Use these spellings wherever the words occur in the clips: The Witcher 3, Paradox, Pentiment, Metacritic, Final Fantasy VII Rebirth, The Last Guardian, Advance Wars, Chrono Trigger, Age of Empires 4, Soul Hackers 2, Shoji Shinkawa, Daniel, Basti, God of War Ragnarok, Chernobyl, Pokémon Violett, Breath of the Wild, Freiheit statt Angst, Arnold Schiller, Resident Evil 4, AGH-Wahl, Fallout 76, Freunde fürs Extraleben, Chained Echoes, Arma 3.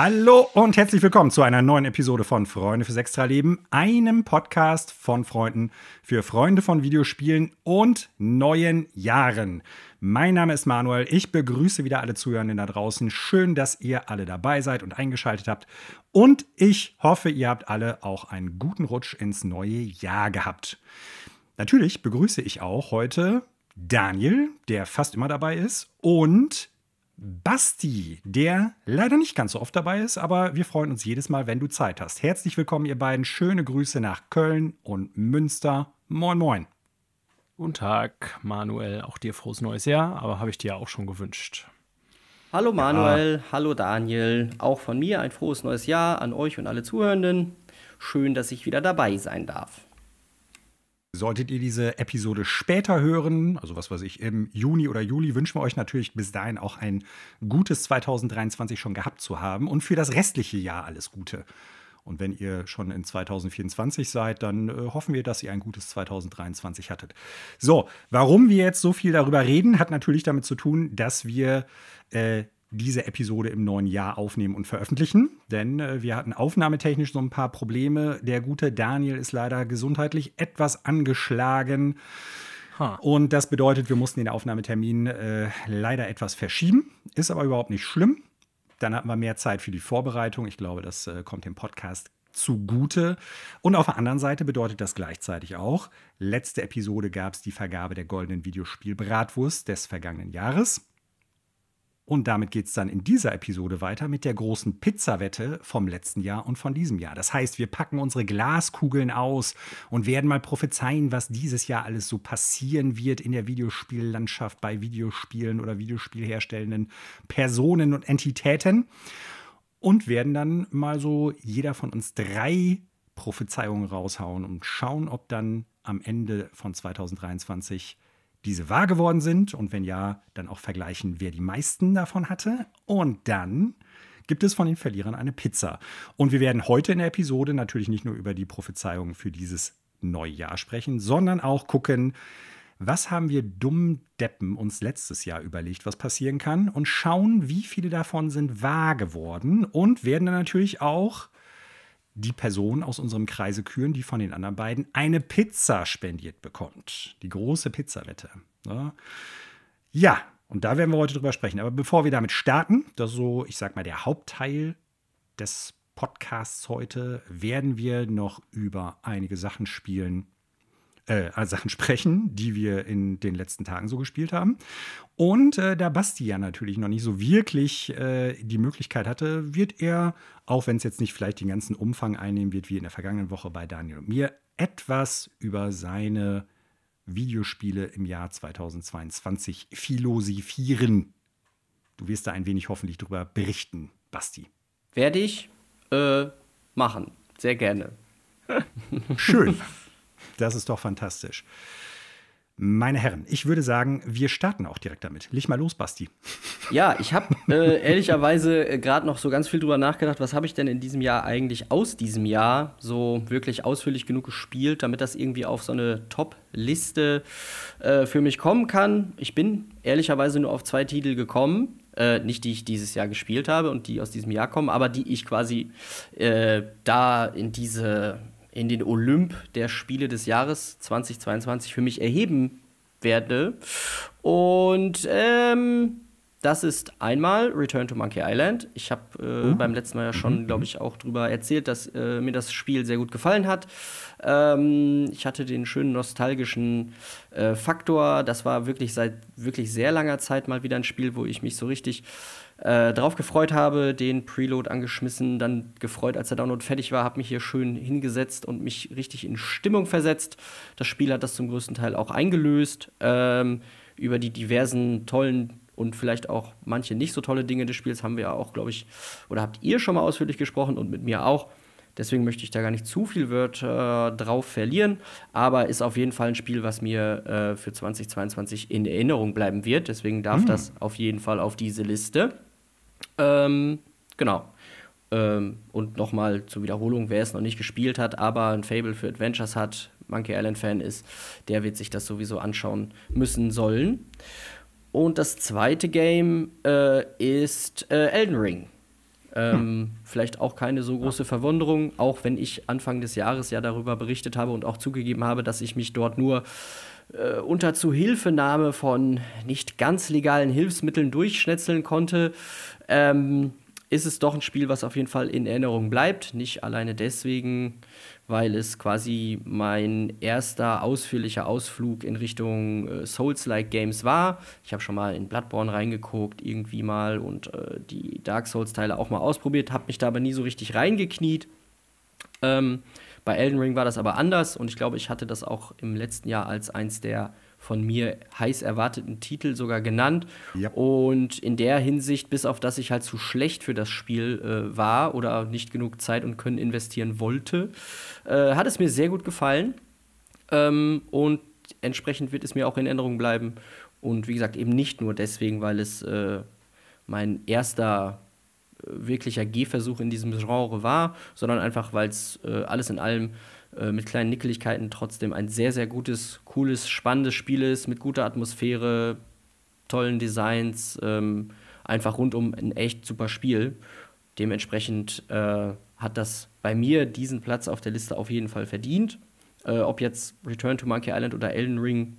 Hallo und herzlich willkommen zu einer neuen Episode von Freunde fürs Extraleben, einem Podcast von Freunden für Freunde von Videospielen und neuen Jahren. Mein Name ist Manuel, ich begrüße wieder alle Zuhörenden da draußen. Schön, dass ihr alle dabei seid und eingeschaltet habt. Und ich hoffe, ihr habt alle auch einen guten Rutsch ins neue Jahr gehabt. Natürlich begrüße ich auch heute Daniel, der fast immer dabei ist, und Basti, der leider nicht ganz so oft dabei ist, aber wir freuen uns jedes Mal, wenn du Zeit hast. Herzlich willkommen, ihr beiden. Schöne Grüße nach Köln und Münster. Moin, moin. Guten Tag, Manuel. Auch dir frohes neues Jahr, aber habe ich dir auch schon gewünscht. Hallo Manuel, ja. Hallo Daniel. Auch von mir ein frohes neues Jahr an euch und alle Zuhörenden. Schön, dass ich wieder dabei sein darf. Solltet ihr diese Episode später hören, also was weiß ich, im Juni oder Juli, wünschen wir euch natürlich bis dahin auch ein gutes 2023 schon gehabt zu haben und für das restliche Jahr alles Gute. Und wenn ihr schon in 2024 seid, dann hoffen wir, dass ihr ein gutes 2023 hattet. So, warum wir jetzt so viel darüber reden, hat natürlich damit zu tun, dass wir diese Episode im neuen Jahr aufnehmen und veröffentlichen. Denn wir hatten aufnahmetechnisch so ein paar Probleme. Der gute Daniel ist leider gesundheitlich etwas angeschlagen. Und das bedeutet, wir mussten den Aufnahmetermin leider etwas verschieben. Ist aber überhaupt nicht schlimm. Dann hatten wir mehr Zeit für die Vorbereitung. Ich glaube, das kommt dem Podcast zugute. Und auf der anderen Seite bedeutet das gleichzeitig auch, letzte Episode gab es die Vergabe der goldenen Videospiel-Bratwurst des vergangenen Jahres. Und damit geht es dann in dieser Episode weiter mit der großen Pizzawette vom letzten Jahr und von diesem Jahr. Das heißt, wir packen unsere Glaskugeln aus und werden mal prophezeien, was dieses Jahr alles so passieren wird in der Videospiellandschaft bei Videospielen oder Videospielherstellenden Personen und Entitäten. Und werden dann mal so jeder von uns 3 Prophezeiungen raushauen und schauen, ob dann am Ende von 2023 diese wahr geworden sind und wenn ja, dann auch vergleichen, wer die meisten davon hatte. Und dann gibt es von den Verlierern eine Pizza. Und wir werden heute in der Episode natürlich nicht nur über die Prophezeiungen für dieses neue Jahr sprechen, sondern auch gucken, was haben wir dummen Deppen uns letztes Jahr überlegt, was passieren kann und schauen, wie viele davon sind wahr geworden und werden dann natürlich auch die Person aus unserem Kreise küren, die von den anderen beiden eine Pizza spendiert bekommt. Die große Pizzawette. Ja, und da werden wir heute drüber sprechen. Aber bevor wir damit starten, das ist so, ich sag mal, der Hauptteil des Podcasts heute, werden wir noch über einige Sachen sprechen, die wir in den letzten Tagen so gespielt haben. Und da Basti ja natürlich noch nicht so wirklich die Möglichkeit hatte, wird er, auch wenn es jetzt nicht vielleicht den ganzen Umfang einnehmen wird, wie in der vergangenen Woche bei Daniel und mir, etwas über seine Videospiele im Jahr 2022 philosophieren. Du wirst da ein wenig hoffentlich drüber berichten, Basti. Werde ich machen. Sehr gerne. Schön. Das ist doch fantastisch. Meine Herren, ich würde sagen, wir starten auch direkt damit. Leg mal los, Basti. Ja, ich habe ehrlicherweise gerade noch so ganz viel drüber nachgedacht, was habe ich denn in diesem Jahr eigentlich aus diesem Jahr so wirklich ausführlich genug gespielt, damit das irgendwie auf so eine Top-Liste für mich kommen kann. Ich bin ehrlicherweise nur auf 2 Titel gekommen. Nicht die ich dieses Jahr gespielt habe und die aus diesem Jahr kommen, aber die ich quasi da in den Olymp der Spiele des Jahres 2022 für mich erheben werde. Und das ist einmal Return to Monkey Island. Ich habe beim letzten Mal ja schon, glaube ich, auch drüber erzählt, dass mir das Spiel sehr gut gefallen hat. Ich hatte den schönen nostalgischen Faktor. Das war wirklich seit wirklich sehr langer Zeit mal wieder ein Spiel, wo ich mich so richtig drauf gefreut habe, den Preload angeschmissen, dann gefreut, als der Download fertig war, habe mich hier schön hingesetzt und mich richtig in Stimmung versetzt. Das Spiel hat das zum größten Teil auch eingelöst, über die diversen tollen und vielleicht auch manche nicht so tolle Dinge des Spiels haben wir ja auch, glaube ich, oder habt ihr schon mal ausführlich gesprochen und mit mir auch. Deswegen möchte ich da gar nicht zu viel Wörter drauf verlieren, aber ist auf jeden Fall ein Spiel, was mir für 2022 in Erinnerung bleiben wird. Deswegen darf das auf jeden Fall auf diese Liste. Genau. Und nochmal zur Wiederholung, wer es noch nicht gespielt hat, aber ein Fable für Adventures hat, Monkey Island-Fan ist, der wird sich das sowieso anschauen müssen sollen. Und das zweite Game ist Elden Ring. Vielleicht auch keine so große Verwunderung, auch wenn ich Anfang des Jahres ja darüber berichtet habe und auch zugegeben habe, dass ich mich dort nur unter Zuhilfenahme von nicht ganz legalen Hilfsmitteln durchschnetzeln konnte, ist es doch ein Spiel, was auf jeden Fall in Erinnerung bleibt. Nicht alleine deswegen, weil es quasi mein erster ausführlicher Ausflug in Richtung Souls-like Games war. Ich habe schon mal in Bloodborne reingeguckt, irgendwie mal, und die Dark Souls-Teile auch mal ausprobiert, habe mich da aber nie so richtig reingekniet. Bei Elden Ring war das aber anders, und ich glaube, ich hatte das auch im letzten Jahr als eins der von mir heiß erwarteten Titel sogar genannt. Ja. Und in der Hinsicht, bis auf dass ich halt zu schlecht für das Spiel war oder nicht genug Zeit und Können investieren wollte, hat es mir sehr gut gefallen. Und entsprechend wird es mir auch in Erinnerung bleiben. Und wie gesagt, eben nicht nur deswegen, weil es mein erster wirklicher Gehversuch in diesem Genre war, sondern einfach, weil es alles in allem mit kleinen Nickeligkeiten trotzdem ein sehr, sehr gutes, cooles, spannendes Spiel ist, mit guter Atmosphäre, tollen Designs, einfach rundum ein echt super Spiel. Dementsprechend hat das bei mir diesen Platz auf der Liste auf jeden Fall verdient. Ob jetzt Return to Monkey Island oder Elden Ring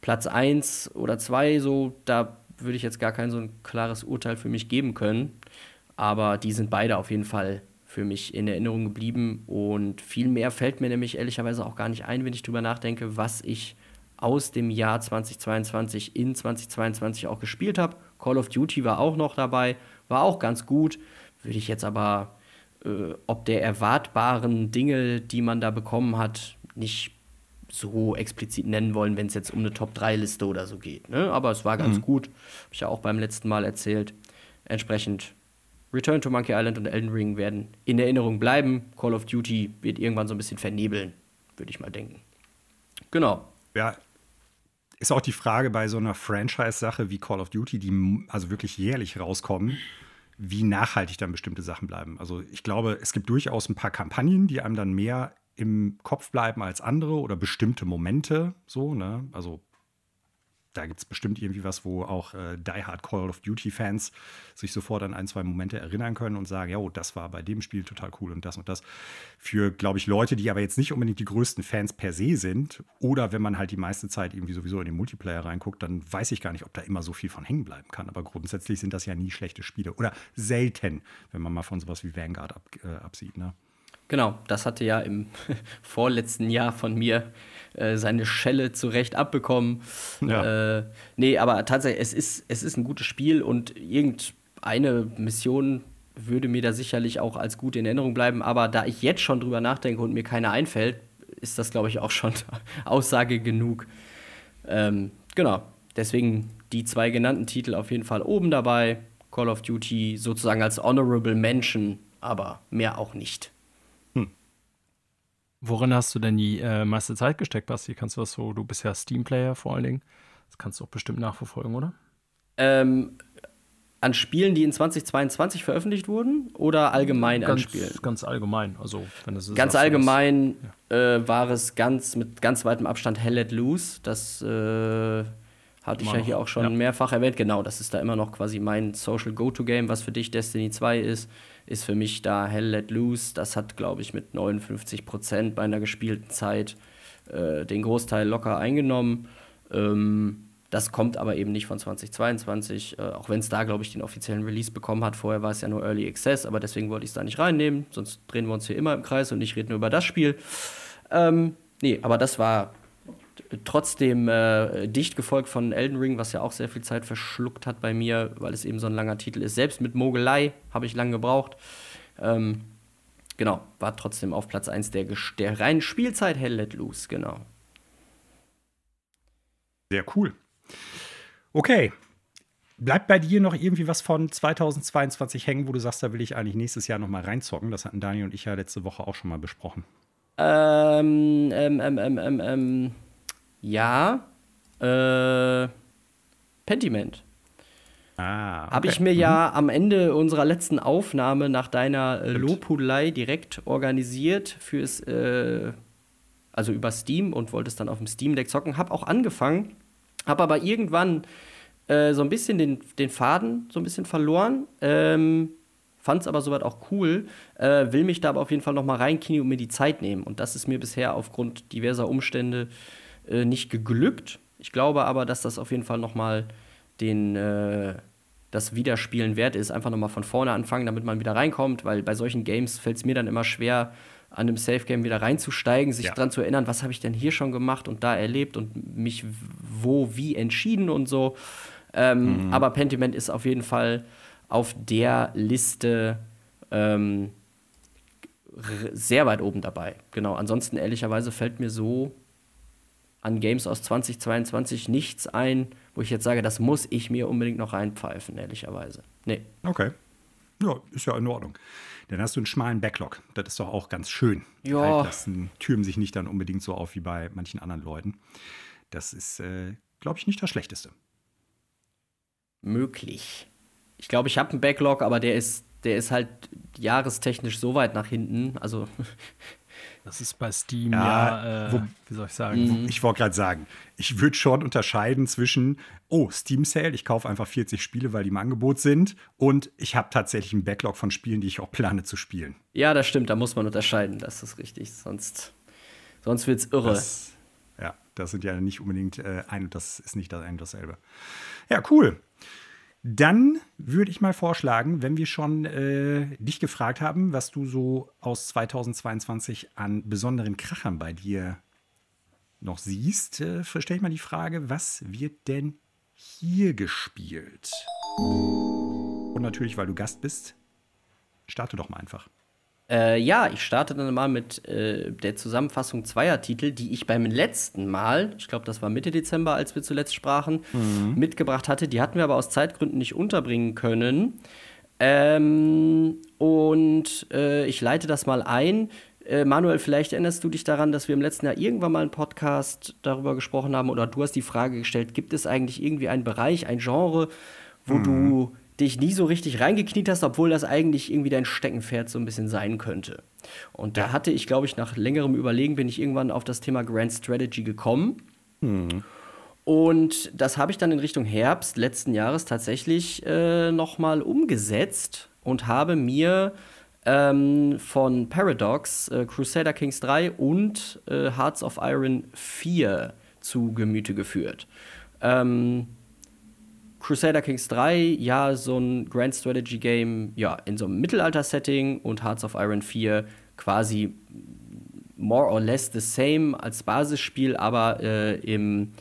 Platz 1 oder 2, so, da würde ich jetzt gar kein so ein klares Urteil für mich geben können. Aber die sind beide auf jeden Fall für mich in Erinnerung geblieben. Und viel mehr fällt mir nämlich ehrlicherweise auch gar nicht ein, wenn ich drüber nachdenke, was ich aus dem Jahr 2022 in 2022 auch gespielt habe. Call of Duty war auch noch dabei, war auch ganz gut. Würde ich jetzt aber ob der erwartbaren Dinge, die man da bekommen hat, nicht so explizit nennen wollen, wenn es jetzt um eine Top-3-Liste oder so geht. Ne? Aber es war ganz gut. Habe ich ja auch beim letzten Mal erzählt. Entsprechend Return to Monkey Island und Elden Ring werden in Erinnerung bleiben. Call of Duty wird irgendwann so ein bisschen vernebeln, würde ich mal denken. Genau. Ja, ist auch die Frage bei so einer Franchise-Sache wie Call of Duty, die also wirklich jährlich rauskommen, wie nachhaltig dann bestimmte Sachen bleiben. Also ich glaube, es gibt durchaus ein paar Kampagnen, die einem dann mehr im Kopf bleiben als andere oder bestimmte Momente. So, ne? Also da gibt es bestimmt irgendwie was, wo auch die-hard Call of Duty-Fans sich sofort an ein, zwei Momente erinnern können und sagen, ja, oh, das war bei dem Spiel total cool und das und das. Für, glaube ich, Leute, die aber jetzt nicht unbedingt die größten Fans per se sind, oder wenn man halt die meiste Zeit irgendwie sowieso in den Multiplayer reinguckt, dann weiß ich gar nicht, ob da immer so viel von hängen bleiben kann. Aber grundsätzlich sind das ja nie schlechte Spiele. Oder selten, wenn man mal von sowas wie Vanguard absieht, ne? Genau, das hatte ja im vorletzten Jahr von mir seine Schelle zurecht abbekommen. Ja. Nee, aber tatsächlich, es ist ein gutes Spiel, und irgendeine Mission würde mir da sicherlich auch als gut in Erinnerung bleiben. Aber da ich jetzt schon drüber nachdenke und mir keine einfällt, ist das, glaube ich, auch schon Aussage genug. Genau, deswegen die zwei genannten Titel auf jeden Fall oben dabei. Call of Duty sozusagen als Honorable Mention, aber mehr auch nicht. Worin hast du denn die meiste Zeit gesteckt, Basti? Kannst du das so, du bist ja Steam-Player vor allen Dingen, das kannst du auch bestimmt nachverfolgen, oder? An Spielen, die in 2022 veröffentlicht wurden, oder allgemein ganz, an Spielen? Ganz allgemein, also wenn es ganz allgemein war es mit ganz weitem Abstand Hell Let Loose, das hatte ich ja hier auch schon mehrfach erwähnt. Genau, das ist da immer noch quasi mein Social Go-To-Game, was für dich Destiny 2 ist für mich da Hell Let Loose. Das hat, glaube ich, mit 59% bei einer gespielten Zeit den Großteil locker eingenommen. Das kommt aber eben nicht von 2022, auch wenn es da, glaube ich, den offiziellen Release bekommen hat. Vorher war es ja nur Early Access, aber deswegen wollte ich es da nicht reinnehmen. Sonst drehen wir uns hier immer im Kreis und ich rede nur über das Spiel. Nee, aber das war trotzdem dicht gefolgt von Elden Ring, was ja auch sehr viel Zeit verschluckt hat bei mir, weil es eben so ein langer Titel ist. Selbst mit Mogelei habe ich lange gebraucht. Genau, war trotzdem auf Platz 1 der reinen Spielzeit Hell Let Loose, genau. Sehr cool. Okay. Bleibt bei dir noch irgendwie was von 2022 hängen, wo du sagst, da will ich eigentlich nächstes Jahr noch mal reinzocken? Das hatten Daniel und ich ja letzte Woche auch schon mal besprochen. Ja, Pentiment. Ah, okay. Habe ich mir ja am Ende unserer letzten Aufnahme nach deiner Lobhudelei direkt organisiert fürs, also über Steam, und wollte es dann auf dem Steam Deck zocken. Hab auch angefangen, hab aber irgendwann so ein bisschen den Faden so ein bisschen verloren. fand es aber soweit auch cool, will mich da aber auf jeden Fall noch mal reinknien und mir die Zeit nehmen. Und das ist mir bisher aufgrund diverser Umstände nicht geglückt. Ich glaube aber, dass das auf jeden Fall noch mal das Wiederspielen wert ist. Einfach noch mal von vorne anfangen, damit man wieder reinkommt. Weil bei solchen Games fällt es mir dann immer schwer, an einem Safe-Game wieder reinzusteigen, sich dran zu erinnern, was habe ich denn hier schon gemacht und da erlebt und mich wie entschieden und so. Aber Pentiment ist auf jeden Fall auf der Liste sehr weit oben dabei. Genau, ansonsten ehrlicherweise fällt mir so an Games aus 2022 nichts ein, wo ich jetzt sage, das muss ich mir unbedingt noch reinpfeifen, ehrlicherweise. Nee. Okay. Ja, ist ja in Ordnung. Dann hast du einen schmalen Backlog. Das ist doch auch ganz schön. Ja. Altlasten türmen sich nicht dann unbedingt so auf wie bei manchen anderen Leuten. Das ist, glaube ich, nicht das Schlechteste. Möglich. Ich glaube, ich habe einen Backlog, aber der ist halt jahrestechnisch so weit nach hinten. Also das ist bei Steam wie soll ich sagen? Ich wollte gerade sagen, ich würde schon unterscheiden zwischen, Steam Sale, ich kaufe einfach 40 Spiele, weil die im Angebot sind, und ich habe tatsächlich einen Backlog von Spielen, die ich auch plane zu spielen. Ja, das stimmt, da muss man unterscheiden, das ist richtig, sonst wird's irre. Das sind ja nicht unbedingt das ist nicht das ein und dasselbe. Ja, cool. Dann würde ich mal vorschlagen, wenn wir schon dich gefragt haben, was du so aus 2022 an besonderen Krachern bei dir noch siehst, stelle ich mal die Frage, was wird denn hier gespielt? Und natürlich, weil du Gast bist, starte doch mal einfach. Ich starte dann mal mit der Zusammenfassung zweier Titel, die ich beim letzten Mal, ich glaube, das war Mitte Dezember, als wir zuletzt sprachen, mitgebracht hatte. Die hatten wir aber aus Zeitgründen nicht unterbringen können. Ich leite das mal ein. Manuel, vielleicht erinnerst du dich daran, dass wir im letzten Jahr irgendwann mal einen Podcast darüber gesprochen haben, oder du hast die Frage gestellt, gibt es eigentlich irgendwie einen Bereich, ein Genre, wo du dich nie so richtig reingekniet hast, obwohl das eigentlich irgendwie dein Steckenpferd so ein bisschen sein könnte. Und da hatte ich, glaube ich, nach längerem Überlegen bin ich irgendwann auf das Thema Grand Strategy gekommen. Und das habe ich dann in Richtung Herbst letzten Jahres tatsächlich noch mal umgesetzt und habe mir von Paradox Crusader Kings 3 und Hearts of Iron 4 zu Gemüte geführt. Crusader Kings 3, ja, so ein Grand Strategy Game, ja, in so einem Mittelalter-Setting, und Hearts of Iron 4 quasi more or less the same als Basisspiel, aber in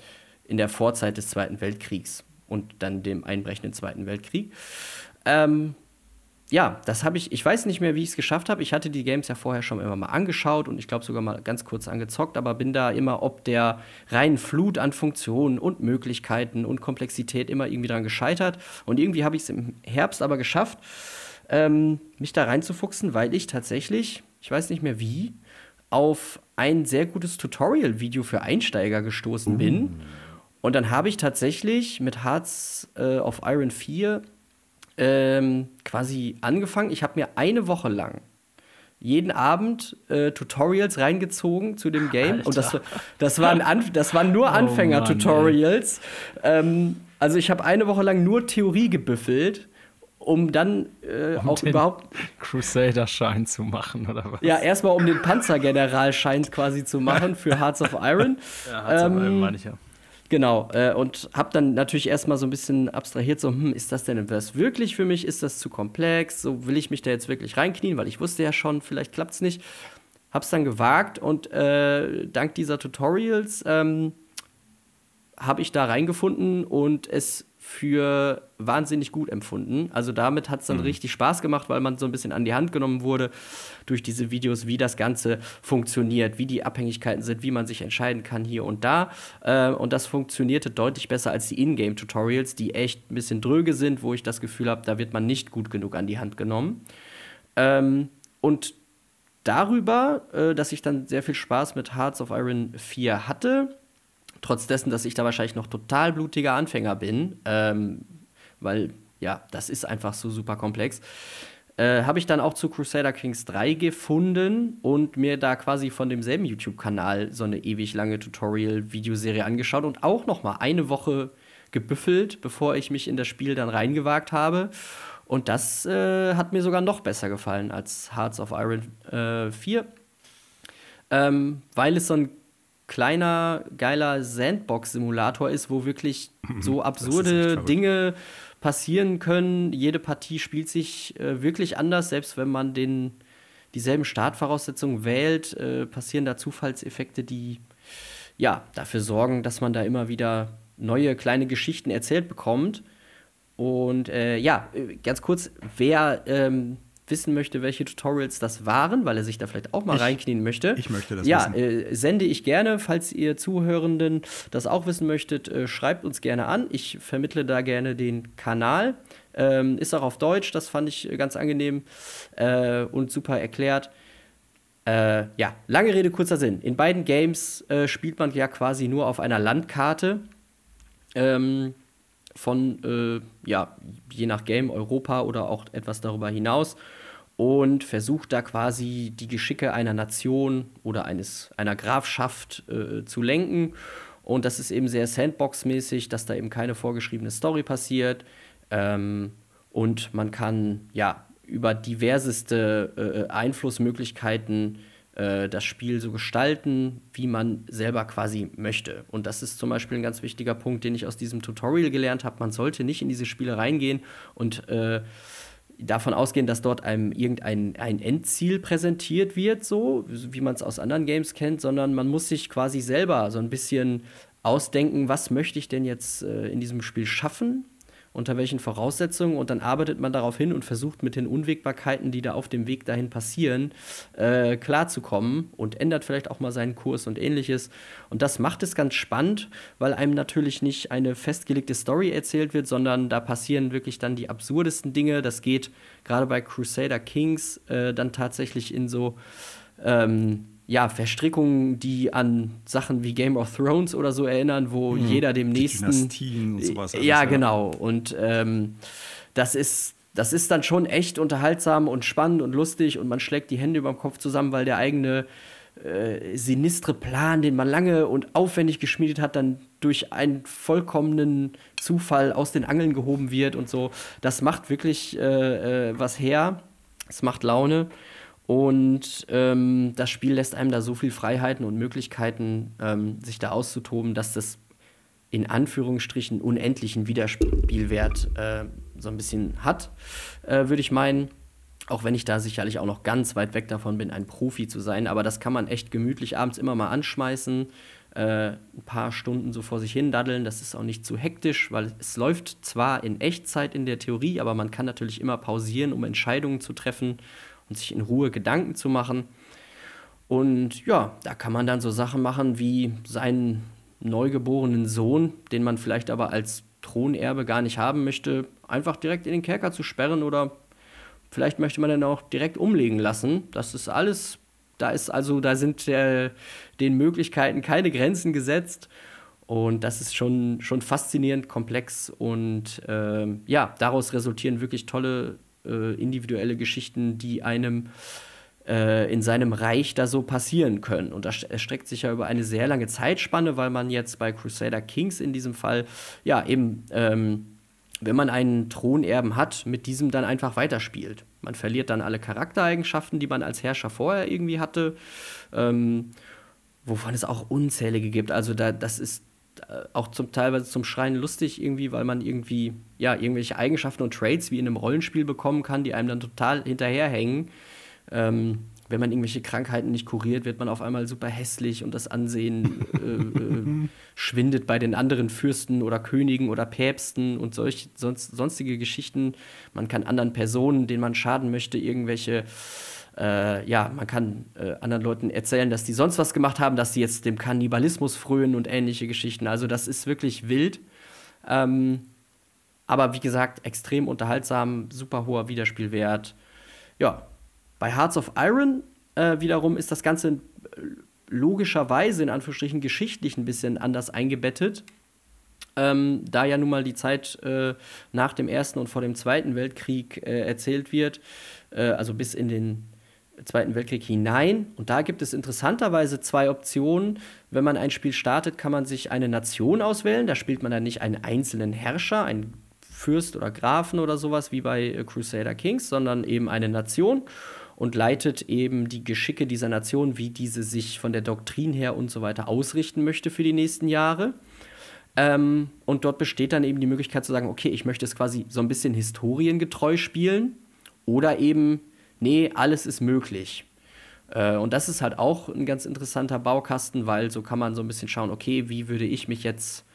der Vorzeit des Zweiten Weltkriegs und dann dem einbrechenden Zweiten Weltkrieg. Das habe ich weiß nicht mehr, wie ich es geschafft habe. Ich hatte die Games ja vorher schon immer mal angeschaut und ich glaube sogar mal ganz kurz angezockt, aber bin da immer ob der reinen Flut an Funktionen und Möglichkeiten und Komplexität immer irgendwie dran gescheitert. Und irgendwie habe ich es im Herbst aber geschafft, mich da reinzufuchsen, weil ich tatsächlich, ich weiß nicht mehr wie, auf ein sehr gutes Tutorial-Video für Einsteiger gestoßen bin. Und dann habe ich tatsächlich mit Hearts of Iron 4 quasi angefangen. Ich habe mir eine Woche lang jeden Abend Tutorials reingezogen zu dem Game. Alter. Und das waren nur Anfänger-Tutorials. Also ich habe eine Woche lang nur Theorie gebüffelt, um dann auch den überhaupt Crusader-Schein zu machen, oder was? Ja, erstmal um den Panzergeneral-Schein quasi zu machen für Hearts of Iron. Ja, Hearts of Iron meine ich ja. Genau, und habe dann natürlich erstmal so ein bisschen abstrahiert, so, ist das denn was wirklich für mich? Ist das zu komplex? So, will ich mich da jetzt wirklich reinknien? Weil ich wusste ja schon, vielleicht klappt's nicht. Hab's dann gewagt und dank dieser Tutorials habe ich da reingefunden und es für wahnsinnig gut empfunden. Also damit hat es dann richtig Spaß gemacht, weil man so ein bisschen an die Hand genommen wurde durch diese Videos, wie das Ganze funktioniert, wie die Abhängigkeiten sind, wie man sich entscheiden kann hier und da. Und das funktionierte deutlich besser als die Ingame-Tutorials, die echt ein bisschen dröge sind, wo ich das Gefühl habe, da wird man nicht gut genug an die Hand genommen. Und darüber, dass ich dann sehr viel Spaß mit Hearts of Iron 4 hatte, trotz dessen, dass ich da wahrscheinlich noch total blutiger Anfänger bin, weil, ja, das ist einfach so super komplex, habe ich dann auch zu Crusader Kings 3 gefunden und mir da quasi von demselben YouTube-Kanal so eine ewig lange Tutorial-Videoserie angeschaut und auch noch mal eine Woche gebüffelt, bevor ich mich in das Spiel dann reingewagt habe. Und das hat mir sogar noch besser gefallen als Hearts of Iron 4. Weil es so ein kleiner, geiler Sandbox-Simulator ist, wo wirklich so absurde Dinge passieren können. Jede Partie spielt sich wirklich anders, selbst wenn man dieselben Startvoraussetzungen wählt, passieren da Zufallseffekte, die ja dafür sorgen, dass man da immer wieder neue kleine Geschichten erzählt bekommt. Und ja, ganz kurz, wer wissen möchte, welche Tutorials das waren, weil er sich da vielleicht auch mal reinknien möchte. Ich möchte das wissen. Ja, sende ich gerne, falls ihr Zuhörenden das auch wissen möchtet, schreibt uns gerne an. Ich vermittle da gerne den Kanal. Ist auch auf Deutsch, das fand ich ganz angenehm und super erklärt. Ja, lange Rede, kurzer Sinn. In beiden Games spielt man ja quasi nur auf einer Landkarte von, ja, je nach Game Europa oder auch etwas darüber hinaus und versucht da quasi die Geschicke einer Nation oder einer Grafschaft zu lenken. Und das ist eben sehr Sandbox-mäßig, dass da eben keine vorgeschriebene Story passiert. Und man kann ja über diverseste Einflussmöglichkeiten das Spiel so gestalten, wie man selber quasi möchte. Und das ist zum Beispiel ein ganz wichtiger Punkt, den ich aus diesem Tutorial gelernt habe. Man sollte nicht in diese Spiele reingehen und davon ausgehen, dass dort einem irgendein Endziel präsentiert wird, so wie man es aus anderen Games kennt, sondern man muss sich quasi selber so ein bisschen ausdenken, was möchte ich denn jetzt in diesem Spiel schaffen, unter welchen Voraussetzungen, und dann arbeitet man darauf hin und versucht mit den Unwägbarkeiten, die da auf dem Weg dahin passieren, klarzukommen und ändert vielleicht auch mal seinen Kurs und ähnliches. Und das macht es ganz spannend, weil einem natürlich nicht eine festgelegte Story erzählt wird, sondern da passieren wirklich dann die absurdesten Dinge. Das geht gerade bei Crusader Kings dann tatsächlich in so ja, Verstrickungen, die an Sachen wie Game of Thrones oder so erinnern, wo jeder dem nächsten. Dynastien und sowas alles, ja, genau. Und das ist dann schon echt unterhaltsam und spannend und lustig und man schlägt die Hände über dem Kopf zusammen, weil der eigene sinistre Plan, den man lange und aufwendig geschmiedet hat, dann durch einen vollkommenen Zufall aus den Angeln gehoben wird und so. Das macht wirklich was her. Es macht Laune. Und das Spiel lässt einem da so viel Freiheiten und Möglichkeiten, sich da auszutoben, dass das in Anführungsstrichen unendlichen Wiederspielwert so ein bisschen hat, würde ich meinen. Auch wenn ich da sicherlich auch noch ganz weit weg davon bin, ein Profi zu sein. Aber das kann man echt gemütlich abends immer mal anschmeißen, ein paar Stunden so vor sich hin daddeln. Das ist auch nicht zu hektisch, weil es läuft zwar in Echtzeit in der Theorie, aber man kann natürlich immer pausieren, um Entscheidungen zu treffen und sich in Ruhe Gedanken zu machen. Und ja, da kann man dann so Sachen machen wie seinen neugeborenen Sohn, den man vielleicht aber als Thronerbe gar nicht haben möchte, einfach direkt in den Kerker zu sperren, oder vielleicht möchte man dann auch direkt umlegen lassen. Das ist alles, da sind den Möglichkeiten keine Grenzen gesetzt. Und das ist schon faszinierend komplex. Und ja, daraus resultieren wirklich tolle individuelle Geschichten, die einem in seinem Reich da so passieren können. Und das erstreckt sich ja über eine sehr lange Zeitspanne, weil man jetzt bei Crusader Kings in diesem Fall, ja, eben, wenn man einen Thronerben hat, mit diesem dann einfach weiterspielt. Man verliert dann alle Charaktereigenschaften, die man als Herrscher vorher irgendwie hatte, wovon es auch unzählige gibt. Also das ist auch teilweise zum Schreien lustig irgendwie, weil man irgendwie, ja, irgendwelche Eigenschaften und Traits wie in einem Rollenspiel bekommen kann, die einem dann total hinterherhängen. Wenn man irgendwelche Krankheiten nicht kuriert, wird man auf einmal super hässlich und das Ansehen schwindet bei den anderen Fürsten oder Königen oder Päpsten und sonstige Geschichten. Man kann anderen Personen, denen man schaden möchte, man kann anderen Leuten erzählen, dass die sonst was gemacht haben, dass sie jetzt dem Kannibalismus frönen und ähnliche Geschichten. Also das ist wirklich wild. Aber wie gesagt, extrem unterhaltsam, super hoher Wiederspielwert. Ja, bei Hearts of Iron wiederum ist das Ganze logischerweise in Anführungsstrichen geschichtlich ein bisschen anders eingebettet. Da ja nun mal die Zeit nach dem Ersten und vor dem Zweiten Weltkrieg erzählt wird, also bis in den Zweiten Weltkrieg hinein. Und da gibt es interessanterweise zwei Optionen. Wenn man ein Spiel startet, kann man sich eine Nation auswählen. Da spielt man dann nicht einen einzelnen Herrscher, einen Fürst oder Grafen oder sowas wie bei Crusader Kings, sondern eben eine Nation und leitet eben die Geschicke dieser Nation, wie diese sich von der Doktrin her und so weiter ausrichten möchte für die nächsten Jahre. Und dort besteht dann eben die Möglichkeit zu sagen, okay, ich möchte es quasi so ein bisschen historiengetreu spielen oder eben, nee, alles ist möglich. Und das ist halt auch ein ganz interessanter Baukasten, weil so kann man so ein bisschen schauen, okay, wie würde ich mich jetzt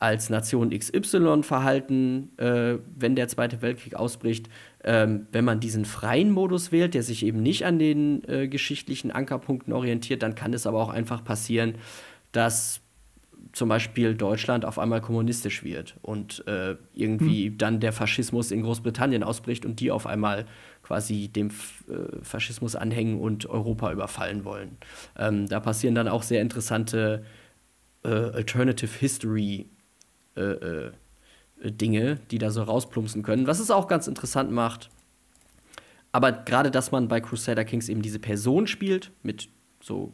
als Nation XY verhalten, wenn der Zweite Weltkrieg ausbricht, wenn man diesen freien Modus wählt, der sich eben nicht an den geschichtlichen Ankerpunkten orientiert, dann kann es aber auch einfach passieren, dass zum Beispiel Deutschland auf einmal kommunistisch wird und irgendwie dann der Faschismus in Großbritannien ausbricht und die auf einmal quasi dem Faschismus anhängen und Europa überfallen wollen. Da passieren dann auch sehr interessante Alternative History Dinge, die da so rausplumpsen können, was es auch ganz interessant macht. Aber gerade, dass man bei Crusader Kings eben diese Person spielt, mit so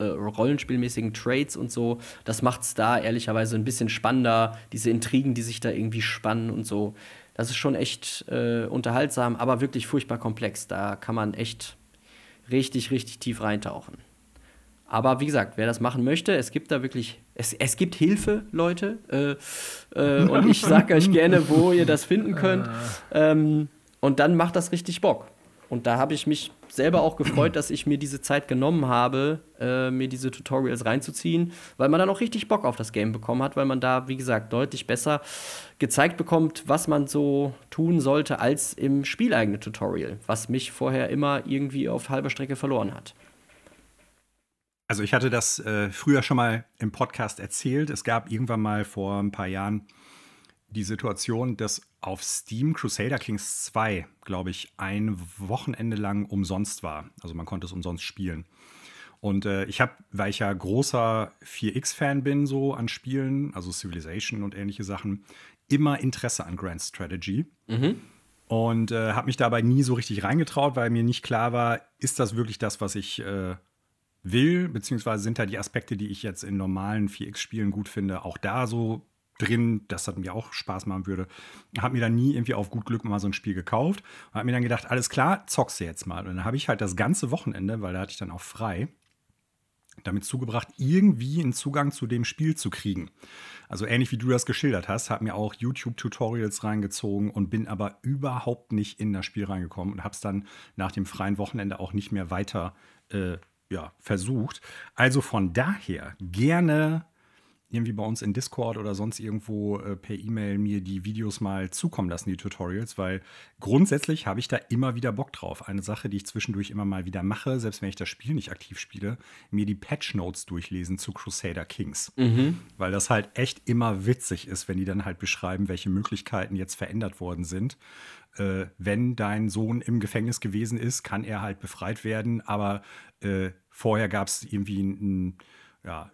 rollenspielmäßigen Traits und so, das macht's da ehrlicherweise ein bisschen spannender, diese Intrigen, die sich da irgendwie spannen und so. Das ist schon echt unterhaltsam, aber wirklich furchtbar komplex. Da kann man echt richtig, richtig tief reintauchen. Aber wie gesagt, wer das machen möchte, es gibt da wirklich, es gibt Hilfe, Leute. Und ich sag euch gerne, wo ihr das finden könnt. Und dann macht das richtig Bock. Und da habe ich mich selber auch gefreut, dass ich mir diese Zeit genommen habe, mir diese Tutorials reinzuziehen, weil man dann auch richtig Bock auf das Game bekommen hat, weil man da, wie gesagt, deutlich besser gezeigt bekommt, was man so tun sollte, als im spieleigenen Tutorial, was mich vorher immer irgendwie auf halber Strecke verloren hat. Also ich hatte das früher schon mal im Podcast erzählt. Es gab irgendwann mal vor ein paar Jahren die Situation, dass auf Steam Crusader Kings 2, glaube ich, ein Wochenende lang umsonst war. Also man konnte es umsonst spielen. Und ich habe, weil ich ja großer 4X-Fan bin, so an Spielen, also Civilization und ähnliche Sachen, immer Interesse an Grand Strategy. Mhm. Und habe mich dabei nie so richtig reingetraut, weil mir nicht klar war, ist das wirklich das, was ich will, beziehungsweise sind da die Aspekte, die ich jetzt in normalen 4X-Spielen gut finde, auch da so drin, dass das mir auch Spaß machen würde. Hab mir dann nie irgendwie auf gut Glück mal so ein Spiel gekauft und hab mir dann gedacht, alles klar, zockst du jetzt mal. Und dann habe ich halt das ganze Wochenende, weil da hatte ich dann auch frei, damit zugebracht, irgendwie einen Zugang zu dem Spiel zu kriegen. Also ähnlich wie du das geschildert hast, habe mir auch YouTube-Tutorials reingezogen und bin aber überhaupt nicht in das Spiel reingekommen und habe es dann nach dem freien Wochenende auch nicht mehr weiter versucht. Also von daher gerne irgendwie bei uns in Discord oder sonst irgendwo per E-Mail mir die Videos mal zukommen lassen, die Tutorials, weil grundsätzlich habe ich da immer wieder Bock drauf. Eine Sache, die ich zwischendurch immer mal wieder mache, selbst wenn ich das Spiel nicht aktiv spiele, mir die Patchnotes durchlesen zu Crusader Kings. Mhm. Weil das halt echt immer witzig ist, wenn die dann halt beschreiben, welche Möglichkeiten jetzt verändert worden sind. Wenn dein Sohn im Gefängnis gewesen ist, kann er halt befreit werden, aber vorher gab es irgendwie einen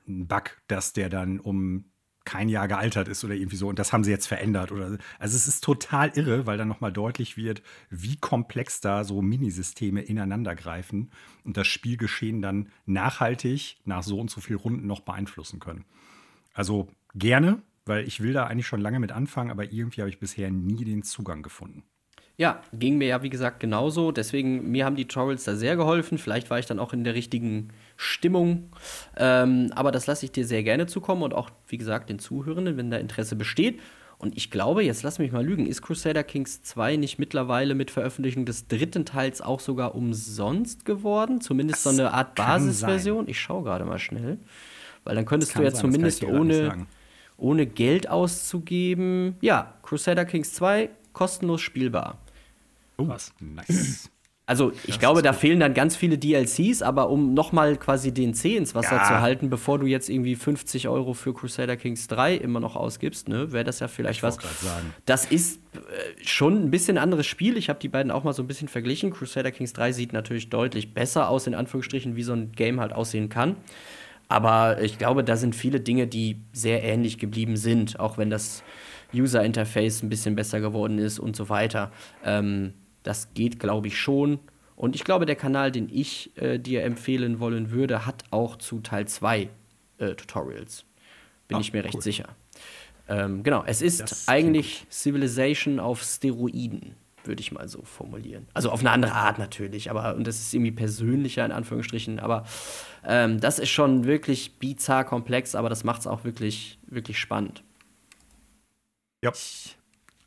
Bug, dass der dann um kein Jahr gealtert ist oder irgendwie so. Und das haben sie jetzt verändert. Also es ist total irre, weil dann nochmal deutlich wird, wie komplex da so Minisysteme ineinander greifen und das Spielgeschehen dann nachhaltig nach so und so vielen Runden noch beeinflussen können. Also gerne, weil ich will da eigentlich schon lange mit anfangen, aber irgendwie habe ich bisher nie den Zugang gefunden. Ja, ging mir ja, wie gesagt, genauso. Deswegen, mir haben die Tutorials da sehr geholfen. Vielleicht war ich dann auch in der richtigen Stimmung. Aber das lasse ich dir sehr gerne zukommen und auch, wie gesagt, den Zuhörenden, wenn da Interesse besteht. Und ich glaube, jetzt lass mich mal lügen, ist Crusader Kings 2 nicht mittlerweile mit Veröffentlichung des dritten Teils auch sogar umsonst geworden? Zumindest das so eine Art Basisversion. Ich schaue gerade mal schnell. Weil dann könntest du ja zumindest ohne Geld auszugeben. Ja, Crusader Kings 2 kostenlos spielbar. Oh, was? Nice. Also, ich glaube, da fehlen dann ganz viele DLCs, aber um nochmal quasi den Zeh ins Wasser zu halten, bevor du jetzt irgendwie 50 Euro für Crusader Kings 3 immer noch ausgibst, ne, wäre das ja vielleicht was. Das ist schon ein bisschen anderes Spiel. Ich habe die beiden auch mal so ein bisschen verglichen. Crusader Kings 3 sieht natürlich deutlich besser aus, in Anführungsstrichen, wie so ein Game halt aussehen kann. Aber ich glaube, da sind viele Dinge, die sehr ähnlich geblieben sind, auch wenn das User-Interface ein bisschen besser geworden ist und so weiter. Das geht, glaube ich, schon. Und ich glaube, der Kanal, den ich dir empfehlen wollen würde, hat auch zu Teil 2 Tutorials. Bin ich mir recht sicher. Genau, es ist das eigentlich Civilization auf Steroiden, würde ich mal so formulieren. Also auf eine andere Art natürlich, aber und das ist irgendwie persönlicher in Anführungsstrichen, aber das ist schon wirklich bizarr komplex, aber das macht es auch wirklich, wirklich spannend. Ja. Ich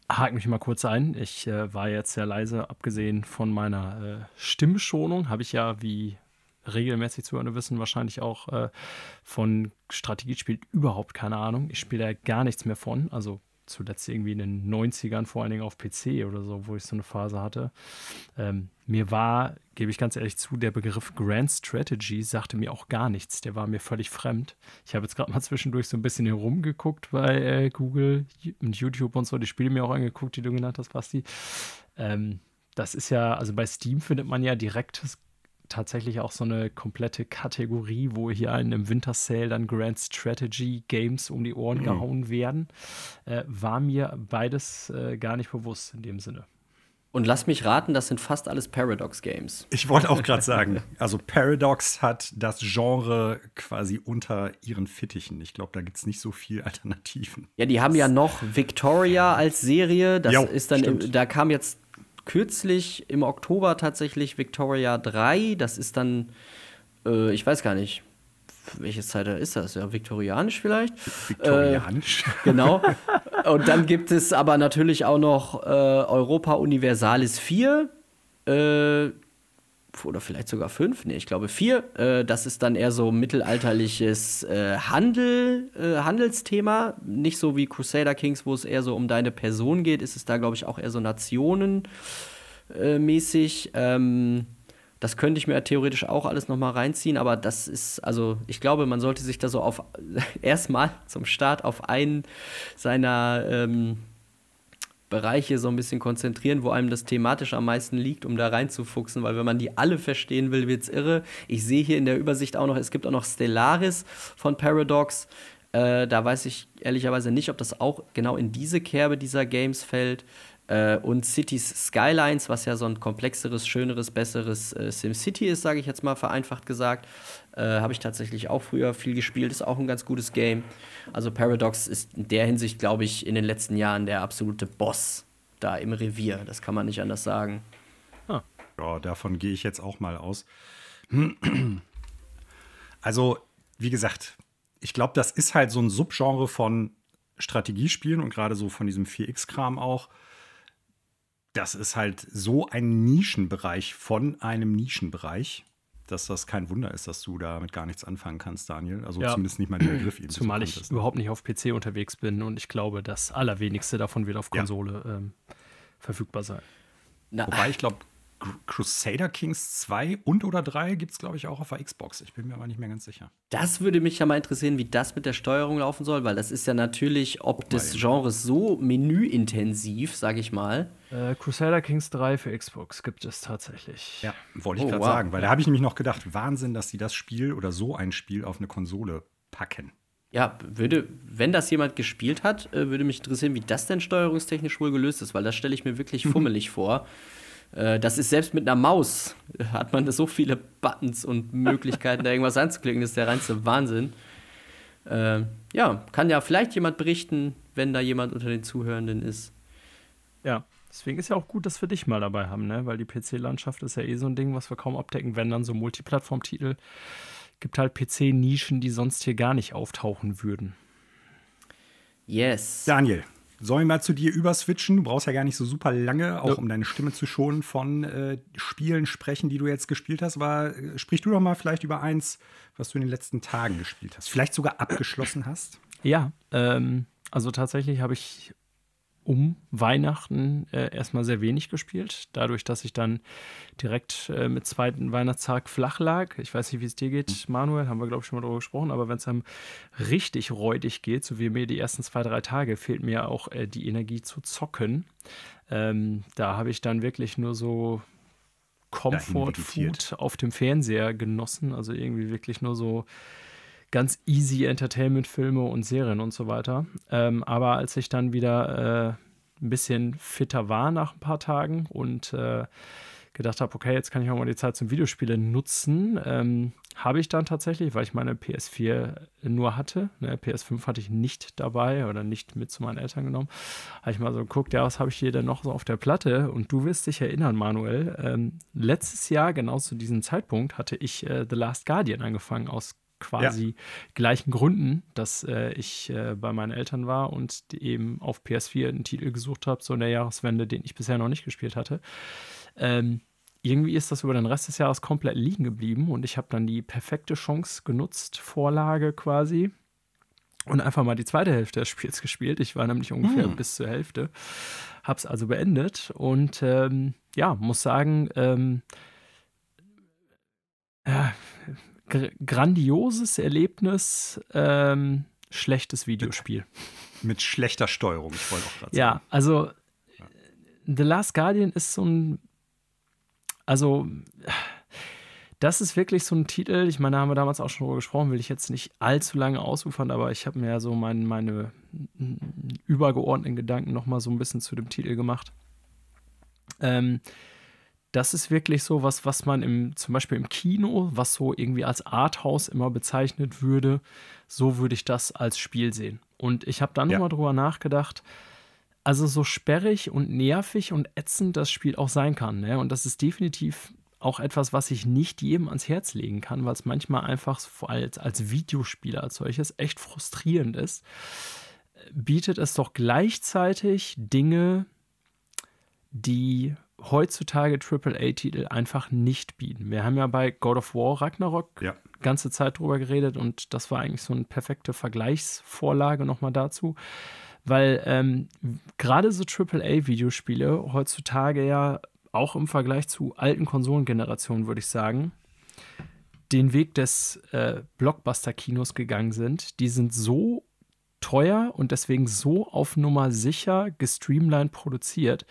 hake mich mal kurz ein. Ich war jetzt sehr leise, abgesehen von meiner Stimmschonung, habe ich ja wie regelmäßig Zuhörer wissen, wahrscheinlich auch von Strategiespiel überhaupt keine Ahnung. Ich spiele da gar nichts mehr von. Also zuletzt irgendwie in den 90ern, vor allen Dingen auf PC oder so, wo ich so eine Phase hatte. Mir war, gebe ich ganz ehrlich zu, der Begriff Grand Strategy sagte mir auch gar nichts. Der war mir völlig fremd. Ich habe jetzt gerade mal zwischendurch so ein bisschen herumgeguckt bei Google und YouTube und so. Die Spiele mir auch angeguckt, die du genannt hast, Basti. Das ist ja, also bei Steam findet man ja direkt tatsächlich auch so eine komplette Kategorie, wo hier einen im Winter Sale dann Grand Strategy Games um die Ohren gehauen werden, war mir beides gar nicht bewusst in dem Sinne. Und lass mich raten, das sind fast alles Paradox Games. Ich wollte auch gerade sagen, also Paradox hat das Genre quasi unter ihren Fittichen. Ich glaube, da gibt's nicht so viel Alternativen. Ja, die haben ja noch Victoria als Serie. Das jo, ist dann, da kam jetzt kürzlich im Oktober tatsächlich Victoria 3, das ist dann, ich weiß gar nicht, welches Zeitalter ist das? Ja, viktorianisch vielleicht? Viktorianisch. Genau. Und dann gibt es aber natürlich auch noch Europa Universalis 4, oder vielleicht sogar 5, nee, ich glaube 4. Das ist dann eher so mittelalterliches Handelsthema. Nicht so wie Crusader Kings, wo es eher so um deine Person geht, ist es da, glaube ich, auch eher so nationenmäßig. Das könnte ich mir theoretisch auch alles noch mal reinziehen, aber das ist, also ich glaube, man sollte sich da so auf erstmal zum Start auf einen seiner Bereiche so ein bisschen konzentrieren, wo einem das thematisch am meisten liegt, um da reinzufuchsen, weil wenn man die alle verstehen will, wird's irre. Ich sehe hier in der Übersicht auch noch, es gibt auch noch Stellaris von Paradox. Da weiß ich ehrlicherweise nicht, ob das auch genau in diese Kerbe dieser Games fällt. Und Cities Skylines, was ja so ein komplexeres, schöneres, besseres SimCity ist, sage ich jetzt mal vereinfacht gesagt. Habe ich tatsächlich auch früher viel gespielt, ist auch ein ganz gutes Game. Also Paradox ist in der Hinsicht, glaube ich, in den letzten Jahren der absolute Boss da im Revier. Das kann man nicht anders sagen. Ah. Ja, davon gehe ich jetzt auch mal aus. Also, wie gesagt, ich glaube, das ist halt so ein Subgenre von Strategiespielen und gerade so von diesem 4X-Kram auch. Das ist halt so ein Nischenbereich von einem Nischenbereich, dass das kein Wunder ist, dass du damit gar nichts anfangen kannst, Daniel. Also ja, zumindest nicht mal der Begriff. Zumal ich überhaupt nicht auf PC unterwegs bin und ich glaube, das Allerwenigste davon wird auf Konsole verfügbar sein. Na. Wobei ich glaube, Crusader Kings 2 und oder 3 gibt es, glaube ich, auch auf der Xbox. Ich bin mir aber nicht mehr ganz sicher. Das würde mich ja mal interessieren, wie das mit der Steuerung laufen soll, weil das ist ja natürlich ob des Genres so menüintensiv, sage ich mal. Crusader Kings 3 für Xbox gibt es tatsächlich. Ja, wollte ich gerade sagen, weil da habe ich nämlich noch gedacht, Wahnsinn, dass sie das Spiel oder so ein Spiel auf eine Konsole packen. Ja, wenn das jemand gespielt hat, würde mich interessieren, wie das denn steuerungstechnisch wohl gelöst ist, weil das stelle ich mir wirklich fummelig vor. Das ist selbst mit einer Maus, hat man so viele Buttons und Möglichkeiten, da irgendwas anzuklicken. Das ist der reinste Wahnsinn. Ja, kann ja vielleicht jemand berichten, wenn da jemand unter den Zuhörenden ist. Ja, deswegen ist ja auch gut, dass wir dich mal dabei haben, ne? Weil die PC-Landschaft ist ja eh so ein Ding, was wir kaum abdecken, wenn dann so Multiplattform-Titel. Gibt halt PC-Nischen, die sonst hier gar nicht auftauchen würden. Yes. Daniel. Sollen wir mal zu dir überswitchen? Du brauchst ja gar nicht so super lange, auch um deine Stimme zu schonen, von Spielen sprechen, die du jetzt gespielt hast. Aber sprich du doch mal vielleicht über eins, was du in den letzten Tagen gespielt hast. Vielleicht sogar abgeschlossen hast? Ja, also tatsächlich habe ich um Weihnachten erstmal sehr wenig gespielt. Dadurch, dass ich dann direkt mit zweiten Weihnachtstag flach lag. Ich weiß nicht, wie es dir geht, Manuel, haben wir, glaube ich, schon mal drüber gesprochen. Aber wenn es einem richtig räudig geht, so wie mir die ersten 2-3 Tage, fehlt mir auch die Energie zu zocken. Da habe ich dann wirklich nur so Comfort Food auf dem Fernseher genossen. Also irgendwie wirklich nur so ganz easy Entertainment-Filme und Serien und so weiter. Aber als ich dann wieder ein bisschen fitter war nach ein paar Tagen und gedacht habe, okay, jetzt kann ich auch mal die Zeit zum Videospiele nutzen, habe ich dann tatsächlich, weil ich meine PS4 nur hatte, ne, PS5 hatte ich nicht dabei oder nicht mit zu meinen Eltern genommen, habe ich mal so geguckt, ja, was habe ich hier denn noch so auf der Platte? Und du wirst dich erinnern, Manuel, letztes Jahr, genau zu diesem Zeitpunkt, hatte ich The Last Guardian angefangen, aus quasi gleichen Gründen, dass ich bei meinen Eltern war und eben auf PS4 einen Titel gesucht habe, so in der Jahreswende, den ich bisher noch nicht gespielt hatte. Irgendwie ist das über den Rest des Jahres komplett liegen geblieben und ich habe dann die perfekte Chance genutzt, Vorlage quasi, und einfach mal die zweite Hälfte des Spiels gespielt. Ich war nämlich ungefähr bis zur Hälfte, habe es also beendet und ja, muss sagen, grandioses Erlebnis, schlechtes Videospiel. Mit schlechter Steuerung, ich wollte auch gerade sagen. Ja, also The Last Guardian ist so ein, also das ist wirklich so ein Titel, ich meine, da haben wir damals auch schon drüber gesprochen, will ich jetzt nicht allzu lange ausufern, aber ich habe mir ja so meine übergeordneten Gedanken nochmal so ein bisschen zu dem Titel gemacht. Das ist wirklich so was, was man zum Beispiel im Kino, was so irgendwie als Arthouse immer bezeichnet würde, so würde ich das als Spiel sehen. Und ich habe dann nochmal drüber nachgedacht, also so sperrig und nervig und ätzend das Spiel auch sein kann, ne? Und das ist definitiv auch etwas, was ich nicht jedem ans Herz legen kann, weil es manchmal einfach als Videospieler als solches echt frustrierend ist, bietet es doch gleichzeitig Dinge, die heutzutage AAA-Titel einfach nicht bieten. Wir haben ja bei God of War Ragnarok ganze Zeit drüber geredet und das war eigentlich so eine perfekte Vergleichsvorlage nochmal dazu, weil gerade so AAA-Videospiele heutzutage ja auch im Vergleich zu alten Konsolengenerationen, würde ich sagen, den Weg des Blockbuster-Kinos gegangen sind. Die sind so teuer und deswegen so auf Nummer sicher gestreamlined produziert,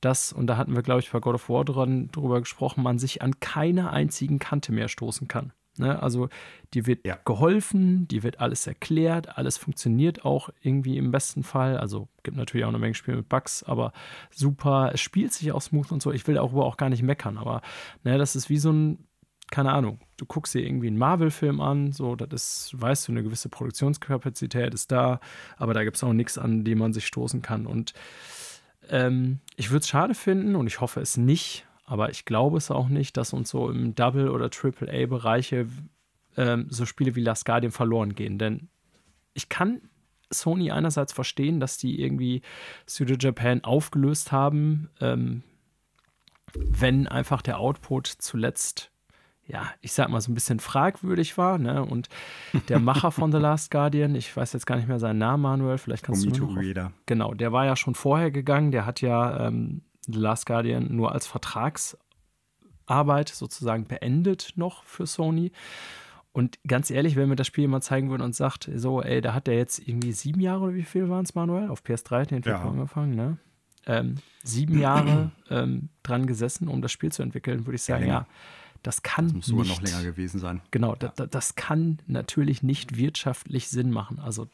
dass, und da hatten wir, glaube ich, bei God of War drüber gesprochen, man sich an keiner einzigen Kante mehr stoßen kann. Ne? Also dir wird geholfen, dir wird alles erklärt, alles funktioniert auch irgendwie im besten Fall. Also gibt natürlich auch eine Menge Spiele mit Bugs, aber super, es spielt sich auch smooth und so. Ich will darüber auch gar nicht meckern, aber ne, das ist wie so ein, keine Ahnung, du guckst dir irgendwie einen Marvel-Film an, so, das ist, weißt du, eine gewisse Produktionskapazität ist da, aber da gibt es auch nichts, an dem man sich stoßen kann. Und ich würde es schade finden und ich hoffe es nicht, aber ich glaube es auch nicht, dass uns so im Double- oder Triple-A-Bereiche so Spiele wie Last Guardian verloren gehen. Denn ich kann Sony einerseits verstehen, dass die irgendwie Studio Japan aufgelöst haben, wenn einfach der Output zuletzt, ja, ich sag mal so ein bisschen fragwürdig war. Ne? Und der Macher von The Last Guardian, ich weiß jetzt gar nicht mehr seinen Namen, Manuel, vielleicht kannst du noch... Fumito Ueda. Genau, der war ja schon vorher gegangen. Der hat ja The Last Guardian nur als Vertragsarbeit sozusagen beendet noch für Sony. Und ganz ehrlich, wenn mir das Spiel jemand zeigen würde und sagt, so, ey, da hat der jetzt irgendwie 7 Jahre oder wie viel waren es, Manuel? Auf PS3 hat den Entwickler angefangen, ne? 7 Jahre dran gesessen, um das Spiel zu entwickeln, würde ich sagen, ja. Das kann nicht. Das muss sogar noch länger gewesen sein. Genau, das kann natürlich nicht wirtschaftlich Sinn machen. Also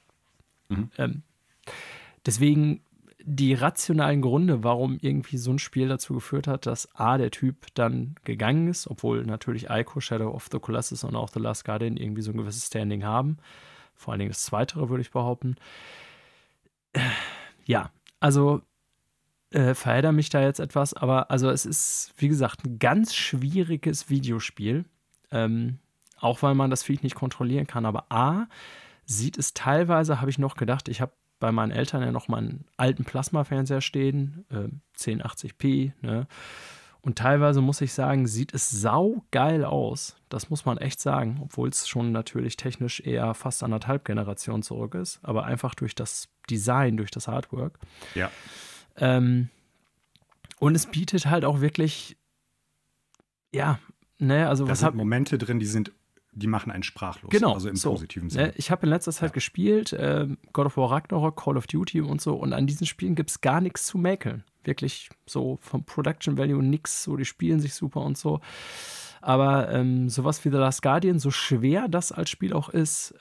deswegen die rationalen Gründe, warum irgendwie so ein Spiel dazu geführt hat, dass A, der Typ dann gegangen ist, obwohl natürlich Ico, Shadow of the Colossus und auch The Last Guardian irgendwie so ein gewisses Standing haben. Vor allen Dingen das Zweitere, würde ich behaupten. Ja, also... verhedder mich da jetzt etwas, aber also es ist, wie gesagt, ein ganz schwieriges Videospiel, auch weil man das Viech nicht kontrollieren kann, aber A, sieht es teilweise, habe ich noch gedacht, ich habe bei meinen Eltern ja noch meinen alten Plasma-Fernseher stehen, 1080p, ne? Und teilweise muss ich sagen, sieht es saugeil aus, das muss man echt sagen, obwohl es schon natürlich technisch eher fast 1,5 Generationen zurück ist, aber einfach durch das Design, durch das Artwork. Ja. Und es bietet halt auch wirklich, ja, ne, also was hat Momente drin, die machen einen sprachlos. Genau, also im positiven Sinne. Ne, ich habe in letzter Zeit gespielt, God of War Ragnarok, Call of Duty und so, und an diesen Spielen gibt es gar nichts zu mäkeln. Wirklich so vom Production Value nix, so die spielen sich super und so. Aber sowas wie The Last Guardian, so schwer das als Spiel auch ist,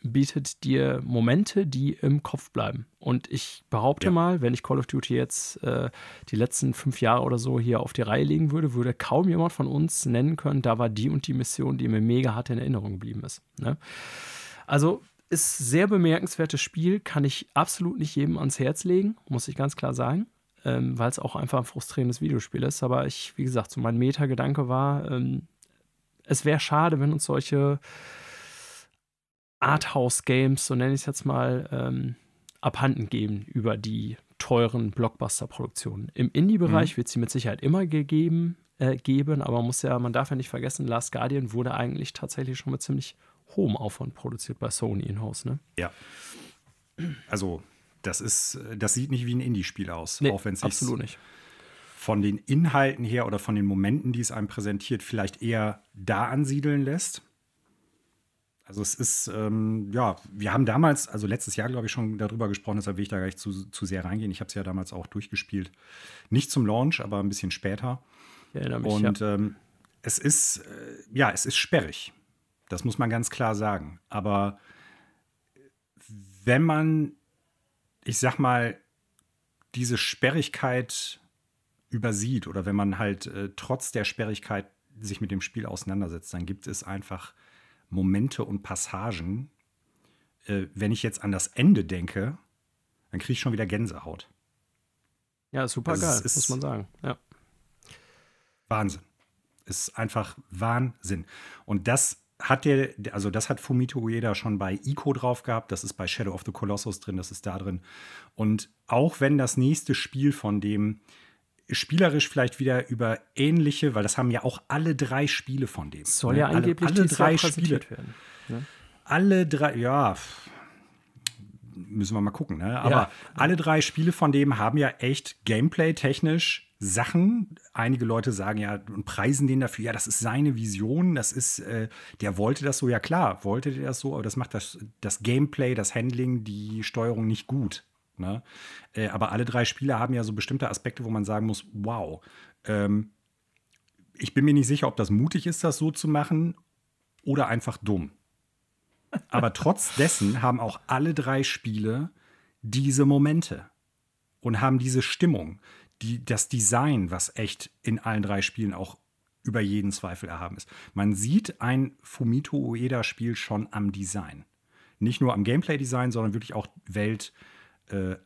bietet dir Momente, die im Kopf bleiben. Und ich behaupte mal, wenn ich Call of Duty jetzt die letzten 5 Jahre oder so hier auf die Reihe legen würde, würde kaum jemand von uns nennen können, da war die und die Mission, die mir mega hart in Erinnerung geblieben ist. Ne? Also ist sehr bemerkenswertes Spiel, kann ich absolut nicht jedem ans Herz legen, muss ich ganz klar sagen. Weil es auch einfach ein frustrierendes Videospiel ist. Aber ich, wie gesagt, so mein Meta-Gedanke war, es wäre schade, wenn uns solche Arthouse-Games, so nenne ich es jetzt mal, abhanden geben über die teuren Blockbuster-Produktionen. Im Indie-Bereich wird sie mit Sicherheit immer geben, aber man darf ja nicht vergessen, Last Guardian wurde eigentlich tatsächlich schon mit ziemlich hohem Aufwand produziert bei Sony in-house, ne? Ja. Also das sieht nicht wie ein Indie-Spiel aus. Nee, auch wenn es absolut nicht. Von den Inhalten her oder von den Momenten, die es einem präsentiert, vielleicht eher da ansiedeln lässt. Also es ist, wir haben damals, also letztes Jahr, glaube ich, schon darüber gesprochen, deshalb will ich da gar nicht zu sehr reingehen. Ich habe es ja damals auch durchgespielt. Nicht zum Launch, aber ein bisschen später. Ich erinnere mich, und es ist sperrig. Das muss man ganz klar sagen. Aber wenn man, ich sag mal, diese Sperrigkeit übersieht oder wenn man halt trotz der Sperrigkeit sich mit dem Spiel auseinandersetzt, dann gibt es einfach Momente und Passagen. Wenn ich jetzt an das Ende denke, dann kriege ich schon wieder Gänsehaut. Ja, super geil, also muss man sagen. Ja. Wahnsinn. Ist einfach Wahnsinn. Und das hat Fumito Ueda schon bei Ico drauf gehabt, das ist bei Shadow of the Colossus drin, das ist da drin. Und auch wenn das nächste Spiel von dem spielerisch vielleicht wieder über ähnliche, weil das haben ja auch alle 3 Spiele von dem. Soll ja angeblich alle 3 Spiele werden. Ne? Alle 3, ja, müssen wir mal gucken. Ne? Aber alle 3 Spiele von dem haben ja echt Gameplay-technisch Sachen. Einige Leute sagen ja und preisen den dafür, ja, das ist seine Vision, das ist, der wollte das so, ja klar, wollte der das so, aber das macht das Gameplay, das Handling, die Steuerung nicht gut. Ne? Aber alle 3 Spiele haben ja so bestimmte Aspekte, wo man sagen muss, wow. Ich bin mir nicht sicher, ob das mutig ist, das so zu machen oder einfach dumm. Aber trotz dessen haben auch alle 3 Spiele diese Momente und haben diese Stimmung. Das Design, was echt in allen 3 Spielen auch über jeden Zweifel erhaben ist. Man sieht ein Fumito Ueda-Spiel schon am Design. Nicht nur am Gameplay-Design, sondern wirklich auch Welt,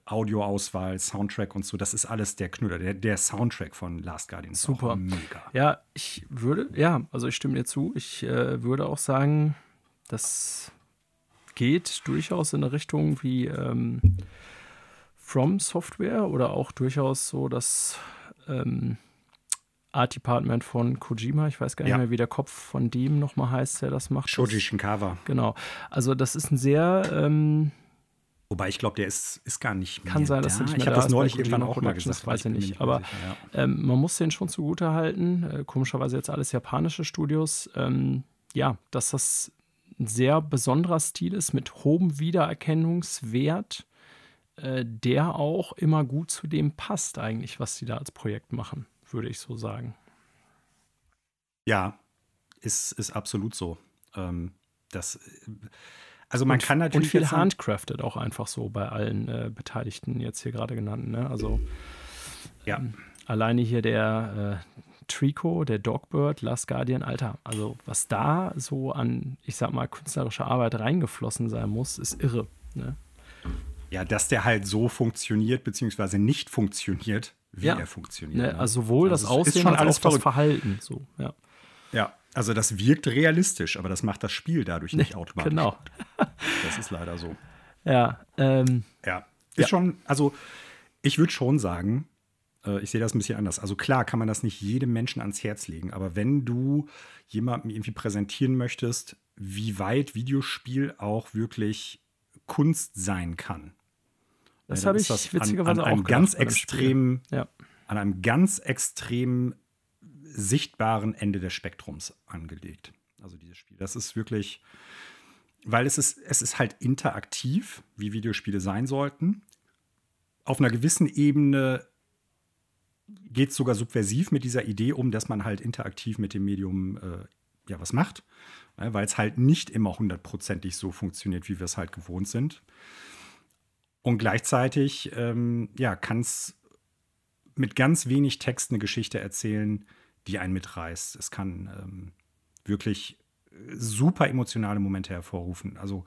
Audioauswahl, Soundtrack und so. Das ist alles der Knüller. Der Soundtrack von Last Guardian ist super. Auch mega. Ja, ich stimme dir zu. Ich würde auch sagen, das geht durchaus in eine Richtung wie From Software oder auch durchaus so das Art Department von Kojima. Ich weiß gar nicht mehr, wie der Kopf von dem nochmal heißt, der das macht. Shoji Shinkawa. Genau. Also das ist ein sehr wobei ich glaube, der ist gar nicht mehr. Kann sein, dass er nicht mehr da ist. Ich habe das neulich irgendwann auch mal gesagt. Das weiß ich nicht. Aber man muss den schon zugutehalten. Komischerweise jetzt alles japanische Studios. Dass das ein sehr besonderer Stil ist mit hohem Wiedererkennungswert, der auch immer gut zu dem passt eigentlich, was die da als Projekt machen, würde ich so sagen. Ja, ist absolut so. Man kann natürlich... Und viel handcrafted auch einfach so bei allen Beteiligten jetzt hier gerade genannten, ne? Also alleine hier der Trico, der Dogbird, Last Guardian, Alter, also was da so an, ich sag mal, künstlerische Arbeit reingeflossen sein muss, ist irre, ne? Ja, dass der halt so funktioniert, beziehungsweise nicht funktioniert, wie er funktioniert. Ne? Also sowohl das Aussehen als auch das Verhalten. So, ja, also das wirkt realistisch, aber das macht das Spiel dadurch nicht automatisch. Genau. Das ist leider so. Ja. Schon, also ich würde schon sagen, ich sehe das ein bisschen anders. Also klar kann man das nicht jedem Menschen ans Herz legen, aber wenn du jemandem irgendwie präsentieren möchtest, wie weit Videospiel auch wirklich Kunst sein kann. Das habe ich witzigerweise auch gedacht. An einem ganz extrem sichtbaren Ende des Spektrums angelegt. Also dieses Spiel. Das ist wirklich, weil es ist halt interaktiv, wie Videospiele sein sollten. Auf einer gewissen Ebene geht es sogar subversiv mit dieser Idee um, dass man halt interaktiv mit dem Medium ja was macht, ne? Weil es halt nicht immer hundertprozentig so funktioniert, wie wir es halt gewohnt sind. Und gleichzeitig ja, kann es mit ganz wenig Text eine Geschichte erzählen, die einen mitreißt. Es kann wirklich super emotionale Momente hervorrufen. Also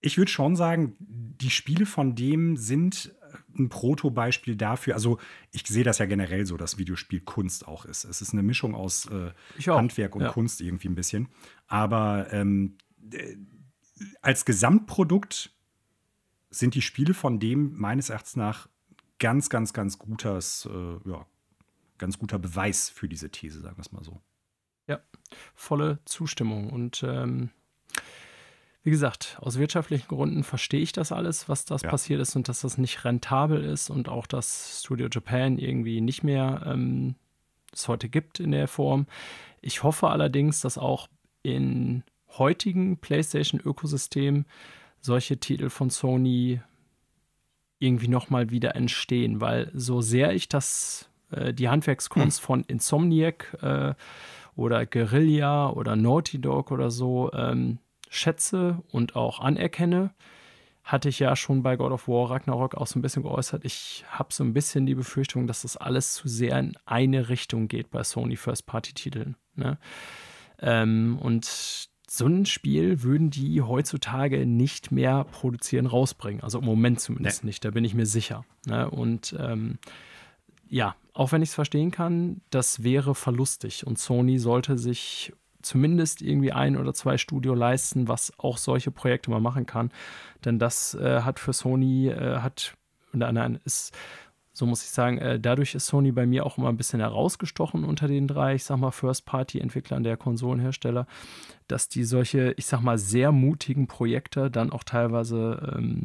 ich würde schon sagen, die Spiele von dem sind ein Proto-Beispiel dafür. Also ich sehe das ja generell so, dass Videospiel Kunst auch ist. Es ist eine Mischung aus Handwerk und Kunst irgendwie ein bisschen. Aber als Gesamtprodukt sind die Spiele von dem meines Erachtens nach ganz guter Beweis für diese These, sagen wir es mal so. Ja, volle Zustimmung. Und wie gesagt, aus wirtschaftlichen Gründen verstehe ich das alles, was das passiert ist und dass das nicht rentabel ist und auch, dass Studio Japan irgendwie nicht mehr es heute gibt in der Form. Ich hoffe allerdings, dass auch in heutigen PlayStation-Ökosystem solche Titel von Sony irgendwie nochmal wieder entstehen, weil so sehr ich das die Handwerkskunst von Insomniac oder Guerrilla oder Naughty Dog oder so schätze und auch anerkenne, hatte ich ja schon bei God of War Ragnarok auch so ein bisschen geäußert. Ich habe so ein bisschen die Befürchtung, dass das alles zu sehr in eine Richtung geht bei Sony First-Party-Titeln. Ne? Und so ein Spiel würden die heutzutage nicht mehr produzieren, rausbringen. Also im Moment zumindest nicht, da bin ich mir sicher. Ne? Und ja, auch wenn ich es verstehen kann, das wäre verlustig. Und Sony sollte sich zumindest irgendwie ein oder zwei Studio leisten, was auch solche Projekte mal machen kann. Denn das hat für Sony, dadurch ist Sony bei mir auch immer ein bisschen herausgestochen unter den drei, ich sag mal, First-Party-Entwicklern der Konsolenhersteller, dass die solche, ich sag mal, sehr mutigen Projekte dann auch teilweise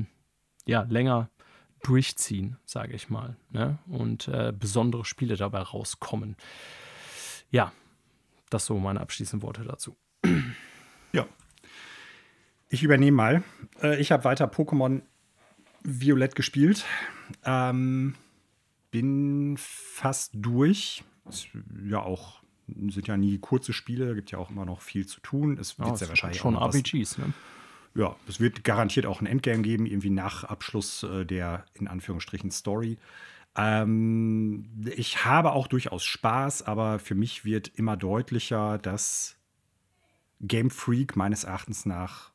länger durchziehen, sage ich mal, ne? Und besondere Spiele dabei rauskommen. Ja, das so meine abschließenden Worte dazu. Ja. Ich übernehme mal. Ich habe weiter Pokémon Violett gespielt. Bin fast durch. Sind ja nie kurze Spiele, gibt ja auch immer noch viel zu tun. Es wird ja wahrscheinlich schon auch RPGs, ne? Ja, es wird garantiert auch ein Endgame geben, irgendwie nach Abschluss der, in Anführungsstrichen, Story. Ich habe auch durchaus Spaß, aber für mich wird immer deutlicher, dass Game Freak meines Erachtens nach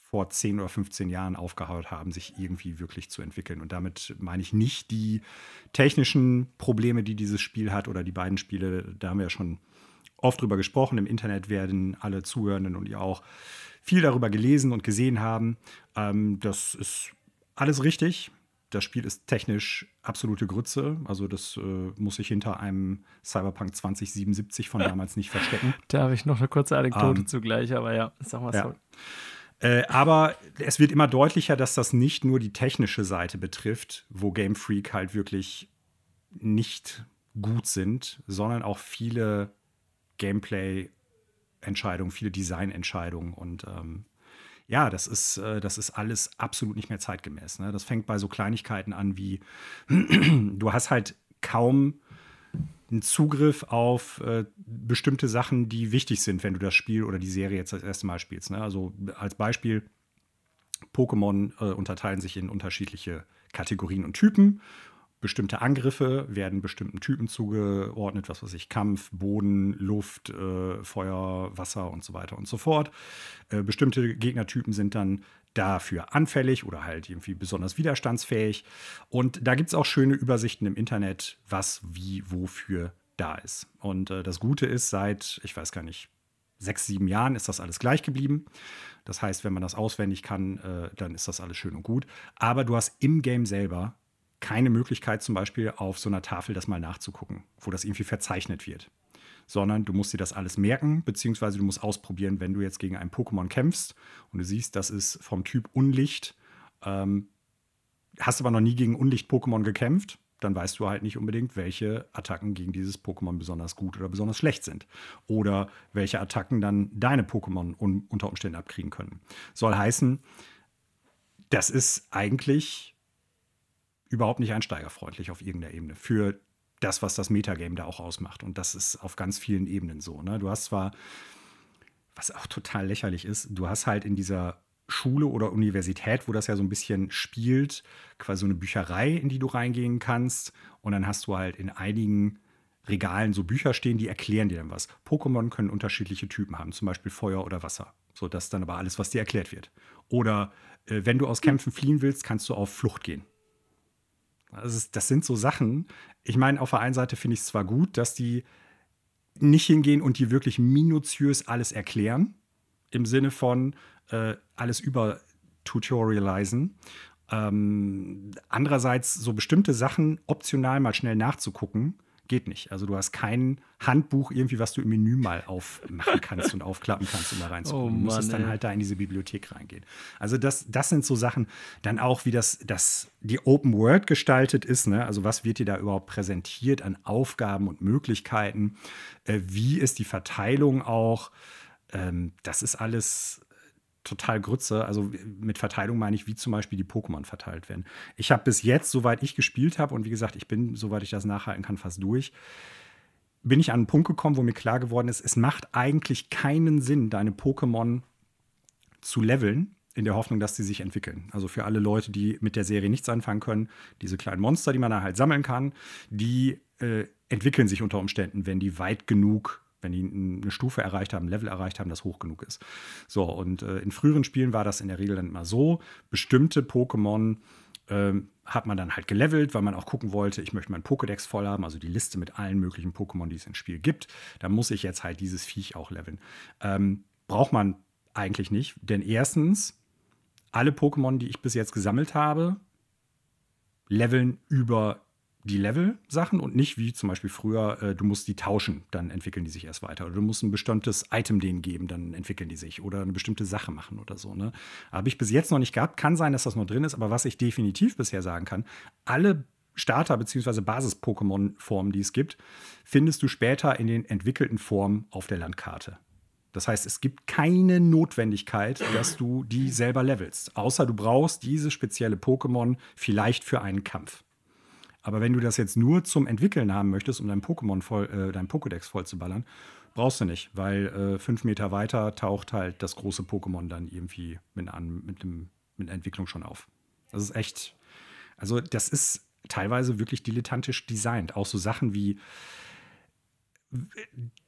vor 10 oder 15 Jahren aufgehört haben, sich irgendwie wirklich zu entwickeln. Und damit meine ich nicht die technischen Probleme, die dieses Spiel hat oder die beiden Spiele, da haben wir ja schon oft drüber gesprochen. Im Internet werden alle Zuhörenden und ihr auch viel darüber gelesen und gesehen haben. Das ist alles richtig. Das Spiel ist technisch absolute Grütze. Also das muss ich hinter einem Cyberpunk 2077 von damals nicht verstecken. Da habe ich noch eine kurze Anekdote zugleich, aber ja, sag mal so. Aber es wird immer deutlicher, dass das nicht nur die technische Seite betrifft, wo Game Freak halt wirklich nicht gut sind, sondern auch viele Gameplay-Entscheidungen, viele Design-Entscheidungen und das ist alles absolut nicht mehr zeitgemäß. Ne? Das fängt bei so Kleinigkeiten an wie du hast halt kaum einen Zugriff auf bestimmte Sachen, die wichtig sind, wenn du das Spiel oder die Serie jetzt das erste Mal spielst. Ne? Also als Beispiel, Pokémon unterteilen sich in unterschiedliche Kategorien und Typen. Bestimmte Angriffe werden bestimmten Typen zugeordnet, was weiß ich, Kampf, Boden, Luft, Feuer, Wasser und so weiter und so fort. Bestimmte Gegnertypen sind dann dafür anfällig oder halt irgendwie besonders widerstandsfähig. Und da gibt es auch schöne Übersichten im Internet, was, wie, wofür da ist. Und das Gute ist, seit, ich weiß gar nicht, 6, 7 Jahren ist das alles gleich geblieben. Das heißt, wenn man das auswendig kann, dann ist das alles schön und gut. Aber du hast im Game selber keine Möglichkeit, zum Beispiel auf so einer Tafel das mal nachzugucken, wo das irgendwie verzeichnet wird. Sondern du musst dir das alles merken, beziehungsweise du musst ausprobieren, wenn du jetzt gegen einen Pokémon kämpfst und du siehst, das ist vom Typ Unlicht. Hast aber noch nie gegen Unlicht-Pokémon gekämpft, dann weißt du halt nicht unbedingt, welche Attacken gegen dieses Pokémon besonders gut oder besonders schlecht sind. Oder welche Attacken dann deine Pokémon unter Umständen abkriegen können. Soll heißen, das ist eigentlich überhaupt nicht einsteigerfreundlich auf irgendeiner Ebene für das, was das Metagame da auch ausmacht. Und das ist auf ganz vielen Ebenen so. Ne? Du hast zwar, was auch total lächerlich ist, du hast halt in dieser Schule oder Universität, wo das ja so ein bisschen spielt, quasi so eine Bücherei, in die du reingehen kannst. Und dann hast du halt in einigen Regalen so Bücher stehen, die erklären dir dann was. Pokémon können unterschiedliche Typen haben, zum Beispiel Feuer oder Wasser. So, das ist dann aber alles, was dir erklärt wird. Oder wenn du aus Kämpfen fliehen willst, kannst du auf Flucht gehen. Das sind so Sachen. Ich meine, auf der einen Seite finde ich es zwar gut, dass die nicht hingehen und die wirklich minutiös alles erklären, im Sinne von alles übertutorialisieren. Andererseits, so bestimmte Sachen optional mal schnell nachzugucken, geht nicht. Also du hast kein Handbuch irgendwie, was du im Menü mal aufmachen kannst und aufklappen kannst, um da reinzukommen. Oh Mann, du musst es dann halt da in diese Bibliothek reingehen. Also das sind so Sachen. Dann auch, wie das die Open World gestaltet ist. Ne? Also was wird dir da überhaupt präsentiert an Aufgaben und Möglichkeiten? Wie ist die Verteilung auch? Das ist alles total Grütze. Also mit Verteilung meine ich, wie zum Beispiel die Pokémon verteilt werden. Ich habe bis jetzt, soweit ich gespielt habe, und wie gesagt, ich bin, soweit ich das nachhalten kann, fast durch, bin ich an einen Punkt gekommen, wo mir klar geworden ist, es macht eigentlich keinen Sinn, deine Pokémon zu leveln, in der Hoffnung, dass sie sich entwickeln. Also für alle Leute, die mit der Serie nichts anfangen können, diese kleinen Monster, die man da halt sammeln kann, die entwickeln sich unter Umständen, wenn die weit genug, wenn die eine Stufe erreicht haben, ein Level erreicht haben, das hoch genug ist. So, und in früheren Spielen war das in der Regel dann immer so. Bestimmte Pokémon hat man dann halt gelevelt, weil man auch gucken wollte, ich möchte meinen Pokédex voll haben, also die Liste mit allen möglichen Pokémon, die es im Spiel gibt. Da muss ich jetzt halt dieses Viech auch leveln. Braucht man eigentlich nicht, denn erstens, alle Pokémon, die ich bis jetzt gesammelt habe, leveln über die Level-Sachen und nicht wie zum Beispiel früher, du musst die tauschen, dann entwickeln die sich erst weiter. Oder du musst ein bestimmtes Item denen geben, dann entwickeln die sich. Oder eine bestimmte Sache machen oder so. Ne? Habe ich bis jetzt noch nicht gehabt. Kann sein, dass das noch drin ist. Aber was ich definitiv bisher sagen kann, alle Starter- bzw. Basis-Pokémon-Formen, die es gibt, findest du später in den entwickelten Formen auf der Landkarte. Das heißt, es gibt keine Notwendigkeit, dass du die selber levelst. Außer du brauchst diese spezielle Pokémon vielleicht für einen Kampf. Aber wenn du das jetzt nur zum Entwickeln haben möchtest, um dein Pokémon dein Pokédex voll zu ballern, brauchst du nicht, weil 5 Meter weiter taucht halt das große Pokémon dann irgendwie mit einer Entwicklung schon auf. Das ist echt, also das ist teilweise wirklich dilettantisch designt. Auch so Sachen wie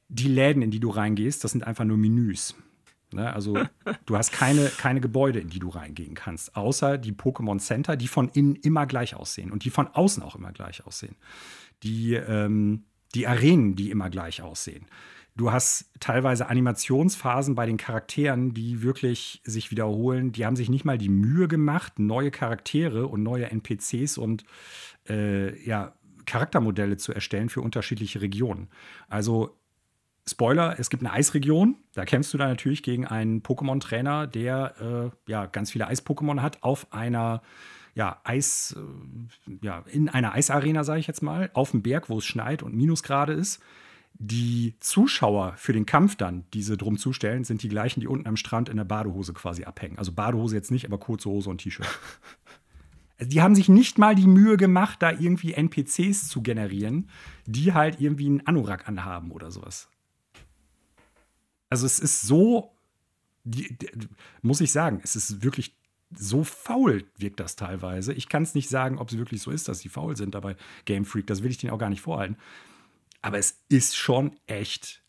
die Läden, in die du reingehst, das sind einfach nur Menüs. Ne, also du hast keine Gebäude, in die du reingehen kannst, außer die Pokémon Center, die von innen immer gleich aussehen und die von außen auch immer gleich aussehen. Die Arenen, die immer gleich aussehen. Du hast teilweise Animationsphasen bei den Charakteren, die wirklich sich wiederholen. Die haben sich nicht mal die Mühe gemacht, neue Charaktere und neue NPCs und Charaktermodelle zu erstellen für unterschiedliche Regionen. Also Spoiler, es gibt eine Eisregion, da kämpfst du dann natürlich gegen einen Pokémon-Trainer, der ganz viele Eis-Pokémon hat, auf einer in einer Eisarena, sage ich jetzt mal, auf dem Berg, wo es schneit und Minusgrade ist. Die Zuschauer für den Kampf dann, diese drum zustellen, sind die gleichen, die unten am Strand in der Badehose quasi abhängen. Also Badehose jetzt nicht, aber kurze Hose und T-Shirt. Also die haben sich nicht mal die Mühe gemacht, da irgendwie NPCs zu generieren, die halt irgendwie einen Anorak anhaben oder sowas. Also es ist so, muss ich sagen, es ist wirklich so faul, wirkt das teilweise. Ich kann es nicht sagen, ob es wirklich so ist, dass sie faul sind, aber Game Freak, das will ich denen auch gar nicht vorhalten. Aber es ist schon echt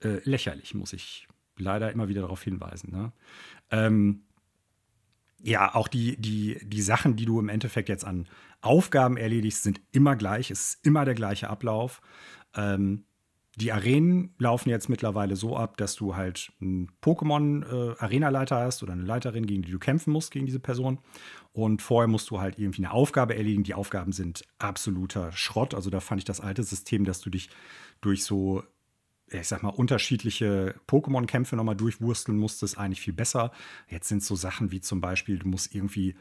lächerlich, muss ich leider immer wieder darauf hinweisen. Ne? Auch die Sachen, die du im Endeffekt jetzt an Aufgaben erledigst, sind immer gleich. Es ist immer der gleiche Ablauf. Die Arenen laufen jetzt mittlerweile so ab, dass du halt einen Pokémon-Arena-Leiter hast oder eine Leiterin, gegen die du kämpfen musst, gegen diese Person. Und vorher musst du halt irgendwie eine Aufgabe erledigen. Die Aufgaben sind absoluter Schrott. Also da fand ich das alte System, dass du dich durch so, ich sag mal, unterschiedliche Pokémon-Kämpfe nochmal durchwursteln musstest, eigentlich viel besser. Jetzt sind so Sachen wie zum Beispiel, du musst irgendwie,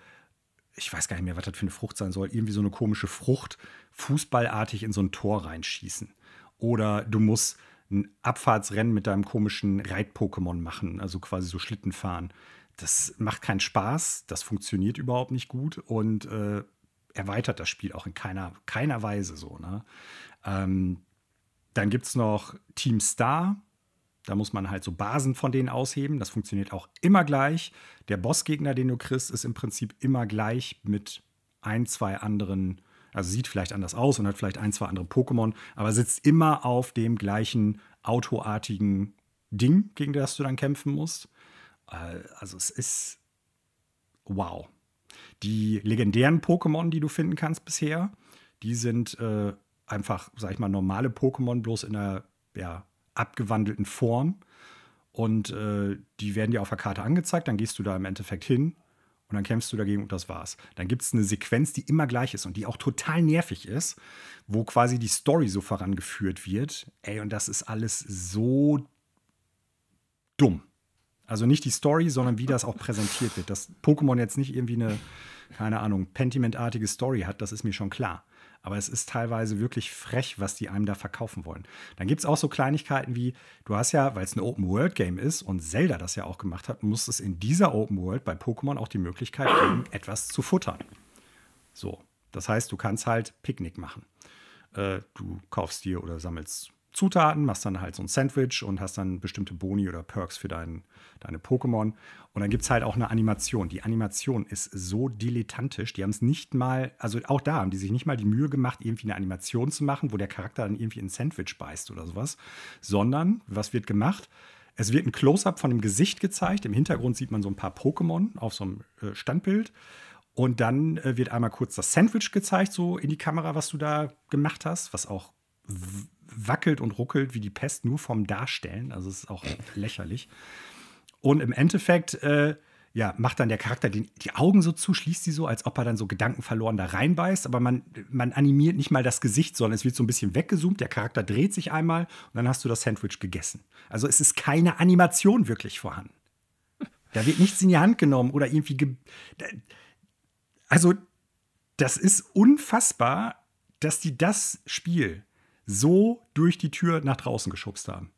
ich weiß gar nicht mehr, was das für eine Frucht sein soll, irgendwie so eine komische Frucht fußballartig in so ein Tor reinschießen. Oder du musst ein Abfahrtsrennen mit deinem komischen Reit-Pokémon machen, also quasi so Schlitten fahren. Das macht keinen Spaß, das funktioniert überhaupt nicht gut. Und erweitert das Spiel auch in keiner Weise so, ne? Dann gibt es noch Team Star. Da muss man halt so Basen von denen ausheben. Das funktioniert auch immer gleich. Der Bossgegner, den du kriegst, ist im Prinzip immer gleich mit ein, zwei anderen. Also sieht vielleicht anders aus und hat vielleicht ein, zwei andere Pokémon. Aber sitzt immer auf dem gleichen autoartigen Ding, gegen das du dann kämpfen musst. Also es ist wow. Die legendären Pokémon, die du finden kannst bisher, die sind einfach, sag ich mal, normale Pokémon, bloß in einer, ja, abgewandelten Form, und die werden dir auf der Karte angezeigt, dann gehst du da im Endeffekt hin und dann kämpfst du dagegen und das war's. Dann gibt es eine Sequenz, die immer gleich ist und die auch total nervig ist, wo quasi die Story so vorangeführt wird. Ey, und das ist alles so dumm. Also nicht die Story, sondern wie das auch präsentiert wird. Dass Pokémon jetzt nicht irgendwie eine, keine Ahnung, Pentiment-artige Story hat, das ist mir schon klar. Aber es ist teilweise wirklich frech, was die einem da verkaufen wollen. Dann gibt es auch so Kleinigkeiten wie, du hast ja, weil es ein Open-World-Game ist und Zelda das ja auch gemacht hat, musst es in dieser Open-World bei Pokémon auch die Möglichkeit geben, etwas zu futtern. So, das heißt, du kannst halt Picknick machen. Du kaufst dir oder sammelst Zutaten, machst dann halt so ein Sandwich und hast dann bestimmte Boni oder Perks für deine Pokémon. Und dann gibt es halt auch eine Animation. Die Animation ist so dilettantisch, die haben es nicht mal, also auch da haben die sich nicht mal die Mühe gemacht, irgendwie eine Animation zu machen, wo der Charakter dann irgendwie ein Sandwich beißt oder sowas. Sondern, was wird gemacht? Es wird ein Close-Up von dem Gesicht gezeigt. Im Hintergrund sieht man so ein paar Pokémon auf so einem Standbild. Und dann wird einmal kurz das Sandwich gezeigt, so in die Kamera, was du da gemacht hast, was auch wackelt und ruckelt wie die Pest nur vom Darstellen. Also es ist auch lächerlich. Und im Endeffekt macht dann der Charakter die Augen so zu, schließt sie so, als ob er dann so gedankenverloren da reinbeißt. Aber man animiert nicht mal das Gesicht, sondern es wird so ein bisschen weggezoomt. Der Charakter dreht sich einmal und dann hast du das Sandwich gegessen. Also es ist keine Animation wirklich vorhanden. Da wird nichts in die Hand genommen oder irgendwie also das ist unfassbar, dass die das Spiel so durch die Tür nach draußen geschubst haben.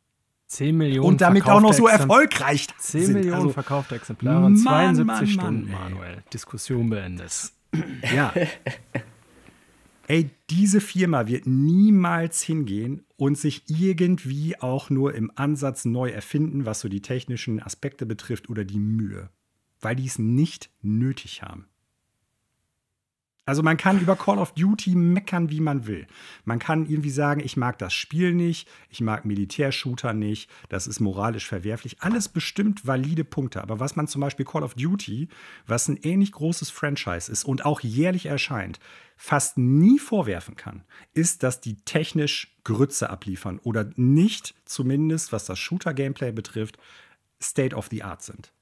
10 Millionen und damit auch noch so erfolgreich 10 sind. Millionen also, verkaufte Exemplare in 72 Stunden, Manuel. Diskussion beendet. Ja. Ey, diese Firma wird niemals hingehen und sich irgendwie auch nur im Ansatz neu erfinden, was so die technischen Aspekte betrifft oder die Mühe. Weil die es nicht nötig haben. Also man kann über Call of Duty meckern, wie man will. Man kann irgendwie sagen, ich mag das Spiel nicht, ich mag Militärshooter nicht, das ist moralisch verwerflich. Alles bestimmt valide Punkte. Aber was man zum Beispiel Call of Duty, was ein ähnlich großes Franchise ist und auch jährlich erscheint, fast nie vorwerfen kann, ist, dass die technisch Grütze abliefern oder nicht, zumindest was das Shooter-Gameplay betrifft, State of the Art sind.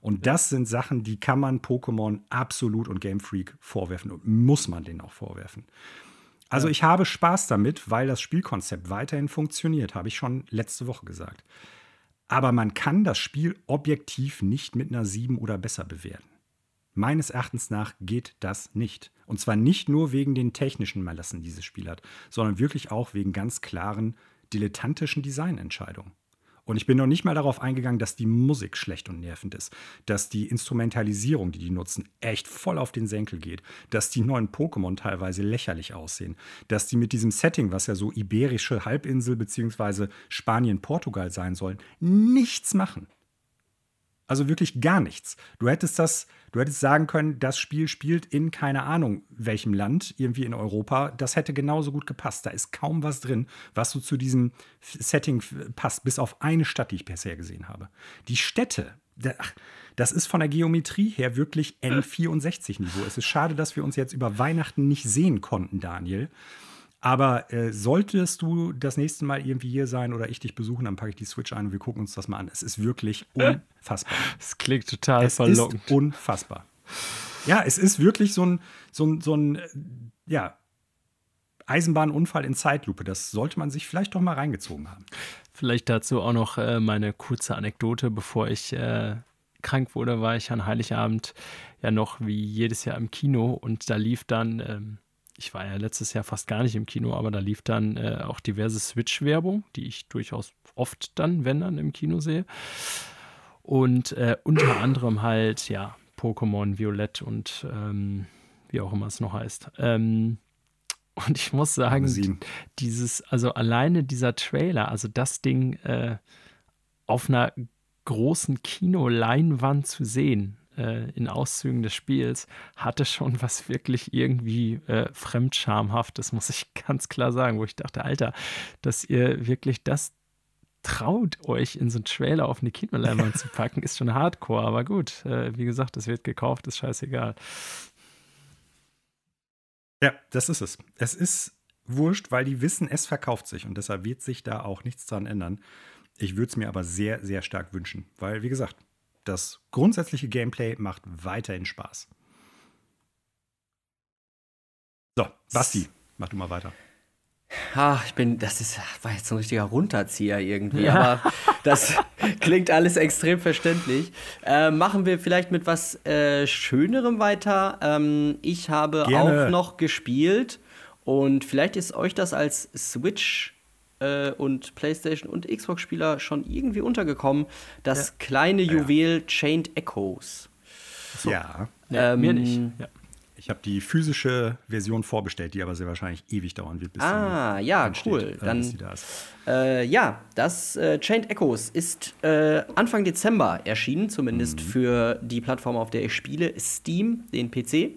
Und das sind Sachen, die kann man Pokémon absolut und Game Freak vorwerfen und muss man denen auch vorwerfen. Also ich habe Spaß damit, weil das Spielkonzept weiterhin funktioniert, habe ich schon letzte Woche gesagt. Aber man kann das Spiel objektiv nicht mit einer 7 oder besser bewerten. Meines Erachtens nach geht das nicht. Und zwar nicht nur wegen den technischen Malassen, die dieses Spiel hat, sondern wirklich auch wegen ganz klaren dilettantischen Designentscheidungen. Und ich bin noch nicht mal darauf eingegangen, dass die Musik schlecht und nervend ist. Dass die Instrumentalisierung, die nutzen, echt voll auf den Senkel geht. Dass die neuen Pokémon teilweise lächerlich aussehen. Dass die mit diesem Setting, was ja so iberische Halbinsel bzw. Spanien, Portugal sein sollen, nichts machen. Also wirklich gar nichts. Du hättest sagen können, das Spiel spielt in keine Ahnung welchem Land, irgendwie in Europa. Das hätte genauso gut gepasst. Da ist kaum was drin, was so zu diesem Setting passt, bis auf eine Stadt, die ich bisher gesehen habe. Die Städte, das ist von der Geometrie her wirklich N64-Niveau. Es ist schade, dass wir uns jetzt über Weihnachten nicht sehen konnten, Daniel. Aber solltest du das nächste Mal irgendwie hier sein oder ich dich besuchen, dann packe ich die Switch ein und wir gucken uns das mal an. Es ist wirklich unfassbar. Es klingt total verlockend. Es ist unfassbar. Ja, es ist wirklich so ein Eisenbahnunfall in Zeitlupe. Das sollte man sich vielleicht doch mal reingezogen haben. Vielleicht dazu auch noch meine kurze Anekdote. Bevor ich krank wurde, war ich an Heiligabend ja noch wie jedes Jahr im Kino. Und da lief dann ich war ja letztes Jahr fast gar nicht im Kino, aber da lief dann auch diverse Switch-Werbung, die ich durchaus oft dann, wenn dann, im Kino sehe. Und unter anderem halt, ja, Pokémon Violett und wie auch immer es noch heißt. Und ich muss sagen, dieses, also alleine dieser Trailer, also das Ding auf einer großen Kinoleinwand zu sehen, in Auszügen des Spiels, hatte schon was wirklich irgendwie Fremdschamhaftes, muss ich ganz klar sagen, wo ich dachte, Alter, dass ihr wirklich das traut, euch in so einen Trailer auf eine Kinoleinwand zu packen, ist schon hardcore, aber gut, wie gesagt, es wird gekauft, ist scheißegal. Ja, das ist es. Es ist wurscht, weil die wissen, es verkauft sich und deshalb wird sich da auch nichts dran ändern. Ich würde es mir aber sehr, sehr stark wünschen, weil, wie gesagt, das grundsätzliche Gameplay macht weiterhin Spaß. So, Basti, mach du mal weiter. Ah, war jetzt ein richtiger Runterzieher irgendwie, ja. Aber das klingt alles extrem verständlich. Machen wir vielleicht mit was Schönerem weiter. Ich habe auch noch gespielt und vielleicht ist euch das als Switch und PlayStation und Xbox-Spieler schon irgendwie untergekommen, das kleine Juwel Chained Echoes. So. Ja. Mir nicht. Ja. Ich habe die physische Version vorbestellt, die aber sehr wahrscheinlich ewig dauern wird, bis sie da ist. Das Chained Echoes ist Anfang Dezember erschienen, zumindest für die Plattform, auf der ich spiele, Steam, den PC,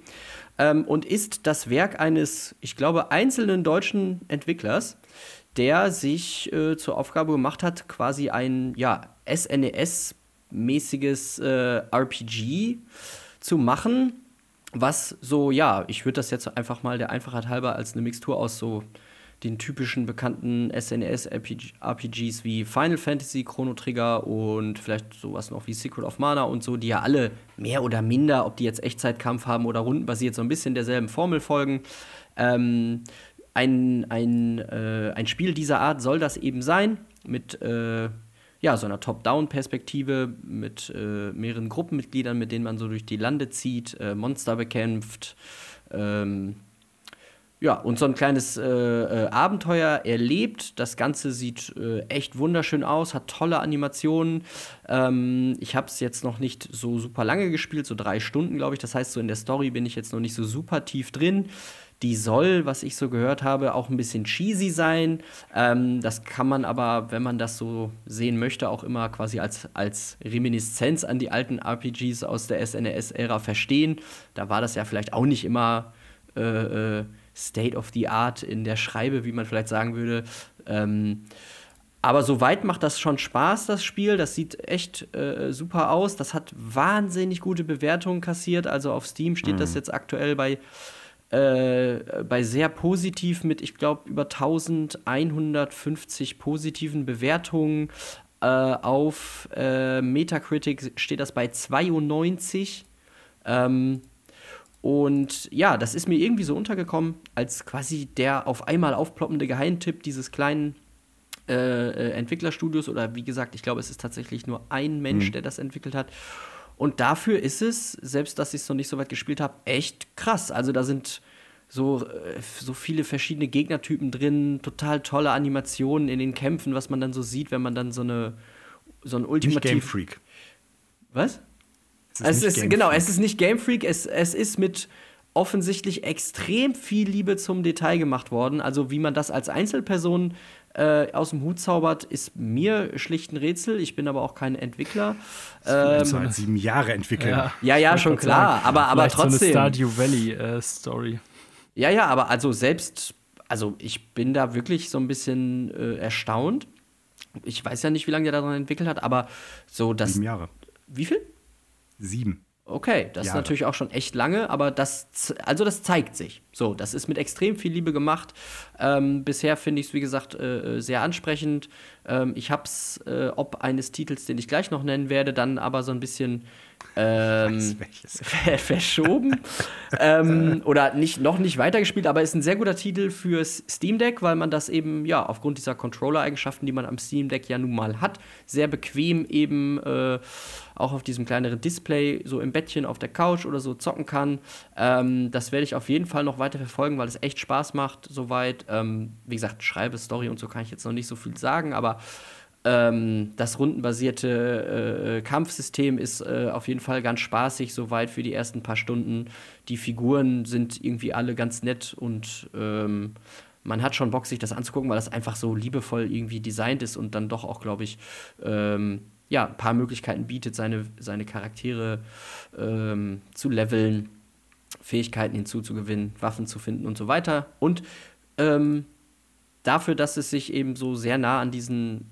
und ist das Werk eines, ich glaube, einzelnen deutschen Entwicklers, der sich zur Aufgabe gemacht hat, quasi ein SNES-mäßiges RPG zu machen, was so, ich würde das jetzt einfach mal der Einfachheit halber als eine Mixtur aus so den typischen bekannten SNES-RPGs wie Final Fantasy, Chrono Trigger und vielleicht sowas noch wie Secret of Mana und so, die ja alle mehr oder minder, ob die jetzt Echtzeitkampf haben oder rundenbasiert, so ein bisschen derselben Formel folgen. Ein Spiel dieser Art soll das eben sein, mit so einer Top-Down-Perspektive, mit mehreren Gruppenmitgliedern, mit denen man so durch die Lande zieht, Monster bekämpft, und so ein kleines Abenteuer erlebt. Das Ganze sieht echt wunderschön aus, hat tolle Animationen. Ich habe es jetzt noch nicht so super lange gespielt, so 3 Stunden, glaube ich. Das heißt, so in der Story bin ich jetzt noch nicht so super tief drin. Die soll, was ich so gehört habe, auch ein bisschen cheesy sein. Das kann man aber, wenn man das so sehen möchte, auch immer quasi als Reminiszenz an die alten RPGs aus der SNES-Ära verstehen. Da war das ja vielleicht auch nicht immer State of the Art in der Schreibe, wie man vielleicht sagen würde. Aber soweit macht das schon Spaß, das Spiel. Das sieht echt super aus. Das hat wahnsinnig gute Bewertungen kassiert. Also auf Steam steht das jetzt aktuell bei sehr positiv mit, ich glaube, über 1150 positiven Bewertungen. Auf Metacritic steht das bei 92. Und ja, das ist mir irgendwie so untergekommen, als quasi der auf einmal aufploppende Geheimtipp dieses kleinen Entwicklerstudios. Oder wie gesagt, ich glaube, es ist tatsächlich nur ein Mensch, der das entwickelt hat. Und dafür ist es, selbst dass ich es noch nicht so weit gespielt habe, echt krass. Also da sind so viele verschiedene Gegnertypen drin, total tolle Animationen in den Kämpfen, was man dann so sieht, wenn man dann so ein ultimativ... Nicht Game Freak. Was? Es ist nicht Game Freak. Es ist mit offensichtlich extrem viel Liebe zum Detail gemacht worden. Also wie man das als Einzelperson aus dem Hut zaubert, ist mir schlicht ein Rätsel. Ich bin aber auch kein Entwickler. Das kann 7 Jahre entwickeln. Ja, schon klar. Aber trotzdem. So eine Stardew Valley-Story. Aber also ich bin da wirklich so ein bisschen erstaunt. Ich weiß ja nicht, wie lange der daran entwickelt hat, aber so das. 7 Jahre. Wie viel? 7. Okay, das ist natürlich auch schon echt lange, aber das zeigt sich. So, das ist mit extrem viel Liebe gemacht. Bisher finde ich es, wie gesagt, sehr ansprechend. Ich habe es, ob eines Titels, den ich gleich noch nennen werde, dann aber so ein bisschen verschoben. Oder noch nicht weitergespielt, aber ist ein sehr guter Titel fürs Steam Deck, weil man das eben, aufgrund dieser Controller-Eigenschaften, die man am Steam Deck ja nun mal hat, sehr bequem eben auch auf diesem kleineren Display, so im Bettchen, auf der Couch oder so zocken kann. Das werde ich auf jeden Fall noch weiter verfolgen, weil es echt Spaß macht, soweit. Wie gesagt, Schreibe, Story und so kann ich jetzt noch nicht so viel sagen, aber Das rundenbasierte Kampfsystem ist auf jeden Fall ganz spaßig, soweit für die ersten paar Stunden. Die Figuren sind irgendwie alle ganz nett und man hat schon Bock, sich das anzugucken, weil das einfach so liebevoll irgendwie designt ist und dann doch auch, glaube ich, ja, ein paar Möglichkeiten bietet, seine Charaktere zu leveln, Fähigkeiten hinzuzugewinnen, Waffen zu finden und so weiter. Und dafür, dass es sich eben so sehr nah an diesen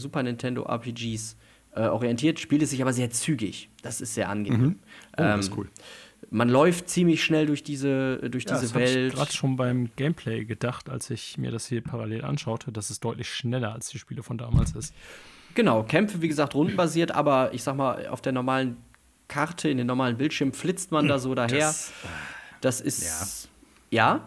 Super Nintendo RPGs orientiert, spielt es sich aber sehr zügig. Das ist sehr angenehm. Mhm. Oh, das ist cool. Man läuft ziemlich schnell durch diese Welt. Ich habe gerade schon beim Gameplay gedacht, als ich mir das hier parallel anschaute, dass es deutlich schneller als die Spiele von damals ist. Genau, Kämpfe, wie gesagt, rundenbasiert, aber ich sag mal, auf der normalen Karte, in den normalen Bildschirm flitzt man da so daher. Das ist. Ja?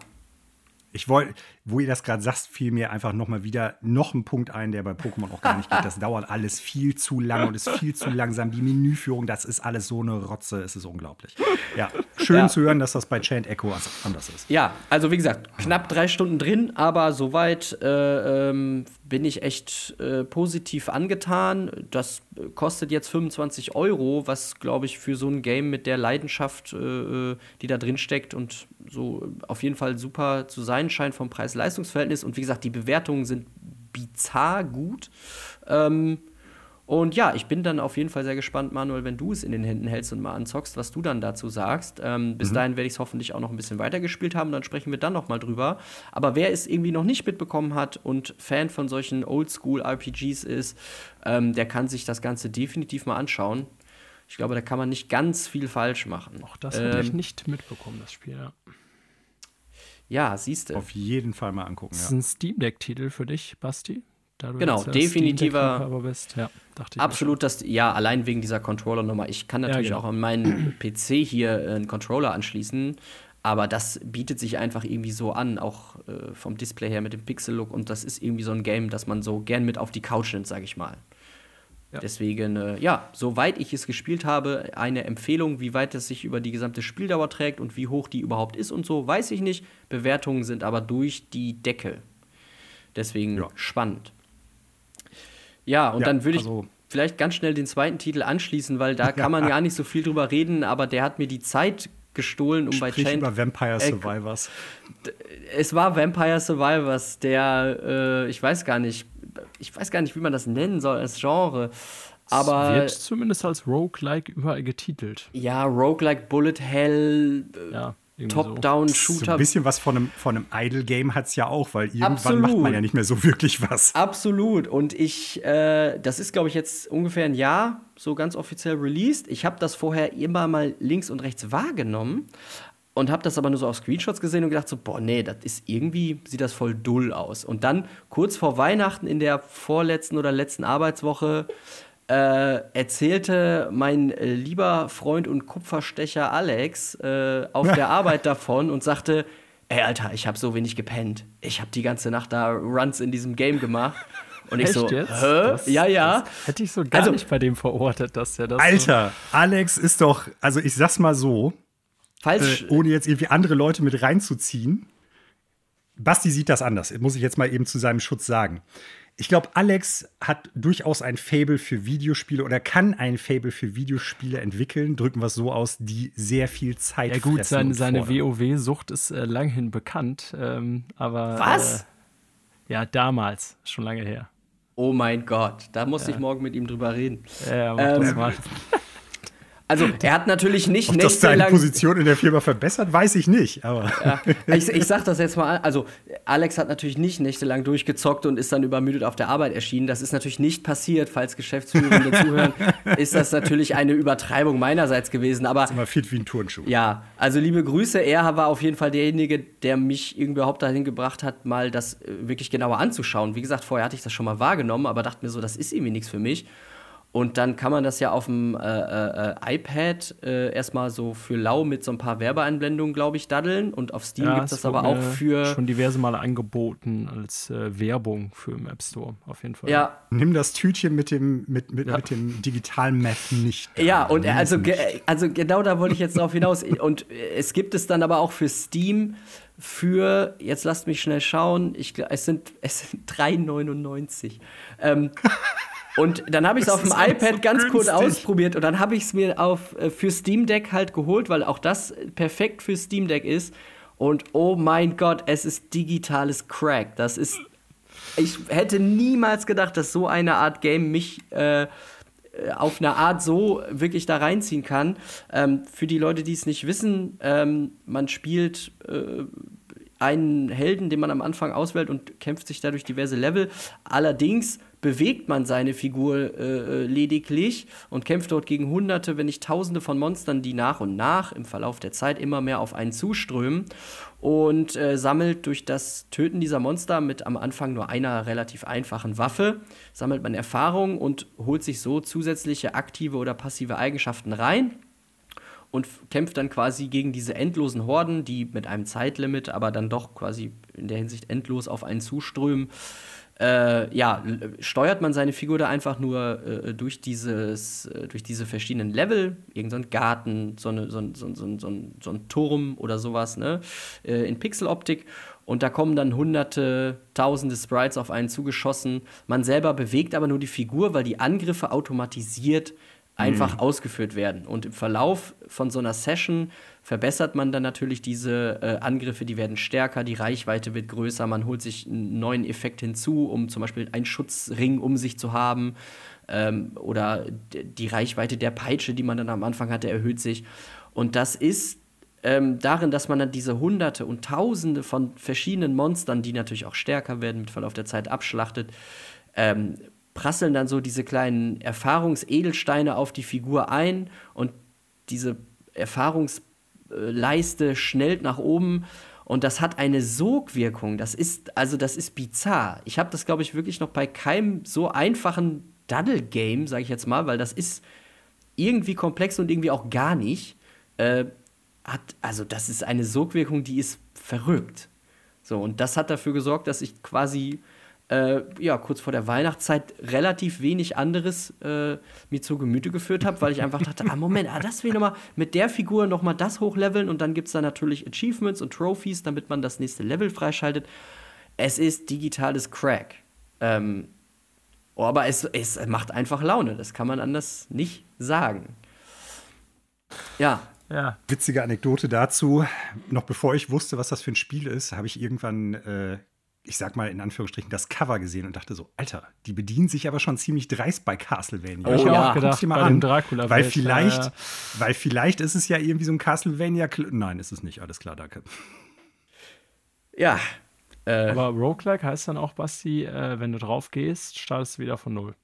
Ich wollte, wo ihr das gerade sagt, fiel mir einfach noch mal wieder noch ein Punkt ein, der bei Pokémon auch gar nicht geht. Das dauert alles viel zu lang und ist viel zu langsam. Die Menüführung, das ist alles so eine Rotze, es ist unglaublich. Ja, schön zu hören, dass das bei Chained Echoes anders ist. Ja, also wie gesagt, knapp 3 Stunden drin, aber soweit bin ich echt positiv angetan. Das kostet jetzt 25 €, was, glaube ich, für so ein Game mit der Leidenschaft, die da drin steckt und so auf jeden Fall super zu sein scheint vom Preis-Leistungs-Verhältnis. Und wie gesagt, die Bewertungen sind bizarr gut. Und ja, ich bin dann auf jeden Fall sehr gespannt, Manuel, wenn du es in den Händen hältst und mal anzockst, was du dann dazu sagst. Bis dahin werde ich es hoffentlich auch noch ein bisschen weitergespielt haben, dann sprechen wir dann noch mal drüber. Aber wer es irgendwie noch nicht mitbekommen hat und Fan von solchen Oldschool-RPGs ist, der kann sich das Ganze definitiv mal anschauen. Ich glaube, da kann man nicht ganz viel falsch machen. Auch das hätte ich nicht mitbekommen, das Spiel, ja. Ja, siehst du. Auf jeden Fall mal angucken. Das ist ein Steam Deck-Titel für dich, Basti. Genau, definitiver. Ja, dachte ich absolut, das, ja, allein wegen dieser Controller-Nummer. Ich kann natürlich auch an meinen PC hier einen Controller anschließen, aber das bietet sich einfach irgendwie so an, auch vom Display her mit dem Pixel-Look. Und das ist irgendwie so ein Game, das man so gern mit auf die Couch nimmt, sag ich mal. Ja. Deswegen, ja, soweit ich es gespielt habe, eine Empfehlung, wie weit es sich über die gesamte Spieldauer trägt und wie hoch die überhaupt ist und so, weiß ich nicht. Bewertungen sind aber durch die Decke. Deswegen spannend. Ja, und dann würde ich vielleicht ganz schnell den zweiten Titel anschließen, weil da kann man gar nicht so viel drüber reden, aber der hat mir die Zeit gestohlen, um bei Chained über Vampire Survivors. Es war Vampire Survivors, der, ich weiß gar nicht, wie man das nennen soll als Genre. Aber es wird zumindest als Roguelike überall getitelt. Ja, Roguelike, Bullet Hell, Top-Down-Shooter. So ein bisschen was von einem Idle-Game hat es ja auch, weil irgendwann macht man ja nicht mehr so wirklich was. Absolut. Und ich, das ist, glaube ich, jetzt ungefähr ein Jahr so ganz offiziell released. Ich habe das vorher immer mal links und rechts wahrgenommen und habe das aber nur so auf Screenshots gesehen und gedacht so, boah, nee, das ist irgendwie, sieht das voll dull aus. Und dann kurz vor Weihnachten in der vorletzten oder letzten Arbeitswoche erzählte mein lieber Freund und Kupferstecher Alex auf der Arbeit davon und sagte, ey, Alter, ich hab so wenig gepennt. Ich hab die ganze Nacht da Runs in diesem Game gemacht. Und ich so, hä? Das hätte ich so gar nicht bei dem verortet, dass der das Alter, so Alex ist doch, also ich sag's mal so, falsch, ohne jetzt irgendwie andere Leute mit reinzuziehen. Basti sieht das anders, muss ich jetzt mal eben zu seinem Schutz sagen. Ich glaube, Alex hat durchaus ein Faible für Videospiele oder kann ein Faible für Videospiele entwickeln, drücken wir es so aus, die sehr viel Zeit fressen. Ja gut, seine WoW-Sucht ist langhin bekannt, aber was? Ja, damals, schon lange her. Oh mein Gott, da muss ich morgen mit ihm drüber reden. Ja, mach das mal. Also, er hat natürlich nicht nächtelang. Ob das deine Position in der Firma verbessert, weiß ich nicht. Aber ja, ich sag das jetzt mal. Also, Alex hat natürlich nicht nächtelang durchgezockt und ist dann übermüdet auf der Arbeit erschienen. Das ist natürlich nicht passiert. Falls Geschäftsführende zuhören, ist das natürlich eine Übertreibung meinerseits gewesen. Aber das ist immer fit wie ein Turnschuh. Ja, also liebe Grüße. Er war auf jeden Fall derjenige, der mich irgendwie überhaupt dahin gebracht hat, mal das wirklich genauer anzuschauen. Wie gesagt, vorher hatte ich das schon mal wahrgenommen, aber dachte mir so, das ist irgendwie nichts für mich. Und dann kann man das ja auf dem iPad erstmal so für lau mit so ein paar Werbeeinblendungen, glaube ich, daddeln. Und auf Steam gibt es das aber auch für schon diverse Male angeboten als Werbung für im App Store, auf jeden Fall. Ja. Nimm das Tütchen mit dem digitalen Map nicht. Ja, und also genau da wollte ich jetzt drauf hinaus. Und es gibt es dann aber auch für Steam für, jetzt lasst mich schnell schauen, es sind 3,99. Und dann habe ich es auf dem iPad so ganz kurz ausprobiert und dann habe ich es mir für Steam Deck halt geholt, weil auch das perfekt für Steam Deck ist. Und oh mein Gott, es ist digitales Crack. Das ist, ich hätte niemals gedacht, dass so eine Art Game mich auf eine Art so wirklich da reinziehen kann. Für die Leute, die es nicht wissen, man spielt einen Helden, den man am Anfang auswählt und kämpft sich dadurch diverse Level. Allerdings bewegt man seine Figur lediglich und kämpft dort gegen Hunderte, wenn nicht Tausende von Monstern, die nach und nach im Verlauf der Zeit immer mehr auf einen zuströmen, und sammelt durch das Töten dieser Monster mit am Anfang nur einer relativ einfachen Waffe, sammelt man Erfahrung und holt sich so zusätzliche aktive oder passive Eigenschaften rein und kämpft dann quasi gegen diese endlosen Horden, die mit einem Zeitlimit, aber dann doch quasi in der Hinsicht endlos auf einen zuströmen. Ja, steuert man seine Figur da einfach nur durch diese verschiedenen Level, irgendeinen Garten, so ein Turm oder sowas, ne? In Pixeloptik. Und da kommen dann hunderte, tausende Sprites auf einen zugeschossen. Man selber bewegt aber nur die Figur, weil die Angriffe automatisiert einfach ausgeführt werden. Und im Verlauf von so einer Session verbessert man dann natürlich diese Angriffe, die werden stärker, die Reichweite wird größer, man holt sich einen neuen Effekt hinzu, um zum Beispiel einen Schutzring um sich zu haben, oder die Reichweite der Peitsche, die man dann am Anfang hatte, erhöht sich. Und das ist darin, dass man dann diese Hunderte und Tausende von verschiedenen Monstern, die natürlich auch stärker werden, mit Verlauf der Zeit abschlachtet, prasseln dann so diese kleinen Erfahrungsedelsteine auf die Figur ein und diese Erfahrungsleiste schnellt nach oben und das hat eine Sogwirkung. Das ist bizarr. Ich habe das, glaube ich, wirklich noch bei keinem so einfachen Daddle-Game, sage ich jetzt mal, weil das ist irgendwie komplex und irgendwie auch gar nicht. Das ist eine Sogwirkung, die ist verrückt. So, und das hat dafür gesorgt, dass ich quasi kurz vor der Weihnachtszeit relativ wenig anderes mir zu Gemüte geführt habe, weil ich einfach dachte, das will ich nochmal mit der Figur nochmal das hochleveln und dann gibt es da natürlich Achievements und Trophies, damit man das nächste Level freischaltet. Es ist digitales Crack. Aber es macht einfach Laune, das kann man anders nicht sagen. Ja. Witzige Anekdote dazu. Noch bevor ich wusste, was das für ein Spiel ist, habe ich irgendwann ich sag mal in Anführungsstrichen, das Cover gesehen und dachte so, Alter, die bedienen sich aber schon ziemlich dreist bei Castlevania. Oh, ich habe auch gedacht, mal bei dem Dracula-Welt. Weil vielleicht ist es ja irgendwie so ein Castlevania. Nein, ist es nicht. Alles klar, danke. Ja. Aber Roguelike heißt dann auch, Basti, wenn du drauf gehst, startest du wieder von null.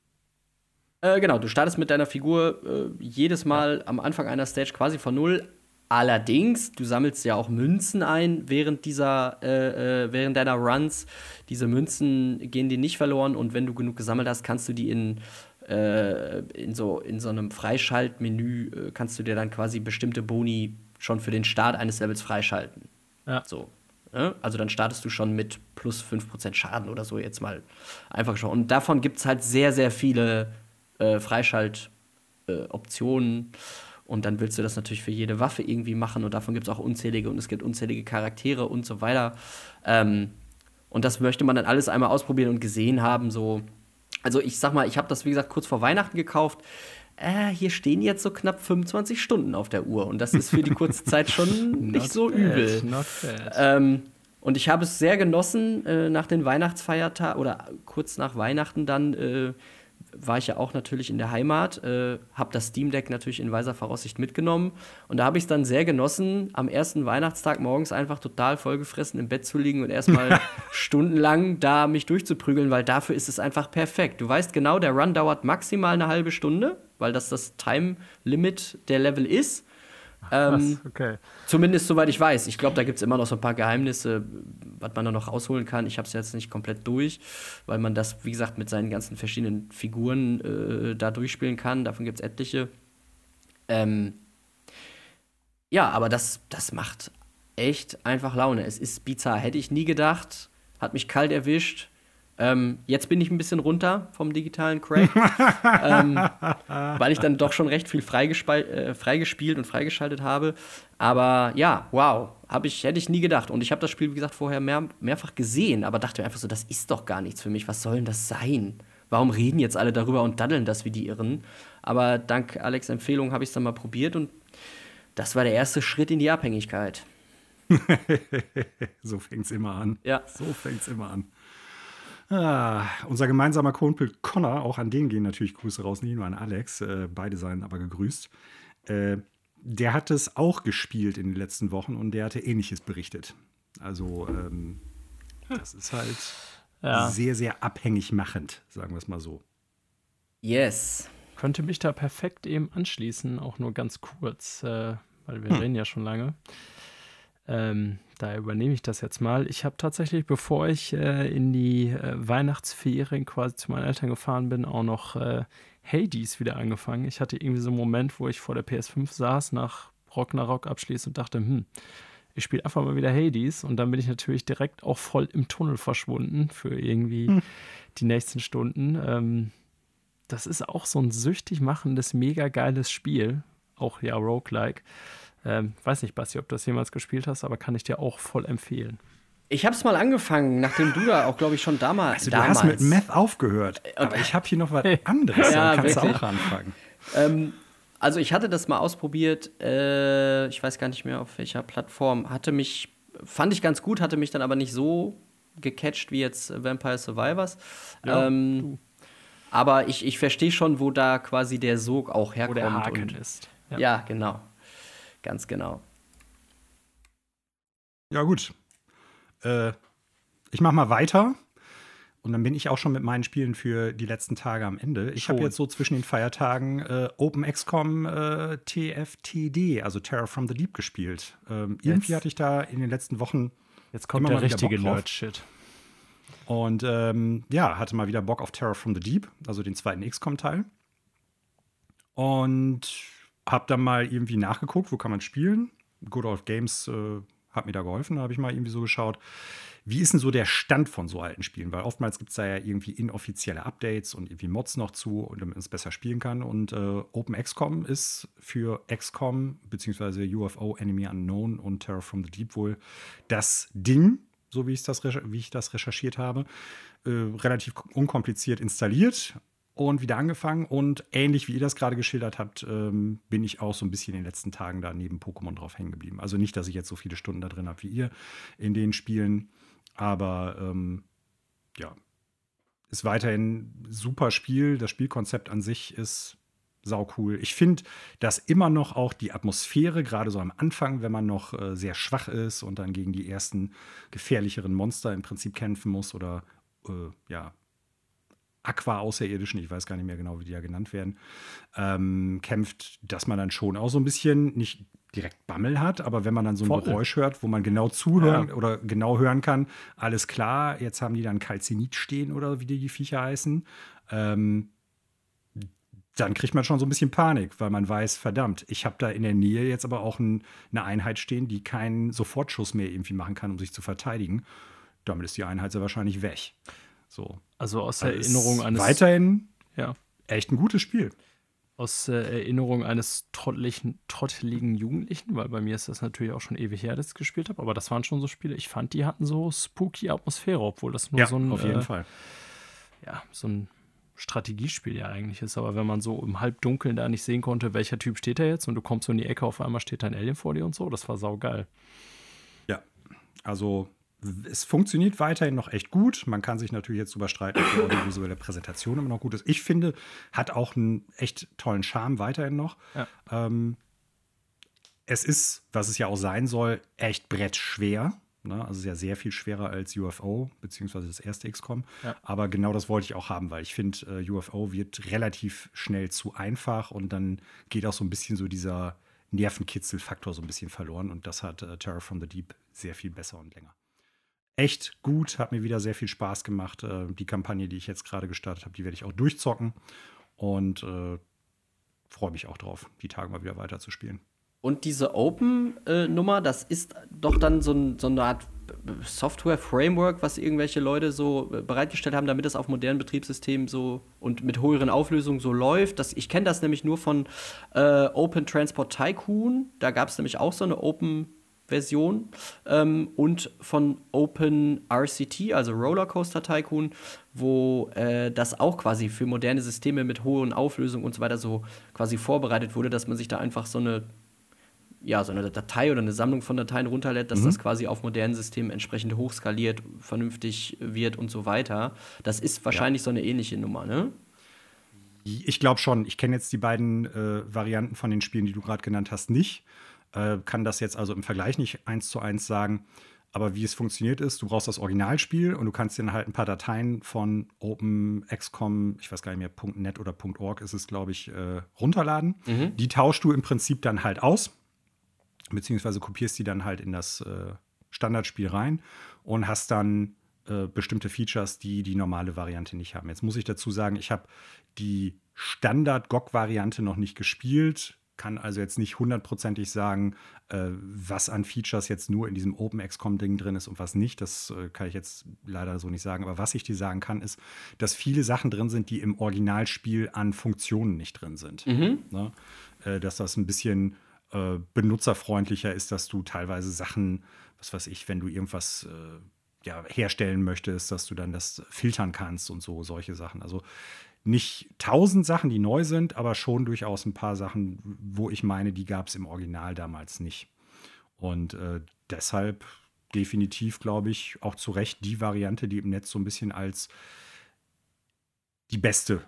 Genau, du startest mit deiner Figur jedes Mal am Anfang einer Stage quasi von null. Allerdings, du sammelst ja auch Münzen ein während deiner Runs. Diese Münzen gehen dir nicht verloren und wenn du genug gesammelt hast, kannst du die in so einem Freischaltmenü kannst du dir dann quasi bestimmte Boni schon für den Start eines Levels freischalten. Ja. So. Also dann startest du schon mit plus 5% Schaden oder so jetzt mal einfach schon. Und davon gibt es halt sehr, sehr viele Freischaltoptionen. Und dann willst du das natürlich für jede Waffe irgendwie machen. Und davon gibt es auch unzählige. Und es gibt unzählige Charaktere und so weiter. Und das möchte man dann alles einmal ausprobieren und gesehen haben. So. Also ich sag mal, ich habe das, wie gesagt, kurz vor Weihnachten gekauft. Hier stehen jetzt so knapp 25 Stunden auf der Uhr. Und das ist für die kurze Zeit schon nicht so übel. Not bad. Und ich habe es sehr genossen. Nach den Weihnachtsfeiertagen oder kurz nach Weihnachten dann war ich ja auch natürlich in der Heimat, habe das Steam Deck natürlich in weiser Voraussicht mitgenommen und da habe ich es dann sehr genossen, am ersten Weihnachtstag morgens einfach total vollgefressen im Bett zu liegen und erstmal stundenlang da mich durchzuprügeln, weil dafür ist es einfach perfekt. Du weißt genau, der Run dauert maximal eine halbe Stunde, weil das Time-Limit der Level ist. Okay. Zumindest soweit ich weiß. Ich glaube, da gibt es immer noch so ein paar Geheimnisse, was man da noch rausholen kann. Ich habe es jetzt nicht komplett durch, weil man das, wie gesagt, mit seinen ganzen verschiedenen Figuren da durchspielen kann. Davon gibt es etliche. Ja, aber das macht echt einfach Laune. Es ist bizarr. Hätte ich nie gedacht. Hat mich kalt erwischt. Jetzt bin ich ein bisschen runter vom digitalen Crack, weil ich dann doch schon recht viel freigespielt und freigeschaltet habe. Aber ja, wow, hätte ich nie gedacht. Und ich habe das Spiel, wie gesagt, vorher mehrfach gesehen, aber dachte mir einfach so, das ist doch gar nichts für mich. Was soll denn das sein? Warum reden jetzt alle darüber und daddeln das wie die Irren? Aber dank Alex' Empfehlung habe ich es dann mal probiert und das war der erste Schritt in die Abhängigkeit. So fängt's immer an. Ja. So fängt's immer an. Ah, unser gemeinsamer Kumpel Connor, auch an den gehen natürlich Grüße raus, nicht nur an Alex, beide seien aber gegrüßt. Der hat es auch gespielt in den letzten Wochen und der hatte Ähnliches berichtet. Also das ist halt sehr, sehr abhängig machend, sagen wir es mal so. Yes. Könnte mich da perfekt eben anschließen, auch nur ganz kurz, weil wir reden ja schon lange. Da übernehme ich das jetzt mal. Ich habe tatsächlich, bevor ich in die Weihnachtsferien quasi zu meinen Eltern gefahren bin, auch noch Hades wieder angefangen. Ich hatte irgendwie so einen Moment, wo ich vor der PS5 saß, nach Ragnarok abschließt und dachte, ich spiele einfach mal wieder Hades. Und dann bin ich natürlich direkt auch voll im Tunnel verschwunden für irgendwie die nächsten Stunden. Das ist auch so ein süchtig machendes, mega geiles Spiel. Auch ja roguelike. Weiß nicht, Basti, ob du das jemals gespielt hast, aber kann ich dir auch voll empfehlen. Ich hab's mal angefangen, nachdem du da auch, glaube ich, schon damals... Also du hast mit Meth aufgehört, aber ich hab hier noch was anderes, ja, kannst du auch anfangen. Also ich hatte das mal ausprobiert, ich weiß gar nicht mehr, auf welcher Plattform, fand ich ganz gut, hatte mich dann aber nicht so gecatcht wie jetzt Vampire Survivors. Ja, aber ich verstehe schon, wo da quasi der Sog auch herkommt. Wo der Haken ist. Ja, ja, genau. Ganz genau. Ja, gut. Ich mach mal weiter. Und dann bin ich auch schon mit meinen Spielen für die letzten Tage am Ende. Ich habe jetzt so zwischen den Feiertagen OpenXCom TFTD, also Terror from the Deep, gespielt. Irgendwie hatte ich da in den letzten Wochen jetzt kommt der richtige Nerd-Shit. Und hatte mal wieder Bock auf Terror from the Deep, also den zweiten XCOM-Teil. Und hab dann mal irgendwie nachgeguckt, wo kann man spielen. Good Old Games hat mir da geholfen. Da habe ich mal irgendwie so geschaut, wie ist denn so der Stand von so alten Spielen? Weil oftmals gibt es da ja irgendwie inoffizielle Updates und irgendwie Mods noch zu, und damit man es besser spielen kann. Und OpenXCom ist für XCOM bzw. UFO, Enemy Unknown und Terror from the Deep wohl das Ding, so wie ich das recherchiert habe. Relativ unkompliziert installiert. Und wieder angefangen. Und ähnlich wie ihr das gerade geschildert habt, bin ich auch so ein bisschen in den letzten Tagen da neben Pokémon drauf hängen geblieben. Also nicht, dass ich jetzt so viele Stunden da drin habe wie ihr in den Spielen. Aber ist weiterhin ein super Spiel. Das Spielkonzept an sich ist saucool. Ich finde, dass immer noch auch die Atmosphäre, gerade so am Anfang, wenn man noch sehr schwach ist und dann gegen die ersten gefährlicheren Monster im Prinzip kämpfen muss oder Aqua-Außerirdischen, ich weiß gar nicht mehr genau, wie die ja genannt werden, kämpft, dass man dann schon auch so ein bisschen nicht direkt Bammel hat, aber wenn man dann so ein Geräusch hört, wo man genau zuhören oder genau hören kann, alles klar, jetzt haben die dann Calcinit stehen oder wie die Viecher heißen, dann kriegt man schon so ein bisschen Panik, weil man weiß, verdammt, ich habe da in der Nähe jetzt aber auch eine Einheit stehen, die keinen Sofortschuss mehr irgendwie machen kann, um sich zu verteidigen. Damit ist die Einheit sehr wahrscheinlich weg. So. Also aus der Erinnerung eines weiterhin echt ein gutes Spiel. Aus Erinnerung eines trotteligen Jugendlichen, weil bei mir ist das natürlich auch schon ewig her, dass ich gespielt habe, aber das waren schon so Spiele, ich fand, die hatten so spooky Atmosphäre, obwohl das nur so ein Strategiespiel ja eigentlich ist, aber wenn man so im Halbdunkeln da nicht sehen konnte, welcher Typ steht da jetzt, und du kommst so in die Ecke, auf einmal steht da ein Alien vor dir und so, das war saugeil. Ja, also es funktioniert weiterhin noch echt gut. Man kann sich natürlich jetzt drüber streiten, ob die audiovisuelle Präsentation immer noch gut ist. Ich finde, hat auch einen echt tollen Charme weiterhin noch. Ja. Es ist, was es ja auch sein soll, echt brettschwer. Ne? Also ja, sehr viel schwerer als UFO, beziehungsweise das erste XCOM. Ja. Aber genau das wollte ich auch haben, weil ich finde, UFO wird relativ schnell zu einfach und dann geht auch so ein bisschen so dieser Nervenkitzelfaktor so ein bisschen verloren. Und das hat Terror from the Deep sehr viel besser und länger. Echt gut, hat mir wieder sehr viel Spaß gemacht. Die Kampagne, die ich jetzt gerade gestartet habe, die werde ich auch durchzocken. Und freue mich auch drauf, die Tage mal wieder weiterzuspielen. Und diese Open-Nummer, das ist doch dann so eine Art Software-Framework, was irgendwelche Leute so bereitgestellt haben, damit das auf modernen Betriebssystemen so und mit höheren Auflösungen so läuft. Ich kenne das nämlich nur von Open Transport Tycoon, da gab es nämlich auch so eine Open-Version und von Open RCT, also Rollercoaster Tycoon, wo das auch quasi für moderne Systeme mit hohen Auflösungen und so weiter so quasi vorbereitet wurde, dass man sich da einfach so eine Datei oder eine Sammlung von Dateien runterlädt, dass das quasi auf modernen Systemen entsprechend hochskaliert, vernünftig wird und so weiter. Das ist wahrscheinlich so eine ähnliche Nummer, ne? Ich glaube schon. Ich kenne jetzt die beiden Varianten von den Spielen, die du gerade genannt hast, nicht. Kann das jetzt also im Vergleich nicht 1:1 sagen. Aber wie es funktioniert ist, du brauchst das Originalspiel und du kannst dir dann halt ein paar Dateien von OpenXCom, ich weiß gar nicht mehr, .net oder .org ist es, glaube ich, runterladen. Die tauschst du im Prinzip dann halt aus, beziehungsweise kopierst die dann halt in das Standardspiel rein und hast dann bestimmte Features, die die normale Variante nicht haben. Jetzt muss ich dazu sagen, ich habe die Standard-GOG-Variante noch nicht gespielt, kann also jetzt nicht hundertprozentig sagen, was an Features jetzt nur in diesem OpenXCom-Ding drin ist und was nicht. Das kann ich jetzt leider so nicht sagen. Aber was ich dir sagen kann, ist, dass viele Sachen drin sind, die im Originalspiel an Funktionen nicht drin sind. Ne? Dass das ein bisschen benutzerfreundlicher ist, dass du teilweise Sachen, was weiß ich, wenn du irgendwas herstellen möchtest, dass du dann das filtern kannst und so, solche Sachen. Also nicht 1000 Sachen, die neu sind, aber schon durchaus ein paar Sachen, wo ich meine, die gab es im Original damals nicht. Und deshalb definitiv, glaube ich, auch zu Recht die Variante, die im Netz so ein bisschen als die beste,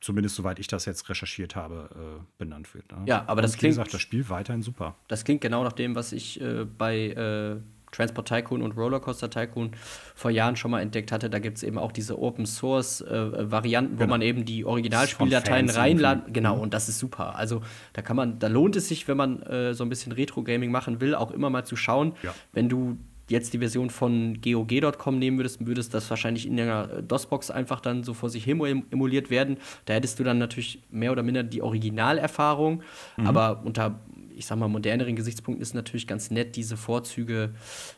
zumindest soweit ich das jetzt recherchiert habe, benannt wird. Ne? Ja, aber das klingt, wie gesagt, das Spiel weiterhin super. Das klingt genau nach dem, was ich bei Transport Tycoon und Rollercoaster Tycoon vor Jahren schon mal entdeckt hatte. Da gibt es eben auch diese Open-Source-Varianten, wo man eben die Originalspieldateien reinladen. Genau, und das ist super. Also da lohnt es sich, wenn man so ein bisschen Retro-Gaming machen will, auch immer mal zu schauen, wenn du jetzt die Version von GOG.com nehmen würdest das wahrscheinlich in der DOS-Box einfach dann so vor sich hin emuliert werden. Da hättest du dann natürlich mehr oder minder die Originalerfahrung. Aber unter, ich sag mal, moderneren Gesichtspunkten ist natürlich ganz nett, diese Vorzüge,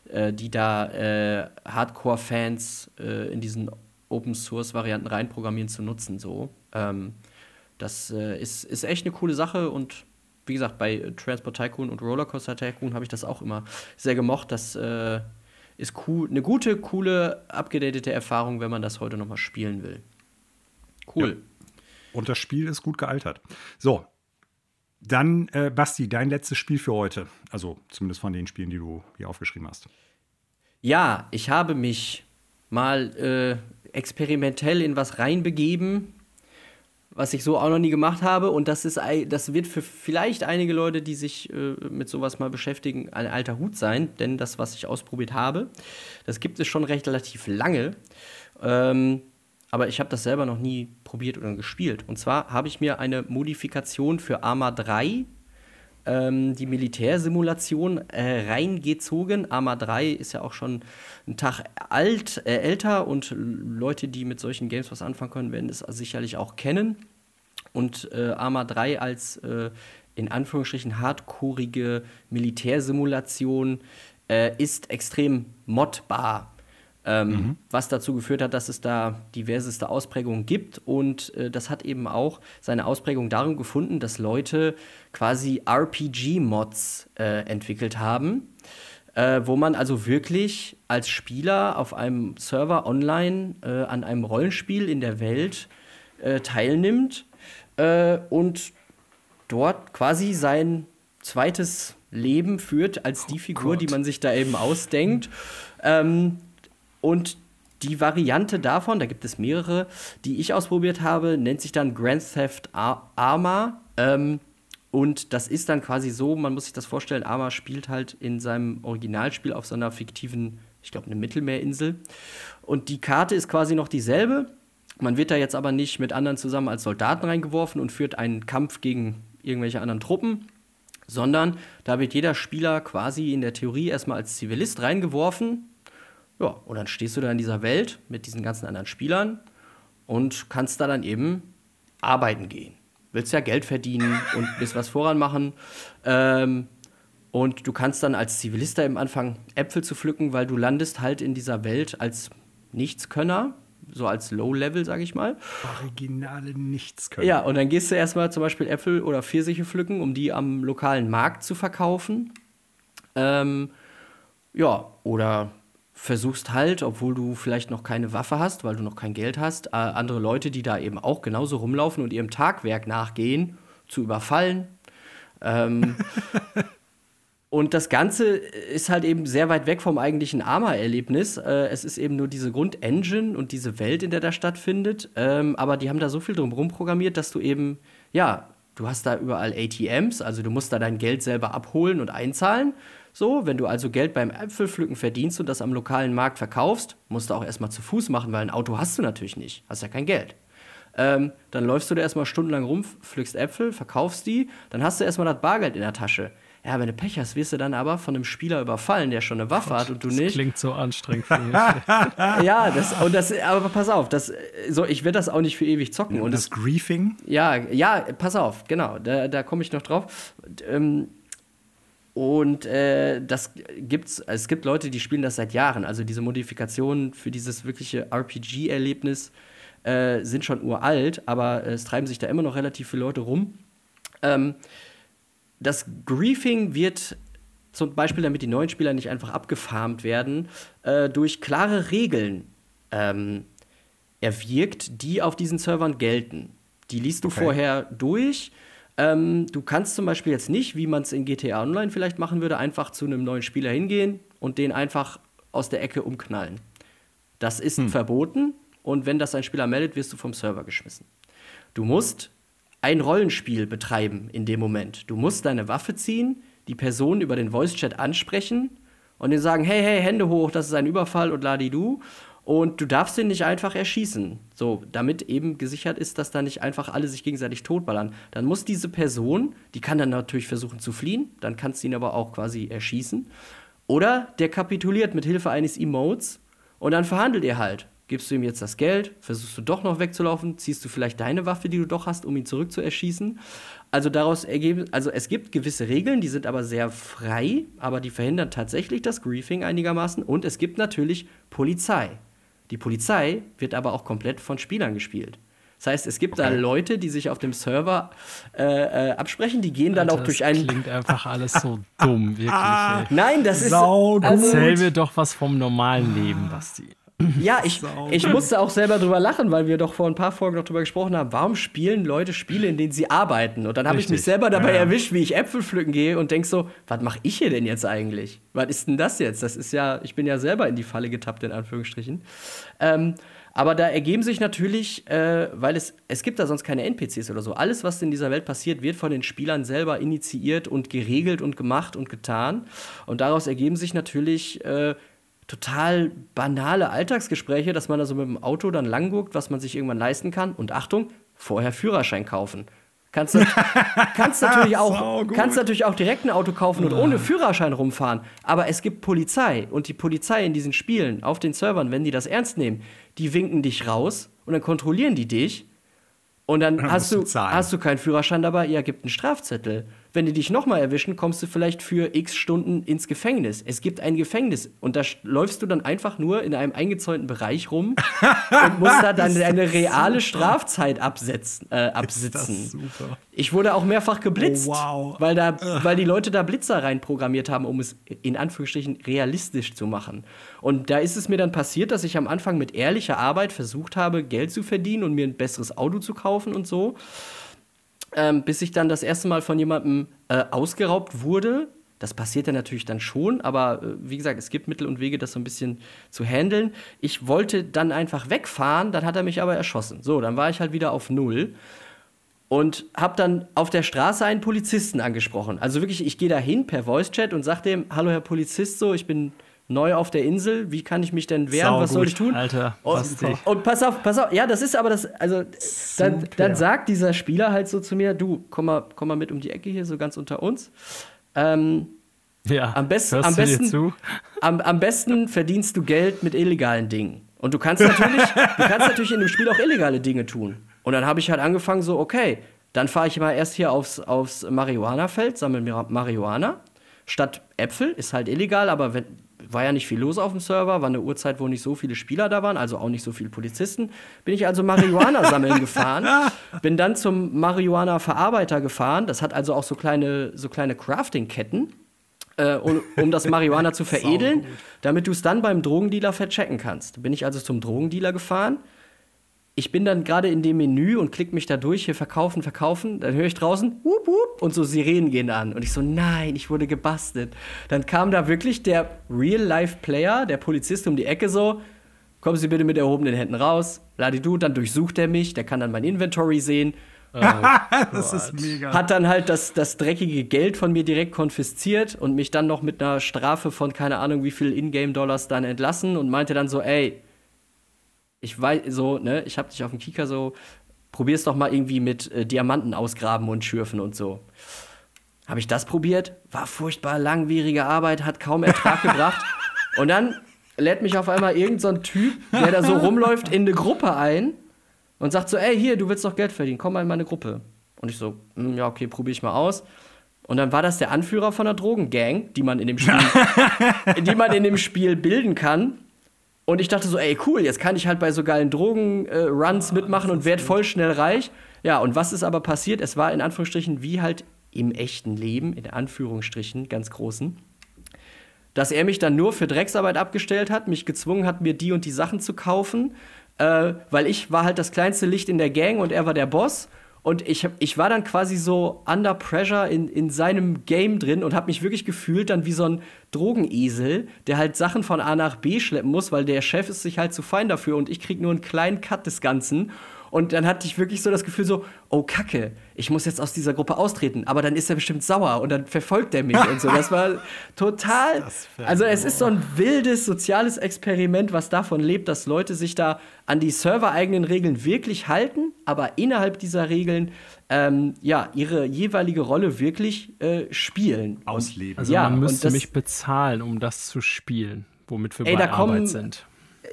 die da Hardcore-Fans in diesen Open-Source-Varianten reinprogrammieren, zu nutzen. So. Das ist echt eine coole Sache und wie gesagt, bei Transport Tycoon und Rollercoaster Tycoon habe ich das auch immer sehr gemocht. Das ist cool, eine gute, coole, abgedatete Erfahrung, wenn man das heute noch mal spielen will. Cool. Ja. Und das Spiel ist gut gealtert. So, dann, Basti, dein letztes Spiel für heute. Also zumindest von den Spielen, die du hier aufgeschrieben hast. Ja, ich habe mich mal experimentell in was reinbegeben, was ich so auch noch nie gemacht habe. Und das wird für vielleicht einige Leute, die sich mit sowas mal beschäftigen, ein alter Hut sein. Denn das, was ich ausprobiert habe, das gibt es schon relativ lange. Aber ich habe das selber noch nie probiert oder gespielt. Und zwar habe ich mir eine Modifikation für Arma 3, die Militärsimulation, reingezogen. Arma 3 ist ja auch schon einen Tag älter und Leute, die mit solchen Games was anfangen können, werden es sicherlich auch kennen. Und Arma 3 als in Anführungsstrichen hardcoreige Militärsimulation ist extrem modbar. Was dazu geführt hat, dass es da diverseste Ausprägungen gibt. Und das hat eben auch seine Ausprägung darum gefunden, dass Leute quasi RPG-Mods entwickelt haben, wo man also wirklich als Spieler auf einem Server online an einem Rollenspiel in der Welt teilnimmt und dort quasi sein zweites Leben führt als die Figur, die man sich da eben ausdenkt. Und die Variante davon, da gibt es mehrere, die ich ausprobiert habe, nennt sich dann Grand Theft Arma. Und das ist dann quasi so, man muss sich das vorstellen, Arma spielt halt in seinem Originalspiel auf so einer fiktiven, ich glaube, eine Mittelmeerinsel. Und die Karte ist quasi noch dieselbe. Man wird da jetzt aber nicht mit anderen zusammen als Soldaten reingeworfen und führt einen Kampf gegen irgendwelche anderen Truppen, sondern da wird jeder Spieler quasi in der Theorie erstmal als Zivilist reingeworfen. Ja, und dann stehst du da in dieser Welt mit diesen ganzen anderen Spielern und kannst da dann eben arbeiten gehen. Willst ja Geld verdienen und ein bisschen was voran machen. Und du kannst dann als Zivilist eben anfangen, Äpfel zu pflücken, weil du landest halt in dieser Welt als Nichtskönner, so als Low-Level, sag ich mal. Originale Nichtskönner. Ja, und dann gehst du erstmal zum Beispiel Äpfel oder Pfirsiche pflücken, um die am lokalen Markt zu verkaufen. Ja, oder versuchst halt, obwohl du vielleicht noch keine Waffe hast, weil du noch kein Geld hast, andere Leute, die da eben auch genauso rumlaufen und ihrem Tagwerk nachgehen, zu überfallen. Und das Ganze ist halt eben sehr weit weg vom eigentlichen Arma-Erlebnis. Es ist eben nur diese Grundengine und diese Welt, in der das stattfindet. Aber die haben da so viel drum rumprogrammiert, dass du eben, ja, du hast da überall ATMs, also du musst da dein Geld selber abholen und einzahlen. So, wenn du also Geld beim Äpfelpflücken verdienst und das am lokalen Markt verkaufst, musst du auch erstmal zu Fuß machen, weil ein Auto hast du natürlich nicht, hast ja kein Geld. Dann läufst du da erstmal stundenlang rum, pflückst Äpfel, verkaufst die, dann hast du erstmal das Bargeld in der Tasche. Ja, wenn du Pech hast, wirst du dann aber von einem Spieler überfallen, der schon eine Waffe hat und du nicht. Das klingt so anstrengend für mich. Ja, aber pass auf, ich werde das auch nicht für ewig zocken. Und das Griefing? Ja, pass auf, genau, da komme ich noch drauf. Es gibt Leute, die spielen das seit Jahren. Also diese Modifikationen für dieses wirkliche RPG-Erlebnis sind schon uralt, aber es treiben sich da immer noch relativ viele Leute rum. Das Griefing wird zum Beispiel, damit die neuen Spieler nicht einfach abgefarmt werden, durch klare Regeln erwirkt, die auf diesen Servern gelten. Die liest du vorher durch. Du kannst zum Beispiel jetzt nicht, wie man es in GTA Online vielleicht machen würde, einfach zu einem neuen Spieler hingehen und den einfach aus der Ecke umknallen. Das ist verboten. Und wenn das ein Spieler meldet, wirst du vom Server geschmissen. Du musst ein Rollenspiel betreiben in dem Moment. Du musst deine Waffe ziehen, die Person über den Voice-Chat ansprechen und denen sagen, hey, Hände hoch, das ist ein Überfall und ladidu. Und du darfst ihn nicht einfach erschießen. So, damit eben gesichert ist, dass da nicht einfach alle sich gegenseitig totballern. Dann muss diese Person, die kann dann natürlich versuchen zu fliehen, dann kannst du ihn aber auch quasi erschießen. Oder der kapituliert mit Hilfe eines Emotes und dann verhandelt ihr halt. Gibst du ihm jetzt das Geld, versuchst du doch noch wegzulaufen, ziehst du vielleicht deine Waffe, die du doch hast, um ihn zurück zu erschießen. Also es gibt gewisse Regeln, die sind aber sehr frei, aber die verhindern tatsächlich das Griefing einigermaßen. Und es gibt natürlich Polizei. Die Polizei wird aber auch komplett von Spielern gespielt. Das heißt, es gibt da Leute, die sich auf dem Server absprechen, die gehen dann auch durch einen... Das klingt einfach alles so dumm, wirklich. Ey. Nein, das ist... Erzähl mir doch was vom normalen Leben, Basti. Ja, ich musste auch selber drüber lachen, weil wir doch vor ein paar Folgen noch drüber gesprochen haben, warum spielen Leute Spiele, in denen sie arbeiten? Und dann habe ich mich selber dabei erwischt, wie ich Äpfel pflücken gehe und denke so, was mache ich hier denn jetzt eigentlich? Was ist denn das jetzt? Das ist ja, ich bin ja selber in die Falle getappt, in Anführungsstrichen. Aber da ergeben sich natürlich, weil es gibt da sonst keine NPCs oder so. Alles, was in dieser Welt passiert, wird von den Spielern selber initiiert und geregelt und gemacht und getan. Und daraus ergeben sich natürlich total banale Alltagsgespräche, dass man da so mit dem Auto dann langguckt, was man sich irgendwann leisten kann. Und Achtung, vorher Führerschein kaufen. Kannst natürlich auch direkt ein Auto kaufen und ohne Führerschein rumfahren. Aber es gibt Polizei. Und die Polizei in diesen Spielen, auf den Servern, wenn die das ernst nehmen, die winken dich raus und dann kontrollieren die dich. Und dann hast du keinen Führerschein dabei, ja, gibt einen Strafzettel. Wenn die dich nochmal erwischen, kommst du vielleicht für x Stunden ins Gefängnis. Es gibt ein Gefängnis und da läufst du dann einfach nur in einem eingezäunten Bereich rum und musst da dann eine reale Strafzeit absitzen. Ist das super. Ich wurde auch mehrfach geblitzt, weil die Leute da Blitzer reinprogrammiert haben, um es in Anführungsstrichen realistisch zu machen. Und da ist es mir dann passiert, dass ich am Anfang mit ehrlicher Arbeit versucht habe, Geld zu verdienen und mir ein besseres Auto zu kaufen und so. Bis ich dann das erste Mal von jemandem ausgeraubt wurde. Das passiert ja natürlich dann schon, aber wie gesagt, es gibt Mittel und Wege, das so ein bisschen zu handeln. Ich wollte dann einfach wegfahren, dann hat er mich aber erschossen. So, dann war ich halt wieder auf Null und habe dann auf der Straße einen Polizisten angesprochen. Also wirklich, ich gehe da hin per Voice-Chat und sage dem, hallo Herr Polizist, so, ich bin neu auf der Insel, wie kann ich mich denn wehren, was soll ich tun? Alter, und pass auf, ja, das ist aber das, also dann sagt dieser Spieler halt so zu mir, du, komm mal mit um die Ecke hier, so ganz unter uns. Ja, am besten verdienst du Geld mit illegalen Dingen. Und du kannst natürlich, in dem Spiel auch illegale Dinge tun. Und dann habe ich halt angefangen so, okay, dann fahre ich mal erst hier aufs Marihuana-Feld, sammle mir Marihuana. statt Äpfel, ist halt illegal, aber wenn, war ja nicht viel los auf dem Server, war eine Uhrzeit, wo nicht so viele Spieler da waren, also auch nicht so viele Polizisten, bin ich also Marihuana sammeln gefahren, bin dann zum Marihuana-Verarbeiter gefahren, das hat also auch so kleine Crafting-Ketten, um das Marihuana zu veredeln, damit du es dann beim Drogendealer verchecken kannst. Bin ich also zum Drogendealer gefahren, ich bin dann gerade in dem Menü und klick mich da durch, hier verkaufen, dann höre ich draußen, wup, wup, und so Sirenen gehen an. Und ich so, nein, ich wurde gebastelt. Dann kam da wirklich der Real-Life-Player, der Polizist um die Ecke so, kommen Sie bitte mit erhobenen Händen raus, ladidu, dann durchsucht er mich, der kann dann mein Inventory sehen. Das ist mega. Hat dann halt das dreckige Geld von mir direkt konfisziert und mich dann noch mit einer Strafe von keine Ahnung wie viel Ingame-Dollars dann entlassen und meinte dann so, ey, ich weiß so, ne, ich hab dich auf dem Kieker so, probier's doch mal irgendwie mit Diamanten ausgraben und schürfen und so. Habe ich das probiert? War furchtbar langwierige Arbeit, hat kaum Ertrag gebracht. Und dann lädt mich auf einmal irgend so ein Typ, der da so rumläuft, in eine Gruppe ein und sagt so, ey, hier, du willst doch Geld verdienen, komm mal in meine Gruppe. Und ich so, ja, okay, probier ich mal aus. Und dann war das der Anführer von einer Drogengang, die man in dem Spiel, bilden kann. Und ich dachte so, ey, cool, jetzt kann ich halt bei so geilen Drogen-Runs mitmachen und werd voll schnell reich. Ja, und was ist aber passiert? Es war in Anführungsstrichen wie halt im echten Leben, in Anführungsstrichen, ganz großen, dass er mich dann nur für Drecksarbeit abgestellt hat, mich gezwungen hat, mir die und die Sachen zu kaufen, weil ich war halt das kleinste Licht in der Gang und er war der Boss. Und ich war dann quasi so under pressure in seinem Game drin und habe mich wirklich gefühlt dann wie so ein Drogenesel, der halt Sachen von A nach B schleppen muss, weil der Chef ist sich halt zu fein dafür und ich krieg nur einen kleinen Cut des Ganzen. Und dann hatte ich wirklich so das Gefühl so, oh Kacke, ich muss jetzt aus dieser Gruppe austreten, aber dann ist er bestimmt sauer und dann verfolgt er mich und so. Das war total, also es ist so ein wildes soziales Experiment, was davon lebt, dass Leute sich da an die servereigenen Regeln wirklich halten, aber innerhalb dieser Regeln ja, ihre jeweilige Rolle wirklich spielen. Ausleben. Also ja, man müsste mich bezahlen, um das zu spielen, womit wir bei Arbeit sind.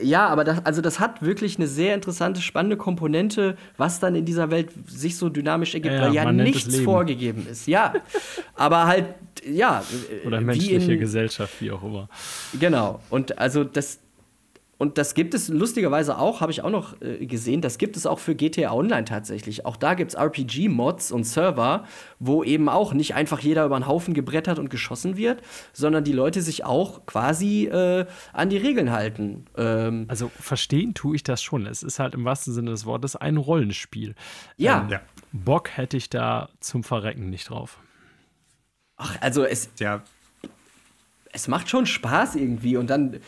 Ja, aber das hat wirklich eine sehr interessante, spannende Komponente, was dann in dieser Welt sich so dynamisch ergibt, weil ja nichts vorgegeben ist. Ja, aber halt, ja. Oder menschliche Gesellschaft, wie auch immer. Genau. Und also das gibt es lustigerweise auch, habe ich auch noch gesehen, das gibt es auch für GTA Online tatsächlich. Auch da gibt es RPG-Mods und Server, wo eben auch nicht einfach jeder über den Haufen gebrettert und geschossen wird, sondern die Leute sich auch quasi an die Regeln halten. Also verstehen tue ich das schon. Es ist halt im wahrsten Sinne des Wortes ein Rollenspiel. Ja. Bock hätte ich da zum Verrecken nicht drauf. Ach, also es macht schon Spaß irgendwie und dann.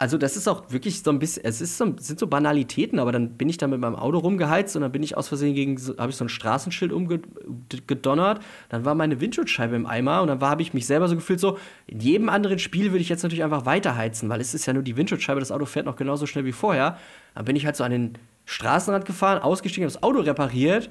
Also das ist auch wirklich so ein bisschen, sind so Banalitäten, aber dann bin ich da mit meinem Auto rumgeheizt und dann bin ich aus Versehen habe ich so ein Straßenschild umgedonnert, dann war meine Windschutzscheibe im Eimer und dann habe ich mich selber so gefühlt so, in jedem anderen Spiel würde ich jetzt natürlich einfach weiterheizen, weil es ist ja nur die Windschutzscheibe, das Auto fährt noch genauso schnell wie vorher. Dann bin ich halt so an den Straßenrand gefahren, ausgestiegen, habe das Auto repariert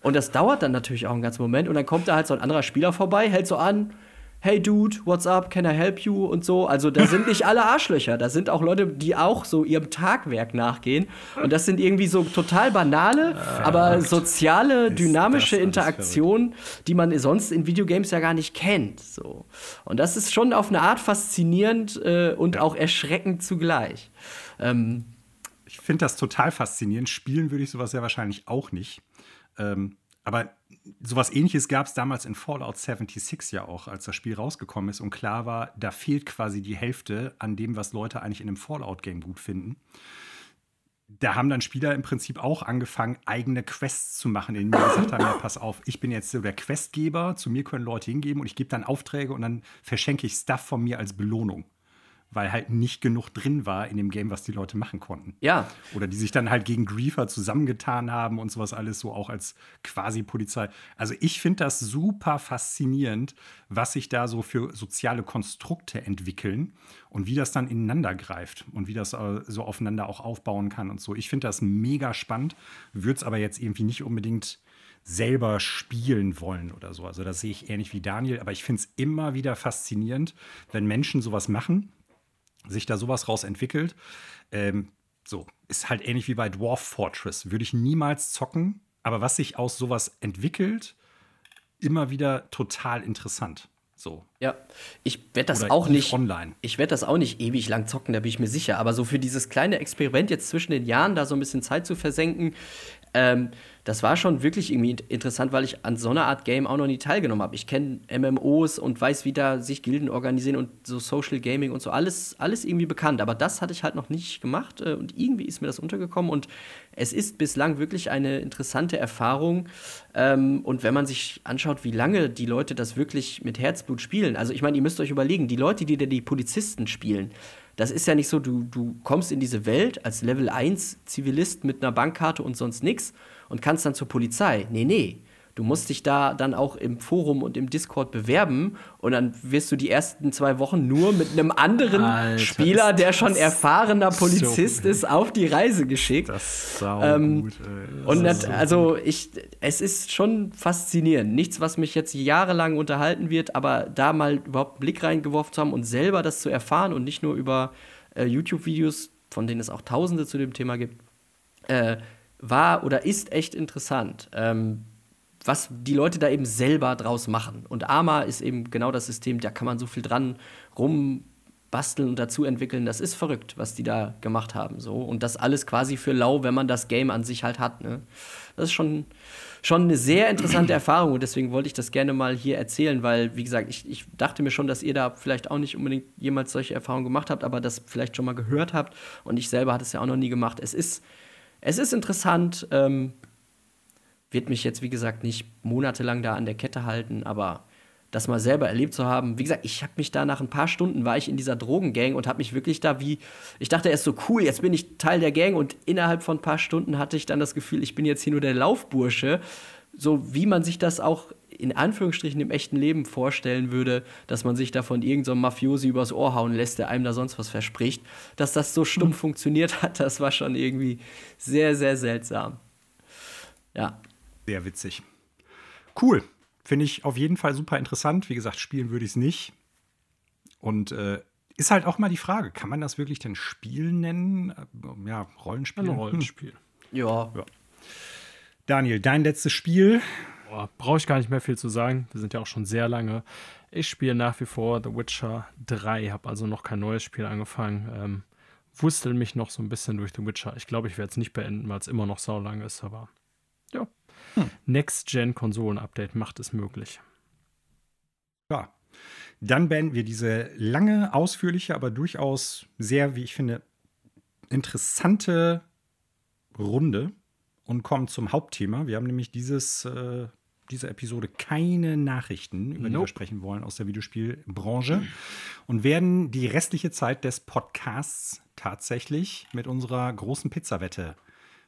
und das dauert dann natürlich auch einen ganzen Moment und dann kommt da halt so ein anderer Spieler vorbei, hält so an, hey Dude, what's up, can I help you und so. Also da sind nicht alle Arschlöcher, da sind auch Leute, die auch so ihrem Tagwerk nachgehen. Und das sind irgendwie so total banale, aber soziale, dynamische Interaktionen, die man sonst in Videogames ja gar nicht kennt. So. Und das ist schon auf eine Art faszinierend und auch erschreckend zugleich. Ich finde das total faszinierend. Spielen würde ich sowas ja wahrscheinlich auch nicht. Aber sowas Ähnliches gab es damals in Fallout 76 ja auch, als das Spiel rausgekommen ist und klar war, da fehlt quasi die Hälfte an dem, was Leute eigentlich in einem Fallout-Game gut finden. Da haben dann Spieler im Prinzip auch angefangen, eigene Quests zu machen, denen die gesagt haben, ja, pass auf, ich bin jetzt so der Questgeber, zu mir können Leute hingeben und ich gebe dann Aufträge und dann verschenke ich Stuff von mir als Belohnung. Weil halt nicht genug drin war in dem Game, was die Leute machen konnten. Ja. Oder die sich dann halt gegen Griefer zusammengetan haben und sowas alles so auch als quasi Polizei. Also ich finde das super faszinierend, was sich da so für soziale Konstrukte entwickeln und wie das dann ineinander greift und wie das so aufeinander auch aufbauen kann und so. Ich finde das mega spannend, würde es aber jetzt irgendwie nicht unbedingt selber spielen wollen oder so. Also das sehe ich ähnlich wie Daniel, aber ich finde es immer wieder faszinierend, wenn Menschen sowas machen, sich da sowas raus entwickelt. So, ist halt ähnlich wie bei Dwarf Fortress. Würde ich niemals zocken, aber was sich aus sowas entwickelt, immer wieder total interessant. So. Ja, ich werde das auch nicht online. Ich werde das auch nicht ewig lang zocken, da bin ich mir sicher. Aber so für dieses kleine Experiment jetzt zwischen den Jahren, da so ein bisschen Zeit zu versenken, das war schon wirklich irgendwie interessant, weil ich an so einer Art Game auch noch nie teilgenommen habe. Ich kenne MMOs und weiß, wie da sich Gilden organisieren und so Social Gaming und so, alles irgendwie bekannt. Aber das hatte ich halt noch nicht gemacht und irgendwie ist mir das untergekommen und es ist bislang wirklich eine interessante Erfahrung. Und wenn man sich anschaut, wie lange die Leute das wirklich mit Herzblut spielen, also ich meine, ihr müsst euch überlegen, die Leute, die da die Polizisten spielen, das ist ja nicht so, du kommst in diese Welt als Level 1 Zivilist mit einer Bankkarte und sonst nix und kannst dann zur Polizei. Nee. Du musst dich da dann auch im Forum und im Discord bewerben und dann wirst du die ersten 2 Wochen nur mit einem anderen Spieler, der schon erfahrener Polizist so ist, auf die Reise geschickt. Das ist sau gut, ey. Und das, also es ist schon faszinierend. Nichts, was mich jetzt jahrelang unterhalten wird, aber da mal überhaupt einen Blick reingeworfen zu haben und selber das zu erfahren und nicht nur über YouTube-Videos, von denen es auch Tausende zu dem Thema gibt, war oder ist echt interessant. Was die Leute da eben selber draus machen. Und Arma ist eben genau das System, da kann man so viel dran rumbasteln und dazu entwickeln. Das ist verrückt, was die da gemacht haben. So. Und das alles quasi für lau, wenn man das Game an sich halt hat. Ne? Das ist schon eine sehr interessante Erfahrung. Und deswegen wollte ich das gerne mal hier erzählen, weil, wie gesagt, ich dachte mir schon, dass ihr da vielleicht auch nicht unbedingt jemals solche Erfahrungen gemacht habt, aber das vielleicht schon mal gehört habt. Und ich selber hatte es ja auch noch nie gemacht. Es ist interessant, wird mich jetzt, wie gesagt, nicht monatelang da an der Kette halten, aber das mal selber erlebt zu haben. Wie gesagt, ich habe mich da nach ein paar Stunden, war ich in dieser Drogengang und habe mich wirklich da ich dachte erst so, cool, jetzt bin ich Teil der Gang und innerhalb von ein paar Stunden hatte ich dann das Gefühl, ich bin jetzt hier nur der Laufbursche. So wie man sich das auch in Anführungsstrichen im echten Leben vorstellen würde, dass man sich da von irgendeinem Mafiosi übers Ohr hauen lässt, der einem da sonst was verspricht. Dass das so stumpf funktioniert hat, das war schon irgendwie sehr, sehr seltsam. Ja. Sehr witzig. Cool. Finde ich auf jeden Fall super interessant. Wie gesagt, spielen würde ich es nicht. Und ist halt auch mal die Frage, kann man das wirklich denn Spiel nennen? Ja, Rollenspiel. Ein Rollenspiel. Ja. Daniel, dein letztes Spiel. Brauche ich gar nicht mehr viel zu sagen. Wir sind ja auch schon sehr lange. Ich spiele nach wie vor The Witcher 3. Habe also noch kein neues Spiel angefangen. Wustel mich noch so ein bisschen durch The Witcher. Ich glaube, ich werde es nicht beenden, weil es immer noch sau lang ist. Aber ja. Next-Gen-Konsolen-Update macht es möglich. Ja, dann beenden wir diese lange, ausführliche, aber durchaus sehr, wie ich finde, interessante Runde und kommen zum Hauptthema. Wir haben nämlich diese Episode keine Nachrichten, über die wir sprechen wollen, aus der Videospielbranche und werden die restliche Zeit des Podcasts tatsächlich mit unserer großen Pizzawette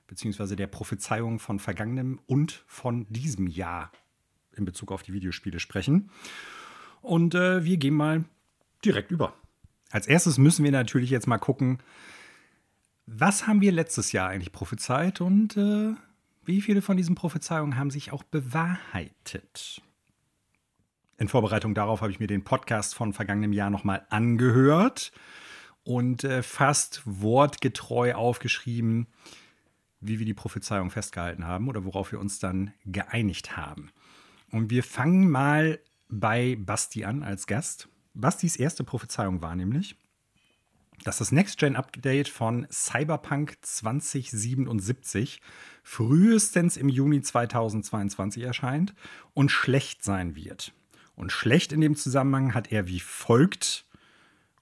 beziehungsweise der Prophezeiung von vergangenem und von diesem Jahr in Bezug auf die Videospiele sprechen. Und wir gehen mal direkt über. Als erstes müssen wir natürlich jetzt mal gucken, was haben wir letztes Jahr eigentlich prophezeit und wie viele von diesen Prophezeiungen haben sich auch bewahrheitet. In Vorbereitung darauf habe ich mir den Podcast von vergangenem Jahr noch mal angehört und fast wortgetreu aufgeschrieben, wie wir die Prophezeiung festgehalten haben oder worauf wir uns dann geeinigt haben. Und wir fangen mal bei Basti an als Gast. Bastis erste Prophezeiung war nämlich, dass das Next-Gen-Update von Cyberpunk 2077 frühestens im Juni 2022 erscheint und schlecht sein wird. Und schlecht in dem Zusammenhang hat er wie folgt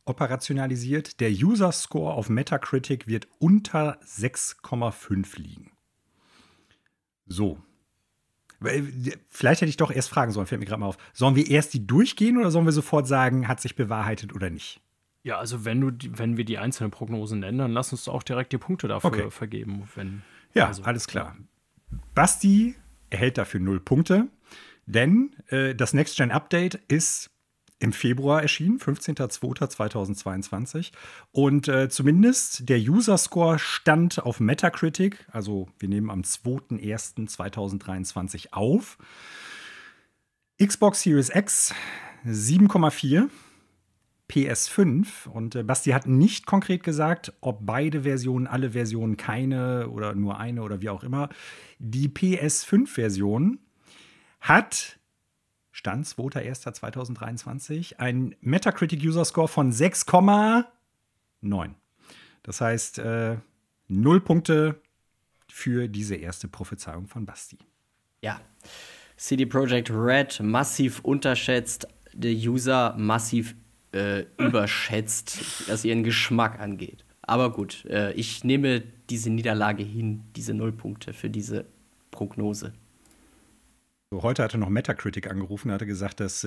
operationalisiert: Der User-Score auf Metacritic wird unter 6,5 liegen. So. Vielleicht hätte ich doch erst fragen sollen, fällt mir gerade mal auf. Sollen wir erst die durchgehen oder sollen wir sofort sagen, hat sich bewahrheitet oder nicht? Ja, also wenn wir die einzelnen Prognosen nennen, dann lass uns auch direkt die Punkte dafür vergeben. Alles klar. Basti erhält dafür 0 Punkte, denn das Next-Gen-Update ist im Februar erschienen, 15.02.2022. Und zumindest der User-Score stand auf Metacritic, also wir nehmen am 2.01.2023 auf. Xbox Series X 7,4, PS5. Und Basti hat nicht konkret gesagt, ob beide Versionen, alle Versionen, keine oder nur eine oder wie auch immer. Die PS5-Version hat Stand 2.1.2023, ein Metacritic-User-Score von 6,9. Das heißt, 0 Punkte für diese erste Prophezeiung von Basti. Ja, CD Projekt Red massiv unterschätzt, der User massiv überschätzt, was ihren Geschmack angeht. Aber gut, ich nehme diese Niederlage hin, diese 0 Punkte für diese Prognose. So, heute hatte noch Metacritic angerufen, hatte gesagt, dass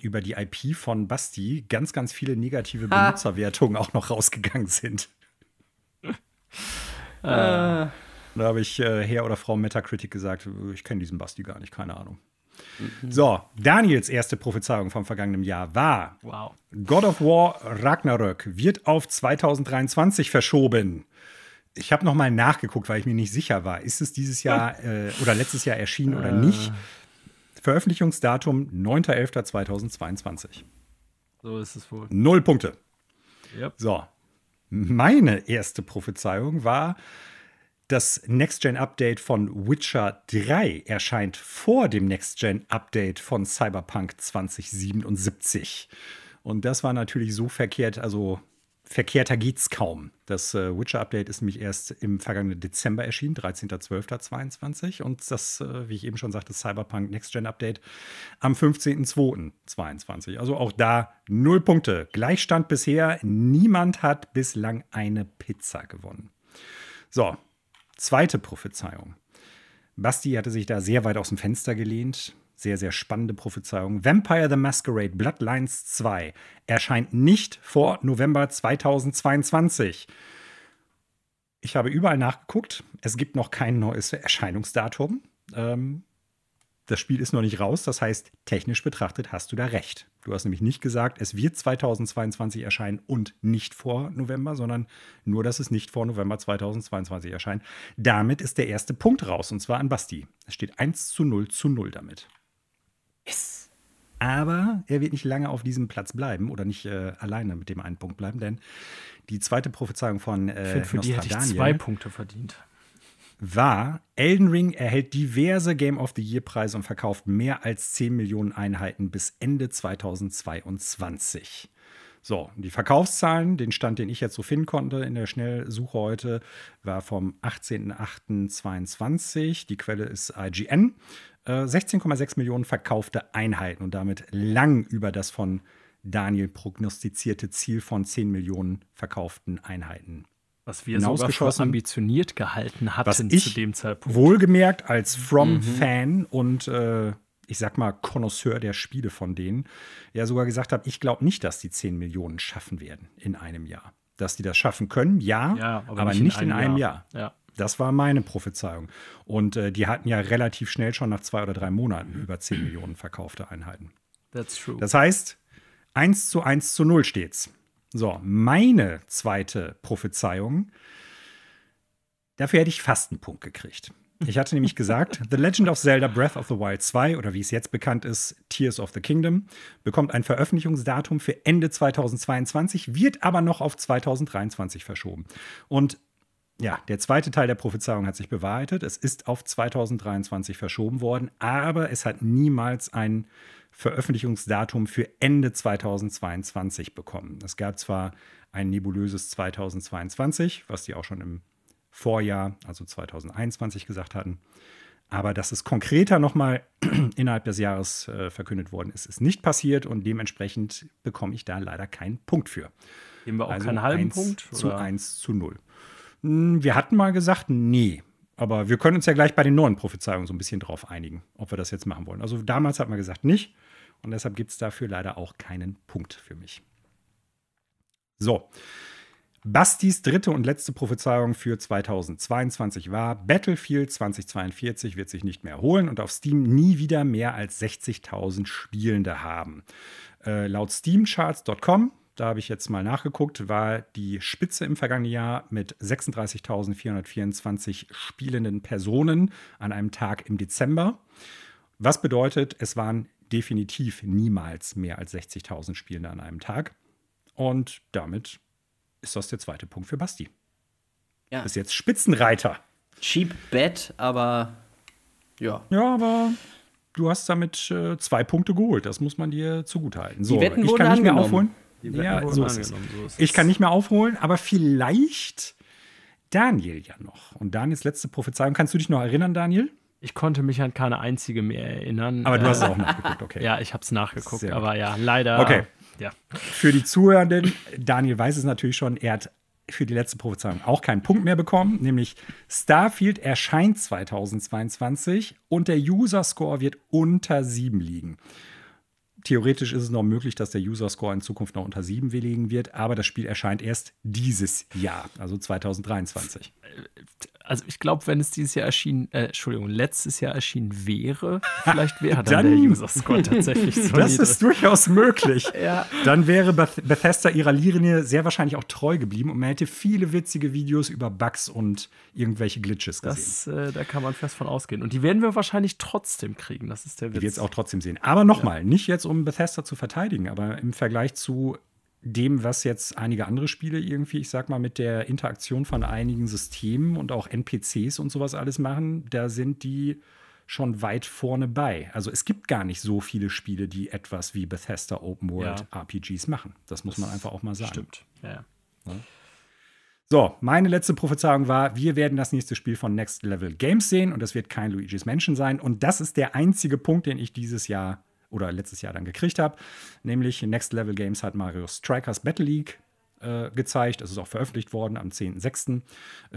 über die IP von Basti ganz, ganz viele negative Benutzerwertungen auch noch rausgegangen sind. Da habe ich Herr oder Frau Metacritic gesagt, ich kenne diesen Basti gar nicht, keine Ahnung. Mhm. So, Daniels erste Prophezeiung vom vergangenen Jahr war: Wow. God of War Ragnarok wird auf 2023 verschoben. Ich habe noch mal nachgeguckt, weil ich mir nicht sicher war. Ist es dieses Jahr oder letztes Jahr erschienen oder nicht? Veröffentlichungsdatum 9.11.2022. So ist es wohl. 0 Punkte. Yep. So, meine erste Prophezeiung war: Das Next-Gen-Update von Witcher 3 erscheint vor dem Next-Gen-Update von Cyberpunk 2077. Und das war natürlich so verkehrt, also verkehrter geht's kaum. Das Witcher-Update ist nämlich erst im vergangenen Dezember erschienen, 13.12.22. Und das, wie ich eben schon sagte, Cyberpunk-Next-Gen-Update am 15.02.22. Also auch da 0 Punkte. Gleichstand bisher. Niemand hat bislang eine Pizza gewonnen. So. Zweite Prophezeiung. Basti hatte sich da sehr weit aus dem Fenster gelehnt. Sehr, sehr spannende Prophezeiung. Vampire the Masquerade Bloodlines 2 erscheint nicht vor November 2022. Ich habe überall nachgeguckt. Es gibt noch kein neues Erscheinungsdatum. Das Spiel ist noch nicht raus. Das heißt, technisch betrachtet hast du da recht. Du hast nämlich nicht gesagt, es wird 2022 erscheinen und nicht vor November, sondern nur, dass es nicht vor November 2022 erscheint. Damit ist der erste Punkt raus, und zwar an Basti. Es steht 1:0:0 damit. Yes. Aber er wird nicht lange auf diesem Platz bleiben oder nicht alleine mit dem einen Punkt bleiben, denn die zweite Prophezeiung von für die hätte ich 2 Punkte verdient. War, Elden Ring erhält diverse Game of the Year-Preise und verkauft mehr als 10 Millionen Einheiten bis Ende 2022. So, die Verkaufszahlen, den Stand, den ich jetzt so finden konnte in der Schnellsuche heute, war vom 18.08.22. Die Quelle ist IGN. 16,6 Millionen verkaufte Einheiten und damit lang über das von Daniel prognostizierte Ziel von 10 Millionen verkauften Einheiten. Was wir sogar schon ambitioniert gehalten hatten zu dem Zeitpunkt. Wohlgemerkt als From-Fan und ich sag mal Connoisseur der Spiele von denen, ja sogar gesagt habe, ich glaube nicht, dass die 10 Millionen schaffen werden in einem Jahr. Dass die das schaffen können, ja aber nicht in einem Jahr. Ja. Das war meine Prophezeiung. Und die hatten ja relativ schnell schon nach 2 oder 3 Monaten über 10 Millionen verkaufte Einheiten. That's true. Das heißt, 1:1:0 steht's. So, meine zweite Prophezeiung, dafür hätte ich fast einen Punkt gekriegt. Ich hatte nämlich gesagt, The Legend of Zelda Breath of the Wild 2, oder wie es jetzt bekannt ist, Tears of the Kingdom, bekommt ein Veröffentlichungsdatum für Ende 2022, wird aber noch auf 2023 verschoben. Und ja, der zweite Teil der Prophezeiung hat sich bewahrheitet. Es ist auf 2023 verschoben worden, aber es hat niemals ein Veröffentlichungsdatum für Ende 2022 bekommen. Es gab zwar ein nebulöses 2022, was die auch schon im Vorjahr, also 2021, gesagt hatten, aber dass es konkreter nochmal innerhalb des Jahres verkündet worden ist, ist nicht passiert und dementsprechend bekomme ich da leider keinen Punkt für. Geben wir auch also keinen halben Punkt? 1:0. Wir hatten mal gesagt, nee. Aber wir können uns ja gleich bei den neuen Prophezeiungen so ein bisschen drauf einigen, ob wir das jetzt machen wollen. Also damals hat man gesagt, nicht. Und deshalb gibt es dafür leider auch keinen Punkt für mich. So. Bastis dritte und letzte Prophezeiung für 2022 war, Battlefield 2042 wird sich nicht mehr erholen und auf Steam nie wieder mehr als 60.000 Spielende haben. Laut steamcharts.com, da habe ich jetzt mal nachgeguckt, war die Spitze im vergangenen Jahr mit 36.424 spielenden Personen an einem Tag im Dezember. Was bedeutet, es waren definitiv niemals mehr als 60.000 Spielende an einem Tag. Und damit ist das der zweite Punkt für Basti. Ja. Bis jetzt Spitzenreiter. Cheap Bet, aber ja. Ja, aber du hast damit 2 Punkte geholt. Das muss man dir zugutehalten. So, die Wetten wurden angenommen. Ich kann nicht mehr aufholen. Ja, so ist es. Ich kann nicht mehr aufholen, aber vielleicht Daniel ja noch. Und Daniels letzte Prophezeiung. Kannst du dich noch erinnern, Daniel? Ich konnte mich an keine einzige mehr erinnern. Aber du hast es auch nachgeguckt, okay. Ja, ich habe es nachgeguckt, aber ja, leider. Okay. Ja. Für die Zuhörenden, Daniel weiß es natürlich schon, er hat für die letzte Prophezeiung auch keinen Punkt mehr bekommen, nämlich Starfield erscheint 2022 und der User-Score wird unter 7 liegen. Theoretisch ist es noch möglich, dass der User-Score in Zukunft noch unter 7 liegen wird, aber das Spiel erscheint erst dieses Jahr, also 2023. Also ich glaube, wenn es dieses Jahr erschienen, letztes Jahr erschienen wäre, vielleicht wäre dann der User-Score tatsächlich solide. Das ist durchaus möglich. Ja. Dann wäre Bethesda ihrer Linie sehr wahrscheinlich auch treu geblieben und man hätte viele witzige Videos über Bugs und irgendwelche Glitches gesehen. Da kann man fest von ausgehen. Und die werden wir wahrscheinlich trotzdem kriegen, das ist der Witz. Die wird es auch trotzdem sehen. Aber nochmal, nicht jetzt, um Bethesda zu verteidigen, aber im Vergleich zu dem, was jetzt einige andere Spiele irgendwie, ich sag mal, mit der Interaktion von einigen Systemen und auch NPCs und sowas alles machen, da sind die schon weit vorne bei. Also es gibt gar nicht so viele Spiele, die etwas wie Bethesda Open World RPGs machen. Das muss man einfach auch mal sagen. Stimmt, ja. So, meine letzte Prophezeiung war, wir werden das nächste Spiel von Next Level Games sehen und das wird kein Luigi's Mansion sein. Und das ist der einzige Punkt, den ich dieses Jahr oder letztes Jahr dann gekriegt habe, nämlich Next Level Games hat Mario Strikers Battle League gezeigt. Es ist auch veröffentlicht worden am 10.06.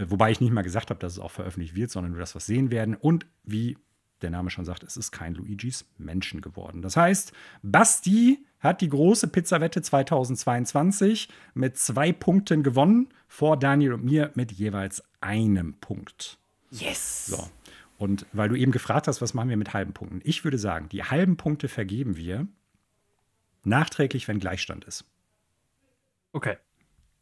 Wobei ich nicht mal gesagt habe, dass es auch veröffentlicht wird, sondern nur das, was sehen werden. Und wie der Name schon sagt, es ist kein Luigi's Mansion geworden. Das heißt, Basti hat die große Pizzawette 2022 mit 2 Punkten gewonnen, vor Daniel und mir mit jeweils 1 Punkt. Yes! So. Und weil du eben gefragt hast, was machen wir mit halben Punkten? Ich würde sagen, die halben Punkte vergeben wir nachträglich, wenn Gleichstand ist. Okay.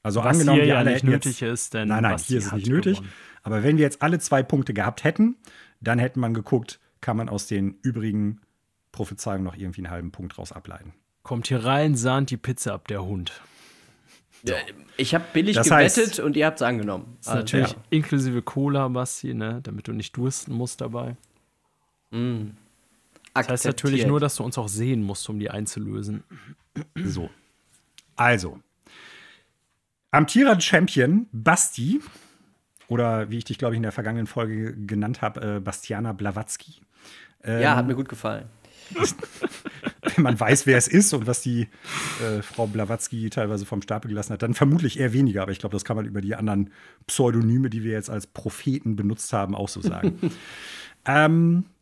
Also was angenommen, hier ja nicht nötig ist, denn nein, hier ist es nicht nötig. Aber wenn wir jetzt alle 2 Punkte gehabt hätten, dann hätte man geguckt, kann man aus den übrigen Prophezeiungen noch irgendwie einen halben Punkt raus ableiten. Kommt hier rein, sahnt die Pizza ab, der Hund. So. Ich habe billig gewettet und ihr habt es angenommen. Ist also, natürlich inklusive Cola, Basti, ne? Damit du nicht dursten musst dabei. Mm. Das heißt natürlich nur, dass du uns auch sehen musst, um die einzulösen. So. Also. Amtierender Champion Basti, oder wie ich dich, glaube ich, in der vergangenen Folge genannt habe, Bastiana Blavatsky. Ja, hat mir gut gefallen. Wenn man weiß, wer es ist und was die Frau Blavatsky teilweise vom Stapel gelassen hat, dann vermutlich eher weniger. Aber ich glaube, das kann man über die anderen Pseudonyme, die wir jetzt als Propheten benutzt haben, auch so sagen.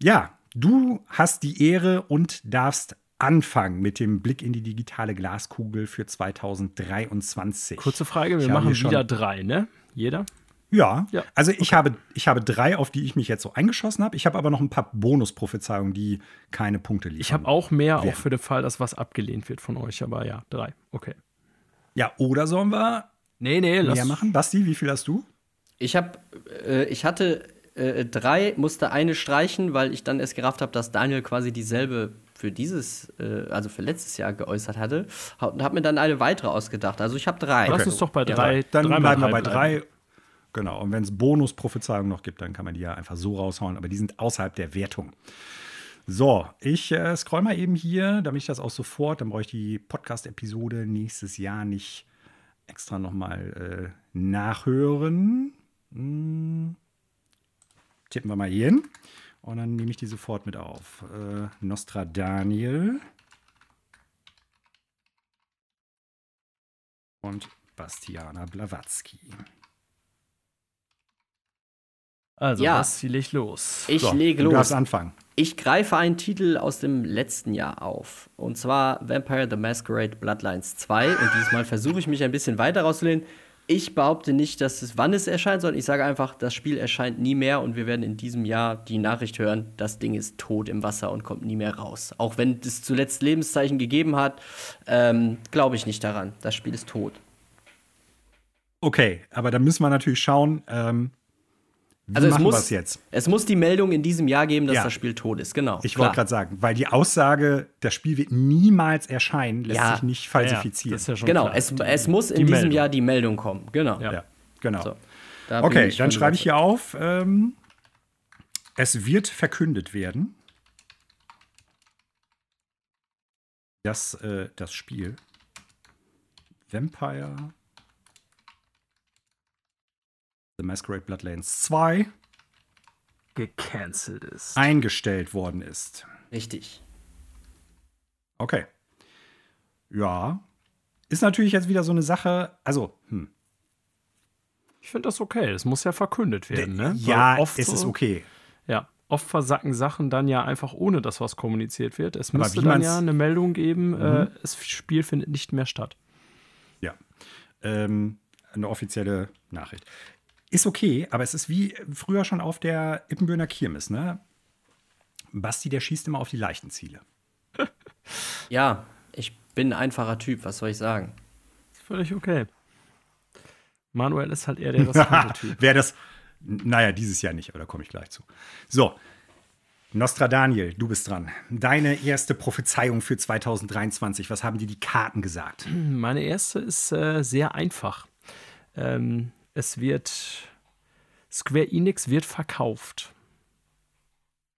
Ja, du hast die Ehre und darfst anfangen mit dem Blick in die digitale Glaskugel für 2023. Kurze Frage, wir machen wieder 3, ne? Jeder? Ja, also ich habe 3, auf die ich mich jetzt so eingeschossen habe. Ich habe aber noch ein paar Bonusprophezeiungen, die keine Punkte liefern. Ich habe auch mehr, auch für den Fall, dass was abgelehnt wird von euch. Aber ja, 3, okay. Ja, oder sollen wir mehr machen? Basti, wie viel hast du? Ich hatte 3, musste eine streichen, weil ich dann erst gerafft habe, dass Daniel quasi dieselbe für dieses, also für letztes Jahr geäußert hatte. Und habe mir dann eine weitere ausgedacht. Also ich habe 3. Lass uns doch bei 3. Dann bleiben wir bei 3. Genau, und wenn es Bonusprophezeiungen noch gibt, dann kann man die ja einfach so raushauen, aber die sind außerhalb der Wertung. So, ich scroll mal eben hier, damit ich das auch sofort, dann brauche ich die Podcast-Episode nächstes Jahr nicht extra nochmal nachhören. Tippen wir mal hier hin und dann nehme ich die sofort mit auf. Nostra Daniel und Bastiana Blavatsky. Also, Basti, leg los. Ich lege los. Du darfst anfangen. Ich greife einen Titel aus dem letzten Jahr auf. Und zwar Vampire the Masquerade Bloodlines 2. Und diesmal versuche ich mich ein bisschen weiter rauszulehnen. Ich behaupte nicht, dass es wann es erscheint, sondern ich sage einfach, das Spiel erscheint nie mehr. Und wir werden in diesem Jahr die Nachricht hören, das Ding ist tot im Wasser und kommt nie mehr raus. Auch wenn es zuletzt Lebenszeichen gegeben hat, glaube ich nicht daran. Das Spiel ist tot. Okay, aber da müssen wir natürlich schauen, also es muss die Meldung in diesem Jahr geben, dass das Spiel tot ist, genau. Ich wollte gerade sagen, weil die Aussage, das Spiel wird niemals erscheinen, lässt sich nicht falsifizieren. Das ist ja schon genau, es muss in diesem Jahr die Meldung kommen, genau. Ja. Genau. So, okay, dann schreibe ich hier auf, es wird verkündet werden. das Spiel. Vampire The Masquerade Bloodlines 2 gecancelt ist. Eingestellt worden ist. Richtig. Okay. Ja. Ist natürlich jetzt wieder so eine Sache, also, Ich finde das okay. Das muss ja verkündet werden, ne? Ja, oft es so, ist okay. Ja, oft versacken Sachen dann ja einfach, ohne dass was kommuniziert wird. Es müsste dann ja eine Meldung geben, das Spiel findet nicht mehr statt. Ja, eine offizielle Nachricht. Ist okay, aber es ist wie früher schon auf der Ippenbürener Kirmes, ne? Basti, der schießt immer auf die leichten Ziele. Ja, ich bin ein einfacher Typ, was soll ich sagen? Völlig okay. Manuel ist halt eher der riskante Typ. Wer das, naja, dieses Jahr nicht, aber da komme ich gleich zu. So, Nostradaniel, du bist dran. Deine erste Prophezeiung für 2023, was haben dir die Karten gesagt? Meine erste ist sehr einfach. Es wird, Square Enix wird verkauft.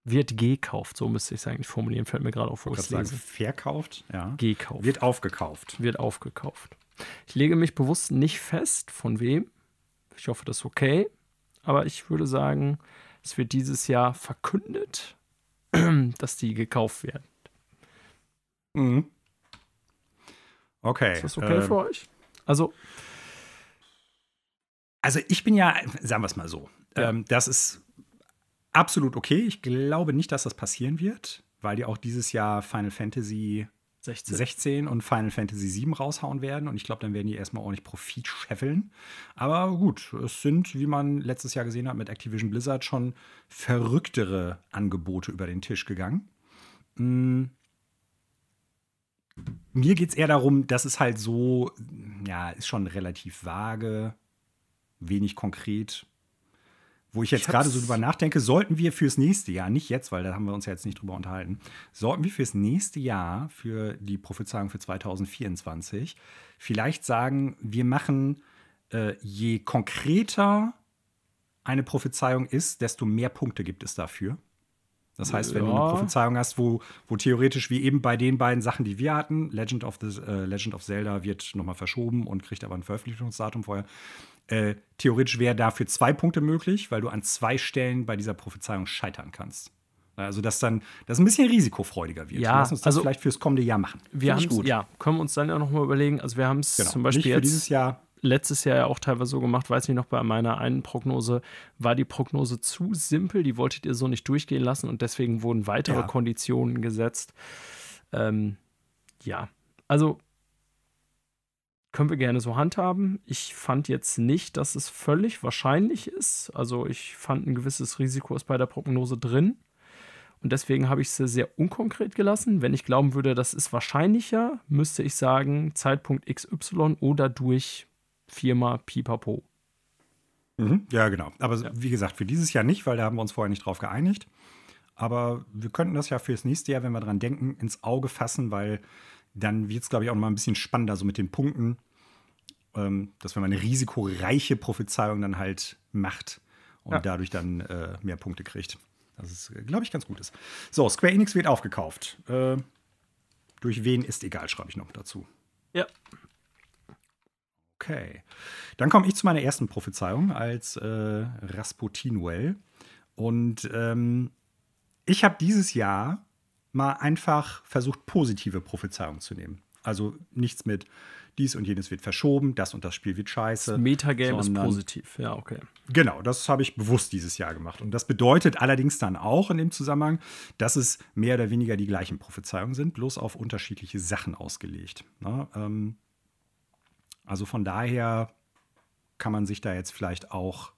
Wird gekauft, so müsste ich es eigentlich formulieren, fällt mir gerade auf, wo ich es lese. Verkauft, ja. Gekauft. Wird aufgekauft. Wird aufgekauft. Ich lege mich bewusst nicht fest, von wem. Ich hoffe, das ist okay. Aber ich würde sagen, es wird dieses Jahr verkündet, dass die gekauft werden. Mhm. Okay. Ist das okay für euch? Also ich bin ja, sagen wir es mal so, ja. Das ist absolut okay. Ich glaube nicht, dass das passieren wird, weil die auch dieses Jahr Final Fantasy 16 und Final Fantasy 7 raushauen werden. Und ich glaube, dann werden die erstmal ordentlich Profit scheffeln. Aber gut, es sind, wie man letztes Jahr gesehen hat, mit Activision Blizzard schon verrücktere Angebote über den Tisch gegangen. Mir geht es eher darum, dass es halt so, ja, ist schon relativ vage, wenig konkret. Wo ich jetzt gerade so drüber nachdenke, sollten wir fürs nächste Jahr, nicht jetzt, weil da haben wir uns ja jetzt nicht drüber unterhalten, sollten wir fürs nächste Jahr, für die Prophezeiung für 2024, vielleicht sagen, wir machen, je konkreter eine Prophezeiung ist, desto mehr Punkte gibt es dafür. Das heißt, wenn du eine Prophezeiung hast, wo theoretisch, wie eben bei den beiden Sachen, die wir hatten, Legend of Zelda wird nochmal verschoben und kriegt aber ein Veröffentlichungsdatum vorher. Theoretisch wäre dafür 2 Punkte möglich, weil du an 2 Stellen bei dieser Prophezeiung scheitern kannst. Also, dass dann das ein bisschen risikofreudiger wird. Ja, lass uns das vielleicht fürs kommende Jahr machen. Wir haben gut. Ja, können wir uns dann ja nochmal überlegen. Also, wir haben es zum Beispiel nicht für dieses Jahr. Letztes Jahr ja auch teilweise so gemacht, weiß nicht noch, bei meiner einen Prognose war die Prognose zu simpel, die wolltet ihr so nicht durchgehen lassen und deswegen wurden weitere Konditionen gesetzt. Ja, also können wir gerne so handhaben. Ich fand jetzt nicht, dass es völlig wahrscheinlich ist. Also ich fand, ein gewisses Risiko ist bei der Prognose drin. Und deswegen habe ich sie sehr unkonkret gelassen. Wenn ich glauben würde, das ist wahrscheinlicher, müsste ich sagen, Zeitpunkt XY oder durch Firma Pipapo. Mhm. Ja, genau. Aber wie gesagt, für dieses Jahr nicht, weil da haben wir uns vorher nicht drauf geeinigt. Aber wir könnten das ja fürs nächste Jahr, wenn wir dran denken, ins Auge fassen, weil dann wird es, glaube ich, auch noch mal ein bisschen spannender, so mit den Punkten, dass wenn man eine risikoreiche Prophezeiung dann halt macht und dadurch dann mehr Punkte kriegt. Das ist, glaube ich, ganz gut ist. So, Square Enix wird aufgekauft. Durch wen ist egal, schreibe ich noch dazu. Ja. Okay. Dann komme ich zu meiner ersten Prophezeiung als Rasputin-Well. Und ich habe dieses Jahr mal einfach versucht, positive Prophezeiungen zu nehmen. Also nichts mit dies und jenes wird verschoben, das und das Spiel wird scheiße. Das Metagame ist positiv, ja, okay. Genau, das habe ich bewusst dieses Jahr gemacht. Und das bedeutet allerdings dann auch in dem Zusammenhang, dass es mehr oder weniger die gleichen Prophezeiungen sind, bloß auf unterschiedliche Sachen ausgelegt. Na, also von daher kann man sich da jetzt vielleicht auch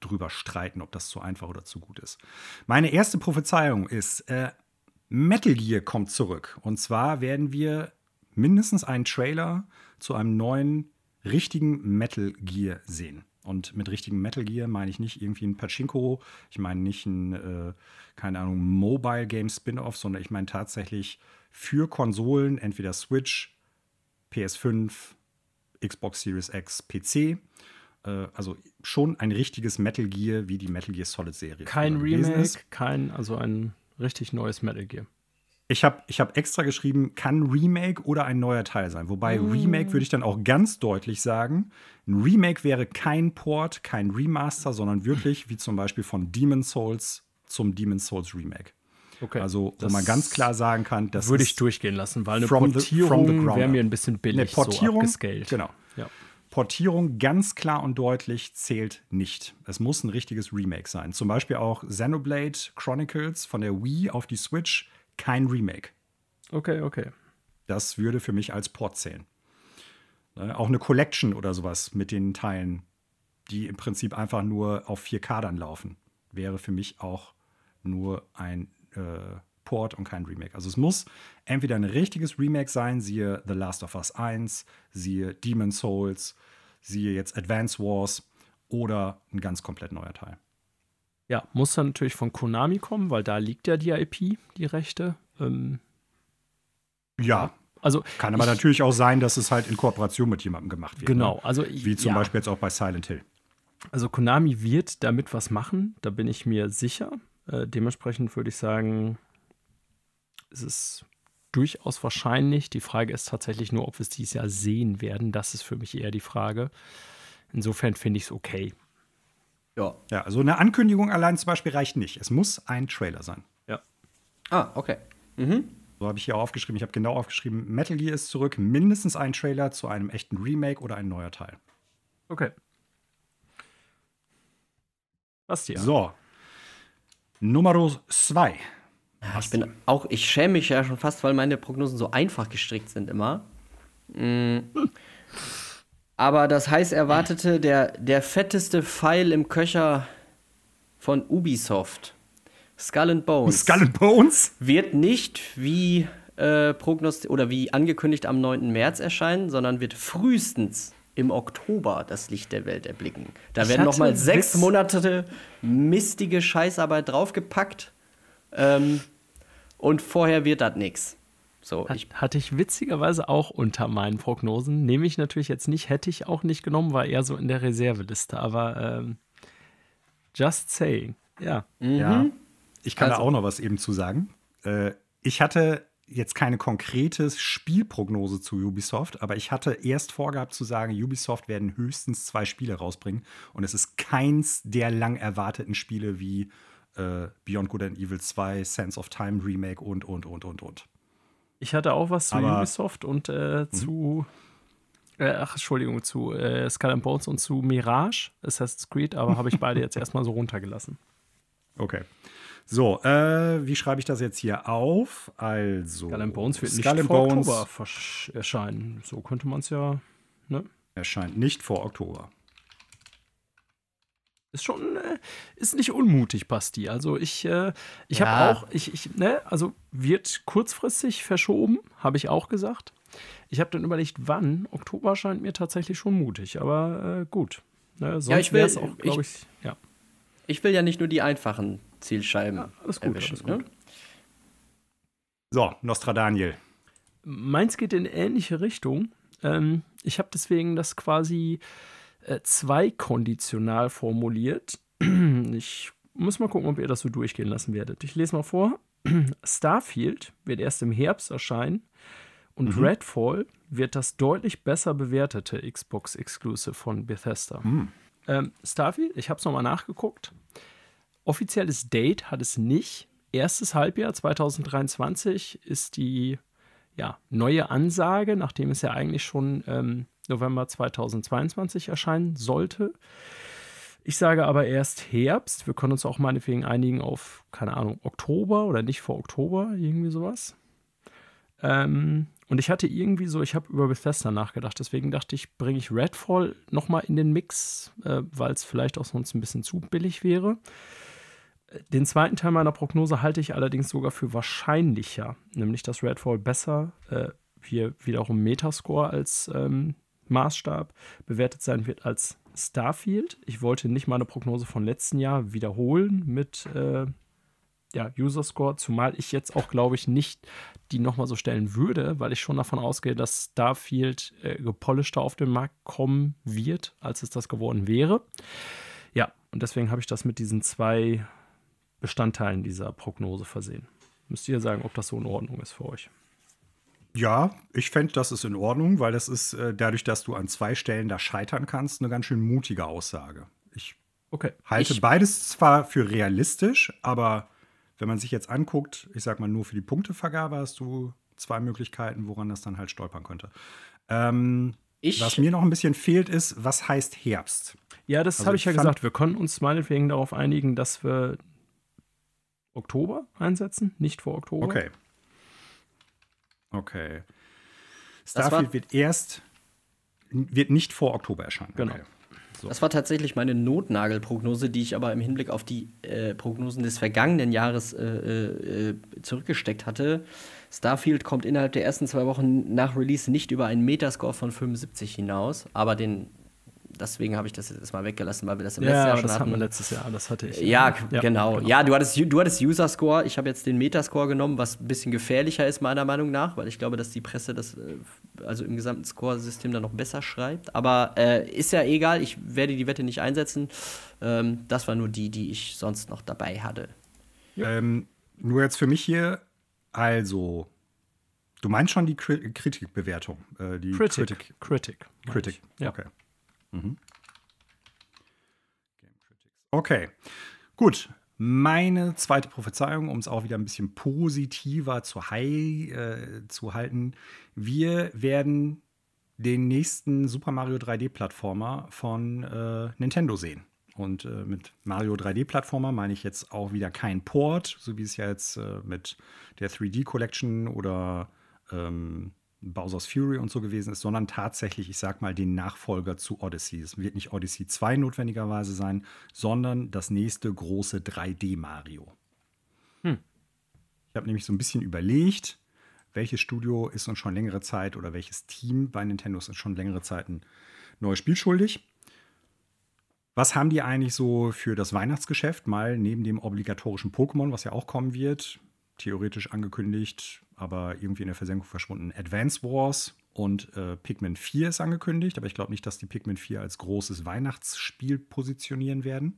drüber streiten, ob das zu einfach oder zu gut ist. Meine erste Prophezeiung ist, Metal Gear kommt zurück. Und zwar werden wir mindestens einen Trailer zu einem neuen, richtigen Metal Gear sehen. Und mit richtigen Metal Gear meine ich nicht irgendwie ein Pachinko, ich meine nicht ein, keine Ahnung, Mobile Game Spin-Off, sondern ich meine tatsächlich für Konsolen, entweder Switch, PS5, Xbox Series X, PC. Also schon ein richtiges Metal Gear, wie die Metal Gear Solid Serie. Kein Remake, also ein richtig neues Metal Gear. Ich hab extra geschrieben, kann Remake oder ein neuer Teil sein. Wobei Remake würde ich dann auch ganz deutlich sagen, ein Remake wäre kein Port, kein Remaster, sondern wirklich wie zum Beispiel von Demon's Souls zum Demon's Souls Remake. Okay. Also, wo man ganz klar sagen kann, das würde ich durchgehen lassen, weil eine Portierung wäre mir ein bisschen billig, so abgescaled. Genau. Ja. Portierung ganz klar und deutlich zählt nicht. Es muss ein richtiges Remake sein. Zum Beispiel auch Xenoblade Chronicles von der Wii auf die Switch, kein Remake. Okay, okay. Das würde für mich als Port zählen. Auch eine Collection oder sowas mit den Teilen, die im Prinzip einfach nur auf 4K dann laufen, wäre für mich auch nur ein Port und kein Remake. Also es muss entweder ein richtiges Remake sein, siehe The Last of Us 1, siehe Demon's Souls, siehe jetzt Advance Wars oder ein ganz komplett neuer Teil. Ja, muss dann natürlich von Konami kommen, weil da liegt ja die IP, die Rechte. Ja, also kann aber natürlich auch sein, dass es halt in Kooperation mit jemandem gemacht wird. Genau. Also wie zum Beispiel jetzt auch bei Silent Hill. Also Konami wird damit was machen, da bin ich mir sicher. Dementsprechend würde ich sagen, es ist durchaus wahrscheinlich. Die Frage ist tatsächlich nur, ob wir es dieses Jahr sehen werden. Das ist für mich eher die Frage. Insofern finde ich es okay. Ja. Ja, also eine Ankündigung allein zum Beispiel reicht nicht. Es muss ein Trailer sein. Ja. Ah, okay. Mhm. So habe ich hier aufgeschrieben. Ich habe genau aufgeschrieben, Metal Gear ist zurück. Mindestens ein Trailer zu einem echten Remake oder ein neuer Teil. Okay. Basti. So. Nummer 2. Ich schäme mich ja schon fast, weil meine Prognosen so einfach gestrickt sind immer. Aber das heiß erwartete, der fetteste Pfeil im Köcher von Ubisoft, Skull and Bones, wird nicht wie prognostiziert oder wie angekündigt am 9. März erscheinen, sondern wird frühestens im Oktober das Licht der Welt erblicken. Da werden noch mal 6 Monate mistige Scheißarbeit draufgepackt. Und vorher wird das nix. So, hatte ich witzigerweise auch unter meinen Prognosen. Nehme ich natürlich jetzt nicht, hätte ich auch nicht genommen, war eher so in der Reserveliste. Aber just saying, ja. Mhm. Ja. Ich kann da auch noch was eben zu sagen. Ich hatte jetzt keine konkrete Spielprognose zu Ubisoft, aber ich hatte erst vorgehabt zu sagen, Ubisoft werden höchstens 2 Spiele rausbringen und es ist keins der lang erwarteten Spiele wie Beyond Good and Evil 2, Sands of Time Remake und. Ich hatte auch was zu Ubisoft und zu Skull and Bones und zu Mirage, Assassin's Creed, aber habe ich beide jetzt erstmal so runtergelassen. Okay. So, wie schreibe ich das jetzt hier auf? Also Skull and Bones wird nicht vor Oktober erscheinen. So könnte man es ja, ne? Erscheint nicht vor Oktober. Ist schon, ist nicht unmutig, Basti. Also ich habe auch, also wird kurzfristig verschoben, habe ich auch gesagt. Ich habe dann überlegt, wann. Oktober scheint mir tatsächlich schon mutig, aber gut. Ne, sonst wäre es auch, glaube ich, ja. Ich will ja nicht nur die einfachen Zielscheiben. Ja, alles gut, erwischen, alles gut. Ne? So, Nostradaniel. Meins geht in ähnliche Richtung. Ich habe deswegen das quasi zweikonditional formuliert. Ich muss mal gucken, ob ihr das so durchgehen lassen werdet. Ich lese mal vor. Starfield wird erst im Herbst erscheinen und Redfall wird das deutlich besser bewertete Xbox-Exclusive von Bethesda. Mhm. Starfield, ich habe es nochmal nachgeguckt. Offizielles Date hat es nicht. Erstes Halbjahr 2023 ist die neue Ansage, nachdem es ja eigentlich schon November 2022 erscheinen sollte. Ich sage aber erst Herbst. Wir können uns auch meinetwegen einigen auf, keine Ahnung, Oktober oder nicht vor Oktober, irgendwie sowas. Und ich hatte irgendwie so, ich habe über Bethesda nachgedacht, deswegen dachte ich, bringe ich Redfall nochmal in den Mix, weil es vielleicht auch sonst ein bisschen zu billig wäre. Den zweiten Teil meiner Prognose halte ich allerdings sogar für wahrscheinlicher, nämlich dass Redfall besser, hier wiederum Metascore als Maßstab, bewertet sein wird als Starfield. Ich wollte nicht meine Prognose von letzten Jahr wiederholen mit User-Score, zumal ich jetzt auch, glaube ich, nicht die nochmal so stellen würde, weil ich schon davon ausgehe, dass Starfield gepolischter auf den Markt kommen wird, als es das geworden wäre. Ja, und deswegen habe ich das mit diesen 2 Bestandteilen dieser Prognose versehen. Müsst ihr sagen, ob das so in Ordnung ist für euch. Ja, ich fände, das ist in Ordnung, weil das ist, dadurch, dass du an zwei Stellen da scheitern kannst, eine ganz schön mutige Aussage. Ich halte beides zwar für realistisch, aber wenn man sich jetzt anguckt, ich sag mal, nur für die Punktevergabe hast du zwei Möglichkeiten, woran das dann halt stolpern könnte. Was mir noch ein bisschen fehlt, ist, was heißt Herbst? Ja, das habe ich ja gesagt. Wir können uns meinetwegen darauf einigen, dass wir Oktober einsetzen, nicht vor Oktober. Okay. Starfield wird nicht vor Oktober erscheinen. Genau. Okay. So. Das war tatsächlich meine Notnagelprognose, die ich aber im Hinblick auf die Prognosen des vergangenen Jahres zurückgesteckt hatte. Starfield kommt innerhalb der ersten 2 Wochen nach Release nicht über einen Metascore von 75 hinaus, aber deswegen habe ich das jetzt mal weggelassen, weil wir das im letzten Jahr schon hatten. Ja, das hatten wir letztes Jahr, das hatte ich. Ja, genau. Ja, du hattest User-Score, ich habe jetzt den Metascore genommen, was ein bisschen gefährlicher ist, meiner Meinung nach, weil ich glaube, dass die Presse das, also im gesamten Score-System dann noch besser schreibt. Aber ist ja egal, ich werde die Wette nicht einsetzen. Das war nur die ich sonst noch dabei hatte. Ja. Nur jetzt für mich hier, also, du meinst schon die Kritikbewertung? Die Critic. Ja. Okay. Mhm. Okay, gut. Meine zweite Prophezeiung, um es auch wieder ein bisschen positiver zu halten. Wir werden den nächsten Super Mario 3D-Plattformer von Nintendo sehen. Und mit Mario 3D-Plattformer meine ich jetzt auch wieder kein Port, so wie es ja jetzt mit der 3D-Collection oder Bowser's Fury und so gewesen ist, sondern tatsächlich, ich sag mal, den Nachfolger zu Odyssey. Es wird nicht Odyssey 2 notwendigerweise sein, sondern das nächste große 3D-Mario. Ich habe nämlich so ein bisschen überlegt, welches Studio ist uns schon längere Zeit oder welches Team bei Nintendo ist uns schon längere Zeit ein neues Spiel schuldig. Was haben die eigentlich so für das Weihnachtsgeschäft? Mal neben dem obligatorischen Pokémon, was ja auch kommen wird, theoretisch angekündigt, aber irgendwie in der Versenkung verschwunden. Advance Wars und Pikmin 4 ist angekündigt, aber ich glaube nicht, dass die Pikmin 4 als großes Weihnachtsspiel positionieren werden.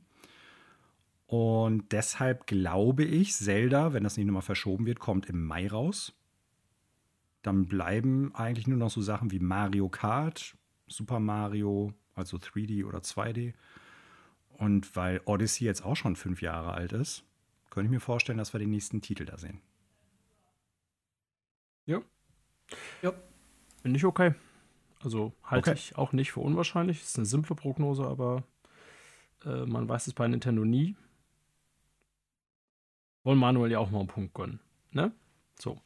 Und deshalb glaube ich, Zelda, wenn das nicht nochmal verschoben wird, kommt im Mai raus. Dann bleiben eigentlich nur noch so Sachen wie Mario Kart, Super Mario, also 3D oder 2D. Und weil Odyssey jetzt auch schon 5 Jahre alt ist, könnte ich mir vorstellen, dass wir den nächsten Titel da sehen. Ja. Finde ich okay. Also halte ich auch nicht für unwahrscheinlich. Ist eine simple Prognose, aber man weiß es bei Nintendo nie. Wollen Manuel ja auch mal einen Punkt gönnen. Ne? So.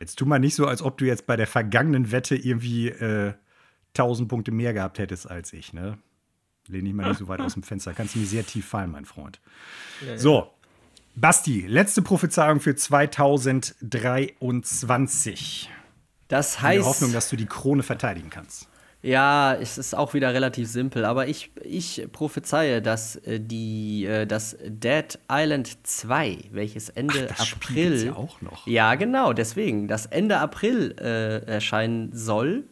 Jetzt tu mal nicht so, als ob du jetzt bei der vergangenen Wette irgendwie 1000 Punkte mehr gehabt hättest als ich, ne? Lehne ich mal nicht so weit aus dem Fenster. Kannst du mir sehr tief fallen, mein Freund. Ja. So. Basti, letzte Prophezeiung für 2023. Das heißt, in der Hoffnung, dass du die Krone verteidigen kannst. Ja, es ist auch wieder relativ simpel. Aber ich prophezeie, dass das Dead Island 2, welches Ende April gibt's ja auch noch. Ja, genau, deswegen. Das Ende April erscheinen soll.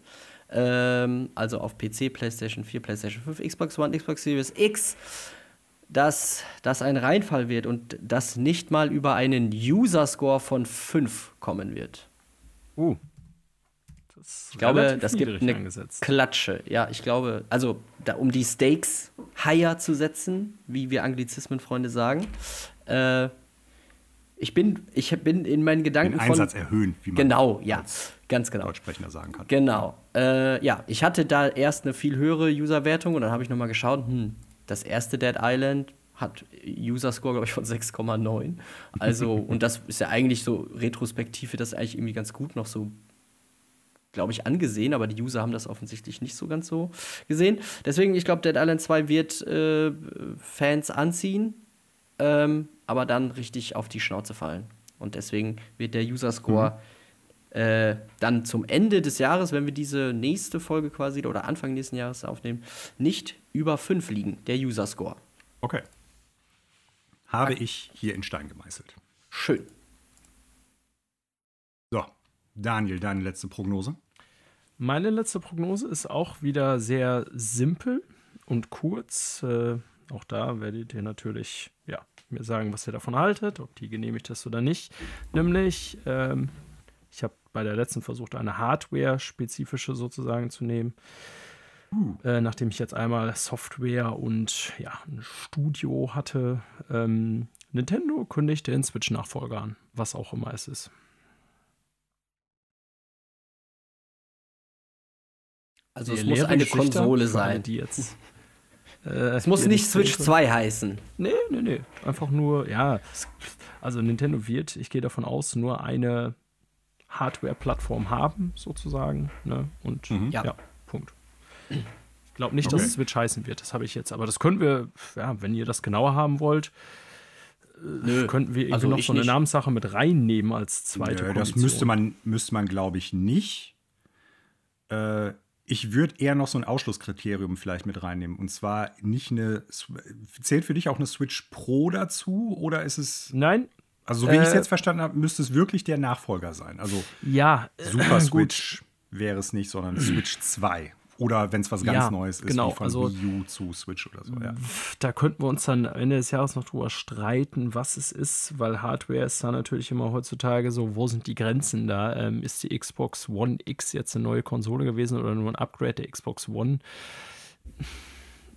Also auf PC, PlayStation 4, PlayStation 5, Xbox One, Xbox Series X. Dass das ein Reinfall wird und das nicht mal über einen User-Score von 5 kommen wird. Ich glaube, das gibt eine Klatsche. Ja, ich glaube, also um die Stakes higher zu setzen, wie wir Anglizismenfreunde sagen, ich bin in meinen Gedanken. Den Einsatz erhöhen, wie man ganz genau Deutschsprechender sagen kann. Genau. Ich hatte da erst eine viel höhere User-Wertung und dann habe ich nochmal geschaut, das erste Dead Island hat User-Score, glaube ich, von 6,9. Also, und das ist ja eigentlich so retrospektiv, das eigentlich irgendwie ganz gut noch so, glaube ich, angesehen. Aber die User haben das offensichtlich nicht so ganz so gesehen. Deswegen, ich glaube, Dead Island 2 wird Fans anziehen, aber dann richtig auf die Schnauze fallen. Und deswegen wird der User-Score dann zum Ende des Jahres, wenn wir diese nächste Folge quasi oder Anfang nächsten Jahres aufnehmen, nicht über 5 liegen, der User-Score. Okay. Habe ich hier in Stein gemeißelt. Schön. So, Daniel, deine letzte Prognose? Meine letzte Prognose ist auch wieder sehr simpel und kurz. Auch da werdet ihr natürlich mir sagen, was ihr davon haltet, ob die genehmigt ist oder nicht. Nämlich, ich habe bei der letzten versucht, eine Hardware-spezifische sozusagen zu nehmen. Nachdem ich jetzt einmal Software und ja, ein Studio hatte, Nintendo kündigt den Switch-Nachfolger an, was auch immer es ist. Also es muss eine Konsole sein. Die jetzt, es muss nicht Switch 2 heißen. Nee. Einfach nur, ja. Also Nintendo wird, ich gehe davon aus, nur eine Hardware-Plattform haben, sozusagen. Ne? Und ja, Punkt. Ich glaube nicht, dass es Switch heißen wird. Das habe ich jetzt. Aber das können wir, ja, wenn ihr das genauer haben wollt, könnten wir irgendwie also noch so eine Namenssache mit reinnehmen als zweite Kondition. Das müsste man glaube ich, nicht. Ich würde eher noch so ein Ausschlusskriterium vielleicht mit reinnehmen. Und zwar nicht eine. Zählt für dich auch eine Switch Pro dazu? Oder ist es. Nein. Also, so wie ich es jetzt verstanden habe, müsste es wirklich der Nachfolger sein. Also, ja, Super Switch wäre es nicht, sondern Switch 2. Oder wenn es was ganz Neues ist, genau, wie von Wii U zu Switch oder so. Ja. Da könnten wir uns dann Ende des Jahres noch drüber streiten, was es ist, weil Hardware ist da natürlich immer heutzutage so, wo sind die Grenzen da? Ist die Xbox One X jetzt eine neue Konsole gewesen oder nur ein Upgrade der Xbox One?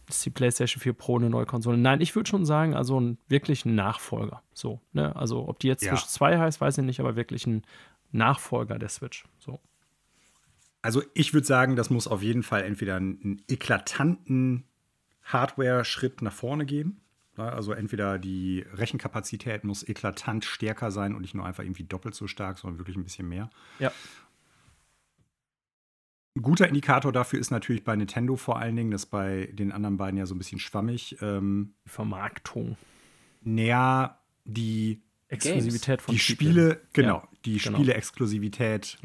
Ist die PlayStation 4 Pro eine neue Konsole? Nein, ich würde schon sagen, also wirklich ein Nachfolger. So, ne? Also ob die jetzt Switch 2 heißt, weiß ich nicht, aber wirklich ein Nachfolger der Switch. So. Also ich würde sagen, das muss auf jeden Fall entweder einen eklatanten Hardware-Schritt nach vorne geben. Also entweder die Rechenkapazität muss eklatant stärker sein und nicht nur einfach irgendwie doppelt so stark, sondern wirklich ein bisschen mehr. Ja. Ein guter Indikator dafür ist natürlich bei Nintendo vor allen Dingen, das bei den anderen beiden ja so ein bisschen schwammig. Die Vermarktung. Naja, die Exklusivität von Spielen. Genau, die Spiele-Exklusivität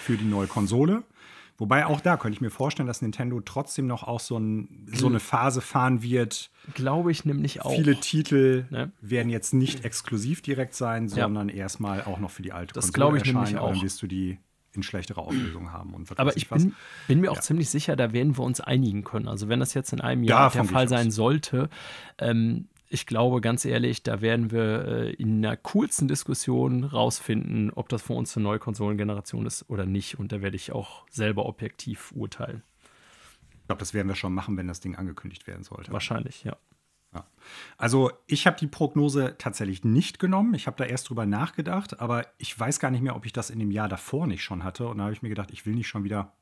für die neue Konsole. Wobei auch da könnte ich mir vorstellen, dass Nintendo trotzdem noch auch so eine Phase fahren wird. Glaube ich nämlich auch. Viele Titel werden jetzt nicht exklusiv direkt sein, sondern erstmal auch noch für die alte Konsole erscheinen. Das glaube ich nämlich auch. Dann wirst du die in schlechtere Auflösung haben. Und aber ich bin mir auch ziemlich sicher, da werden wir uns einigen können. Also wenn das jetzt in einem Jahr der Fall sein sollte, ich glaube, ganz ehrlich, da werden wir in einer kurzen Diskussion rausfinden, ob das für uns eine neue Konsolengeneration ist oder nicht. Und da werde ich auch selber objektiv urteilen. Ich glaube, das werden wir schon machen, wenn das Ding angekündigt werden sollte. Wahrscheinlich, ja. Also ich habe die Prognose tatsächlich nicht genommen. Ich habe da erst drüber nachgedacht, aber ich weiß gar nicht mehr, ob ich das in dem Jahr davor nicht schon hatte. Und da habe ich mir gedacht, ich will nicht schon wieder.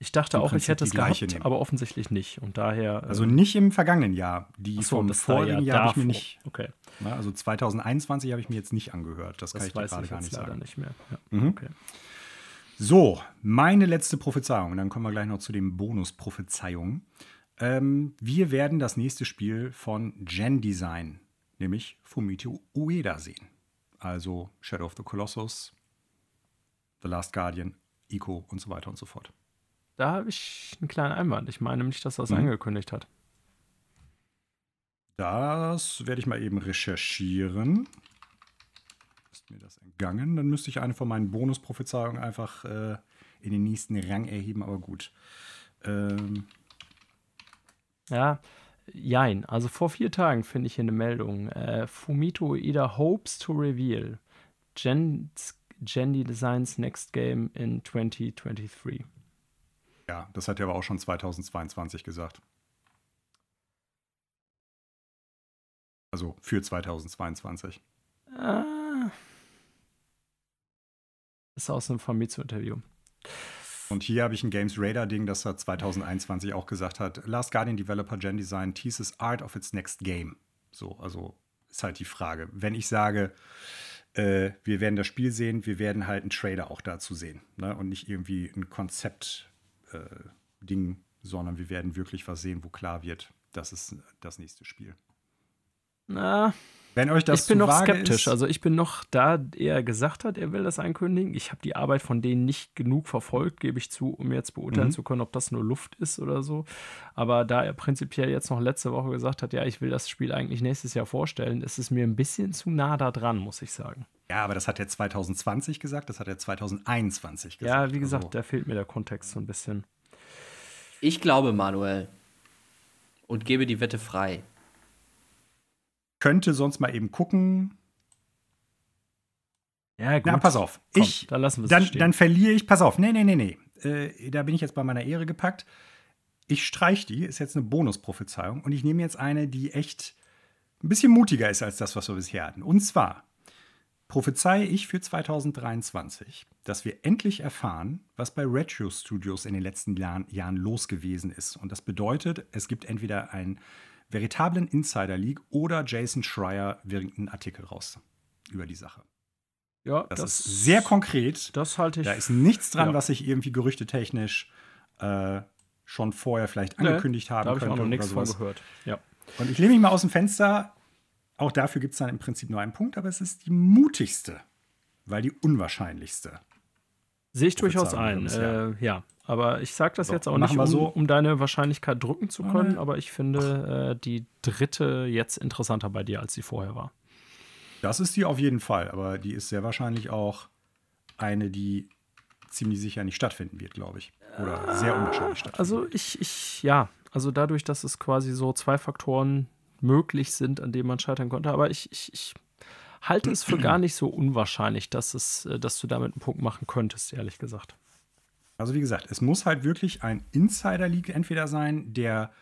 Ich dachte auch, ich hätte es gehabt, aber offensichtlich nicht. Und daher. Also nicht im vergangenen Jahr. Die vom vorigen Jahr habe ich mir nicht. Okay. Na, also 2021 habe ich mir jetzt nicht angehört. Das kann ich dir gerade gar nicht sagen. Das weiß ich jetzt leider nicht mehr. Ja. Okay. So, meine letzte Prophezeiung. Und dann kommen wir gleich noch zu den Bonus-Prophezeiungen. Wir werden das nächste Spiel von Gen Design, nämlich Fumito Ueda, sehen. Also Shadow of the Colossus, The Last Guardian, Ico und so weiter und so fort. Da habe ich einen kleinen Einwand. Ich meine nämlich, dass das angekündigt hat. Das werde ich mal eben recherchieren. Ist mir das entgangen? Dann müsste ich eine von meinen Bonusprophezeiungen einfach in den nächsten Rang erheben, aber gut. Jein. Also vor 4 Tagen finde ich hier eine Meldung. Fumito Ueda hopes to reveal Gen Designs next game in 2023. Ja, das hat er aber auch schon 2022 gesagt. Also für 2022. Ist aus einem Famitsu-Interview. Und hier habe ich ein Games Radar-Ding, das er 2021 auch gesagt hat. Last Guardian Developer Gen Design teases art of its next game. So, also ist halt die Frage. Wenn ich sage, wir werden das Spiel sehen, wir werden halt einen Trailer auch dazu sehen. Ne? Und nicht irgendwie ein Konzept Ding, sondern wir werden wirklich was sehen, wo klar wird, das ist das nächste Spiel. Wenn euch das zu vage ist. Ich bin noch skeptisch. Also ich bin noch, da er gesagt hat, er will das ankündigen. Ich habe die Arbeit von denen nicht genug verfolgt, gebe ich zu, um jetzt beurteilen zu können, ob das nur Luft ist oder so. Aber da er prinzipiell jetzt noch letzte Woche gesagt hat, ja, ich will das Spiel eigentlich nächstes Jahr vorstellen, ist es mir ein bisschen zu nah da dran, muss ich sagen. Ja, aber das hat er 2020 gesagt, das hat er 2021 gesagt. Ja, wie gesagt, da fehlt mir der Kontext so ein bisschen. Ich glaube, Manuel, und gebe die Wette frei. könnte sonst mal eben gucken. Ja, gut. Na, pass auf. Komm, dann lassen wir es stehen. Dann verliere ich. Pass auf. Nee. Da bin ich jetzt bei meiner Ehre gepackt. Ich streiche die. Ist jetzt eine Bonusprophezeiung. Und ich nehme jetzt eine, die echt ein bisschen mutiger ist als das, was wir bisher hatten. Und zwar prophezeie ich für 2023, dass wir endlich erfahren, was bei Retro Studios in den letzten Jahren los gewesen ist. Und das bedeutet, es gibt entweder einen veritablen Insider-Leak oder Jason Schreier wirkt einen Artikel raus über die Sache. Ja, das ist sehr konkret. Das halte ich. Da ist nichts dran, was ich irgendwie gerüchtetechnisch schon vorher vielleicht angekündigt haben könnte. Da habe ich auch noch nichts von gehört. Ja. Und ich lehne mich mal aus dem Fenster. Auch dafür gibt es dann im Prinzip nur einen Punkt, aber es ist die mutigste, weil die unwahrscheinlichste. Sehe ich durchaus ein. Ja, aber ich sage das jetzt auch nicht, um deine Wahrscheinlichkeit drücken zu können, aber ich finde die dritte jetzt interessanter bei dir, als sie vorher war. Das ist die auf jeden Fall, aber die ist sehr wahrscheinlich auch eine, die ziemlich sicher nicht stattfinden wird, glaube ich. Oder sehr unwahrscheinlich stattfinden. Also also dadurch, dass es quasi so zwei Faktoren möglich sind, an denen man scheitern konnte. Aber ich halte es für gar nicht so unwahrscheinlich, dass du damit einen Punkt machen könntest, ehrlich gesagt. Also wie gesagt, es muss halt wirklich ein Insider-Leak entweder sein, der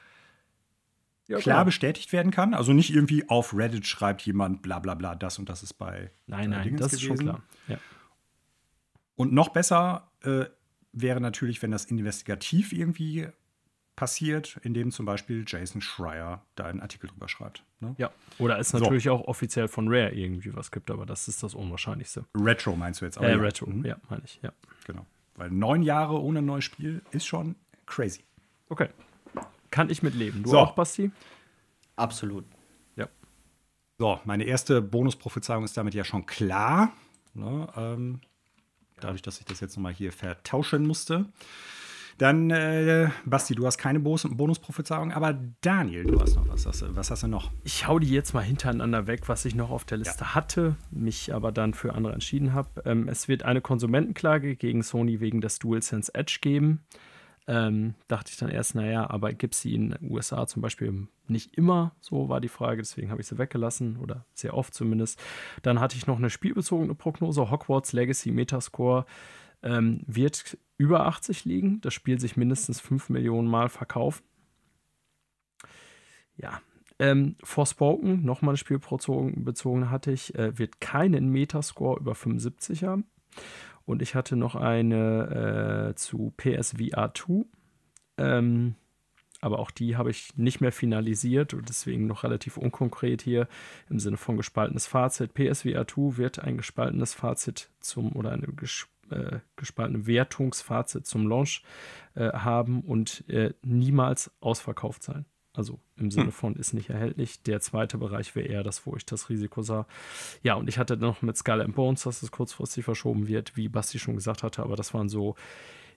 klar bestätigt werden kann. Also nicht irgendwie auf Reddit schreibt jemand bla bla bla, das und das ist bei Dingens das gewesen. Ist schon klar. Ja. Und noch besser wäre natürlich, wenn das investigativ irgendwie passiert, indem zum Beispiel Jason Schreier da einen Artikel drüber schreibt. Ne? Ja, oder es natürlich auch offiziell von Rare irgendwie was gibt, aber das ist das Unwahrscheinlichste. Retro meinst du jetzt? Retro, meine ich, ja. Genau, weil 9 Jahre ohne ein neues Spiel ist schon crazy. Okay, kann ich mitleben. Du auch, Basti? Absolut. Ja. So, meine erste Bonusprophezeiung ist damit ja schon klar. Ne? Dadurch, dass ich das jetzt nochmal hier vertauschen musste. Dann, Basti, du hast keine Bonusprophezeiung, aber Daniel, du hast noch was. Was hast du noch? Ich hau die jetzt mal hintereinander weg, was ich noch auf der Liste hatte, mich aber dann für andere entschieden habe. Es wird eine Konsumentenklage gegen Sony wegen des DualSense Edge geben. Dachte ich dann erst, aber gibt es sie in den USA zum Beispiel nicht immer? So war die Frage, deswegen habe ich sie weggelassen oder sehr oft zumindest. Dann hatte ich noch eine spielbezogene Prognose. Hogwarts Legacy Metascore wird über 80 liegen, das Spiel sich mindestens 5 Millionen Mal verkaufen. Ja, Forspoken, nochmal ein Spiel bezogen hatte ich, wird keinen Metascore über 75 haben. Und ich hatte noch eine zu PSVR 2, aber auch die habe ich nicht mehr finalisiert und deswegen noch relativ unkonkret hier im Sinne von gespaltenes Fazit. PSVR 2 wird ein gespaltenes Fazit gespaltene Wertungsfazit zum Launch haben und niemals ausverkauft sein. Also im Sinne von ist nicht erhältlich. Der zweite Bereich wäre eher das, wo ich das Risiko sah. Ja, und ich hatte noch mit Skull & Bones, dass es kurzfristig verschoben wird, wie Basti schon gesagt hatte. Aber das waren so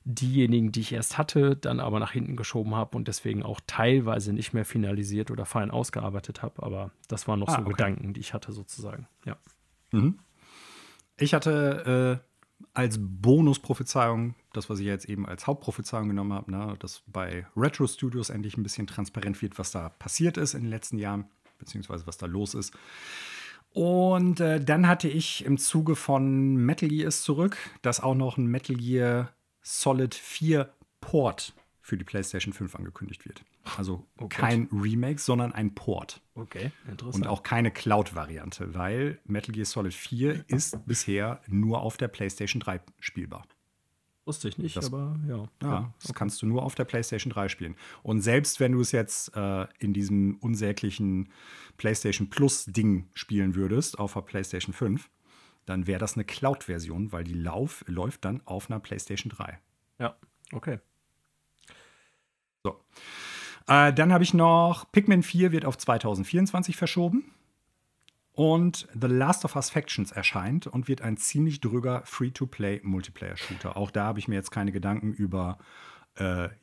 diejenigen, die ich erst hatte, dann aber nach hinten geschoben habe und deswegen auch teilweise nicht mehr finalisiert oder fein ausgearbeitet habe. Aber das waren noch Gedanken, die ich hatte sozusagen. Ja. Mhm. Ich hatte als Bonusprophezeiung, das, was ich jetzt eben als Hauptprophezeiung genommen habe, dass bei Retro Studios endlich ein bisschen transparent wird, was da passiert ist in den letzten Jahren, beziehungsweise was da los ist. Und dann hatte ich im Zuge von Metal Gear ist zurück, dass auch noch ein Metal Gear Solid 4 Port für die PlayStation 5 angekündigt wird. Also kein Remake, sondern ein Port. Okay, interessant. Und auch keine Cloud-Variante, weil Metal Gear Solid 4 ist bisher nur auf der PlayStation 3 spielbar. Wusste ich nicht, aber ja. Ja, das kannst du nur auf der PlayStation 3 spielen. Und selbst wenn du es jetzt in diesem unsäglichen PlayStation Plus-Ding spielen würdest, auf der PlayStation 5, dann wäre das eine Cloud-Version, weil die läuft dann auf einer PlayStation 3. Ja, okay. So. Dann habe ich noch Pikmin 4 wird auf 2024 verschoben und The Last of Us Factions erscheint und wird ein ziemlich drüber Free-to-Play-Multiplayer-Shooter. Auch da habe ich mir jetzt keine Gedanken über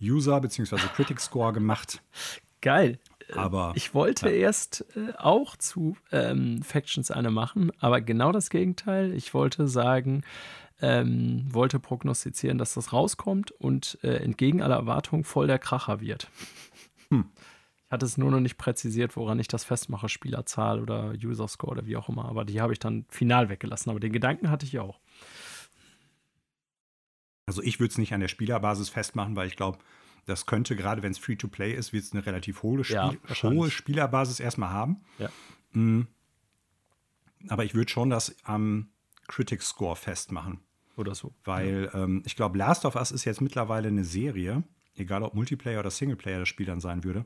User- bzw. Critic-Score gemacht. Geil. Aber ich wollte erst auch zu Factions eine machen, aber genau das Gegenteil. Ich wollte sagen, wollte prognostizieren, dass das rauskommt und entgegen aller Erwartungen voll der Kracher wird. Ich hatte es nur noch nicht präzisiert, woran ich das festmache, Spielerzahl oder User-Score oder wie auch immer. Aber die habe ich dann final weggelassen. Aber den Gedanken hatte ich auch. Also ich würde es nicht an der Spielerbasis festmachen, weil ich glaube, das könnte, gerade wenn es Free-to-Play ist, wird es eine relativ hohe, hohe Spielerbasis erstmal haben. Ja. Mhm. Aber ich würde schon das am Critic-Score festmachen. Oder so. Weil ich glaube, Last of Us ist jetzt mittlerweile eine Serie, egal ob Multiplayer oder Singleplayer das Spiel dann sein würde.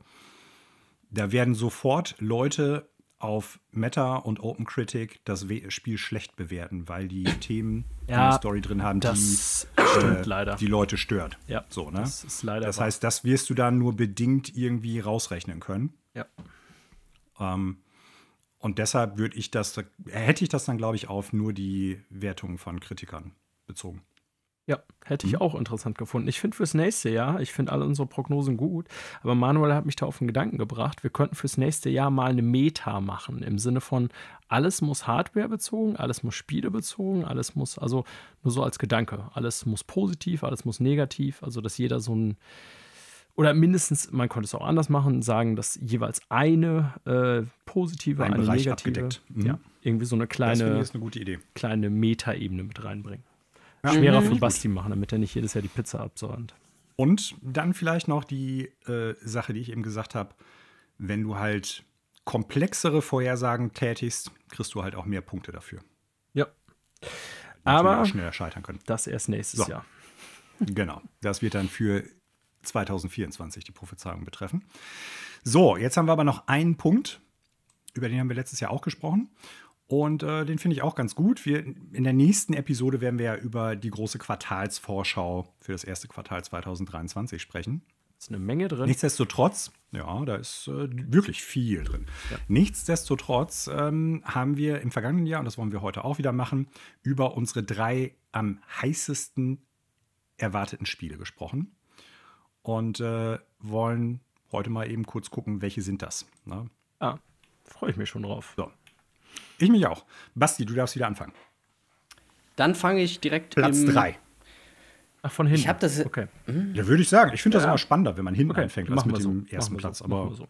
Da werden sofort Leute auf Meta und OpenCritic das Spiel schlecht bewerten, weil die Themen eine Story drin haben, die Leute stört. Ja, so, ne? Das ist leider. Das heißt, das wirst du dann nur bedingt irgendwie rausrechnen können. Ja. Und deshalb hätte ich das dann, glaube ich, auf nur die Wertungen von Kritikern bezogen. Ja, hätte ich auch interessant gefunden. Ich finde fürs nächste Jahr, ich finde alle unsere Prognosen gut, aber Manuel hat mich da auf den Gedanken gebracht, wir könnten fürs nächste Jahr mal eine Meta machen, im Sinne von, alles muss Hardware bezogen, alles muss Spiele bezogen, alles muss, also nur so als Gedanke, alles muss positiv, alles muss negativ, also dass jeder so ein, oder mindestens, man könnte es auch anders machen, sagen, dass jeweils eine positive, ein eine Bereich negative, abgedeckt. Mhm. Ja, irgendwie so eine kleine Meta-Ebene mit reinbringen. Ja, schwerer für Basti machen, damit er nicht jedes Jahr die Pizza absondert. Und dann vielleicht noch die Sache, die ich eben gesagt habe, wenn du halt komplexere Vorhersagen tätigst, kriegst du halt auch mehr Punkte dafür. Ja. Die aber auch schneller scheitern können. Das erst nächstes Jahr. Genau. Das wird dann für 2024 die Prophezeiung betreffen. So, jetzt haben wir aber noch einen Punkt, über den haben wir letztes Jahr auch gesprochen. Und den finde ich auch ganz gut. In der nächsten Episode werden wir ja über die große Quartalsvorschau für das erste Quartal 2023 sprechen. Ist eine Menge drin. Nichtsdestotrotz, ja, da ist wirklich viel drin. Ja. Nichtsdestotrotz haben wir im vergangenen Jahr, und das wollen wir heute auch wieder machen, über unsere 3 am heißesten erwarteten Spiele gesprochen. Und wollen heute mal eben kurz gucken, welche sind das. Ne? Ah, freue ich mich schon drauf. So. Ich mich auch. Basti, du darfst wieder anfangen. Dann fange ich direkt Platz 3. Ach, von hinten. Ich habe das. Okay. Ja, würde ich sagen. Ich finde das immer spannender, wenn man hinten anfängt, als mit dem ersten Platz. Aber so.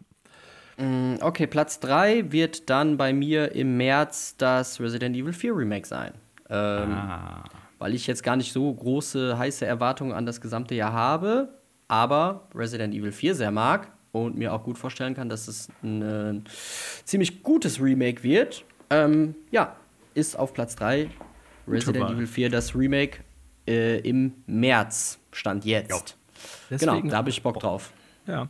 Okay, Platz 3 wird dann bei mir im März das Resident Evil 4 Remake sein. Weil ich jetzt gar nicht so große, heiße Erwartungen an das gesamte Jahr habe, aber Resident Evil 4 sehr mag und mir auch gut vorstellen kann, dass es ein ziemlich gutes Remake wird. Ist auf Platz 3 Resident Evil 4 das Remake im März, Stand jetzt. Ja. Genau, da habe ich Bock drauf. Ja.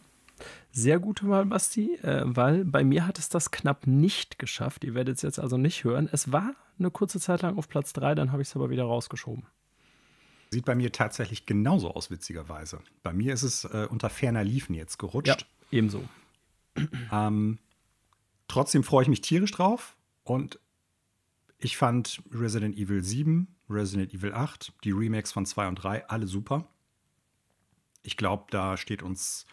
Sehr gute Wahl, Basti, weil bei mir hat es das knapp nicht geschafft. Ihr werdet es jetzt also nicht hören. Es war eine kurze Zeit lang auf Platz 3, dann habe ich es aber wieder rausgeschoben. Sieht bei mir tatsächlich genauso aus, witzigerweise. Bei mir ist es unter ferner Liefen jetzt gerutscht. Ja, ebenso. Trotzdem freue ich mich tierisch drauf. Und ich fand Resident Evil 7, Resident Evil 8, die Remakes von 2 und 3, alle super. Ich glaube, da steht uns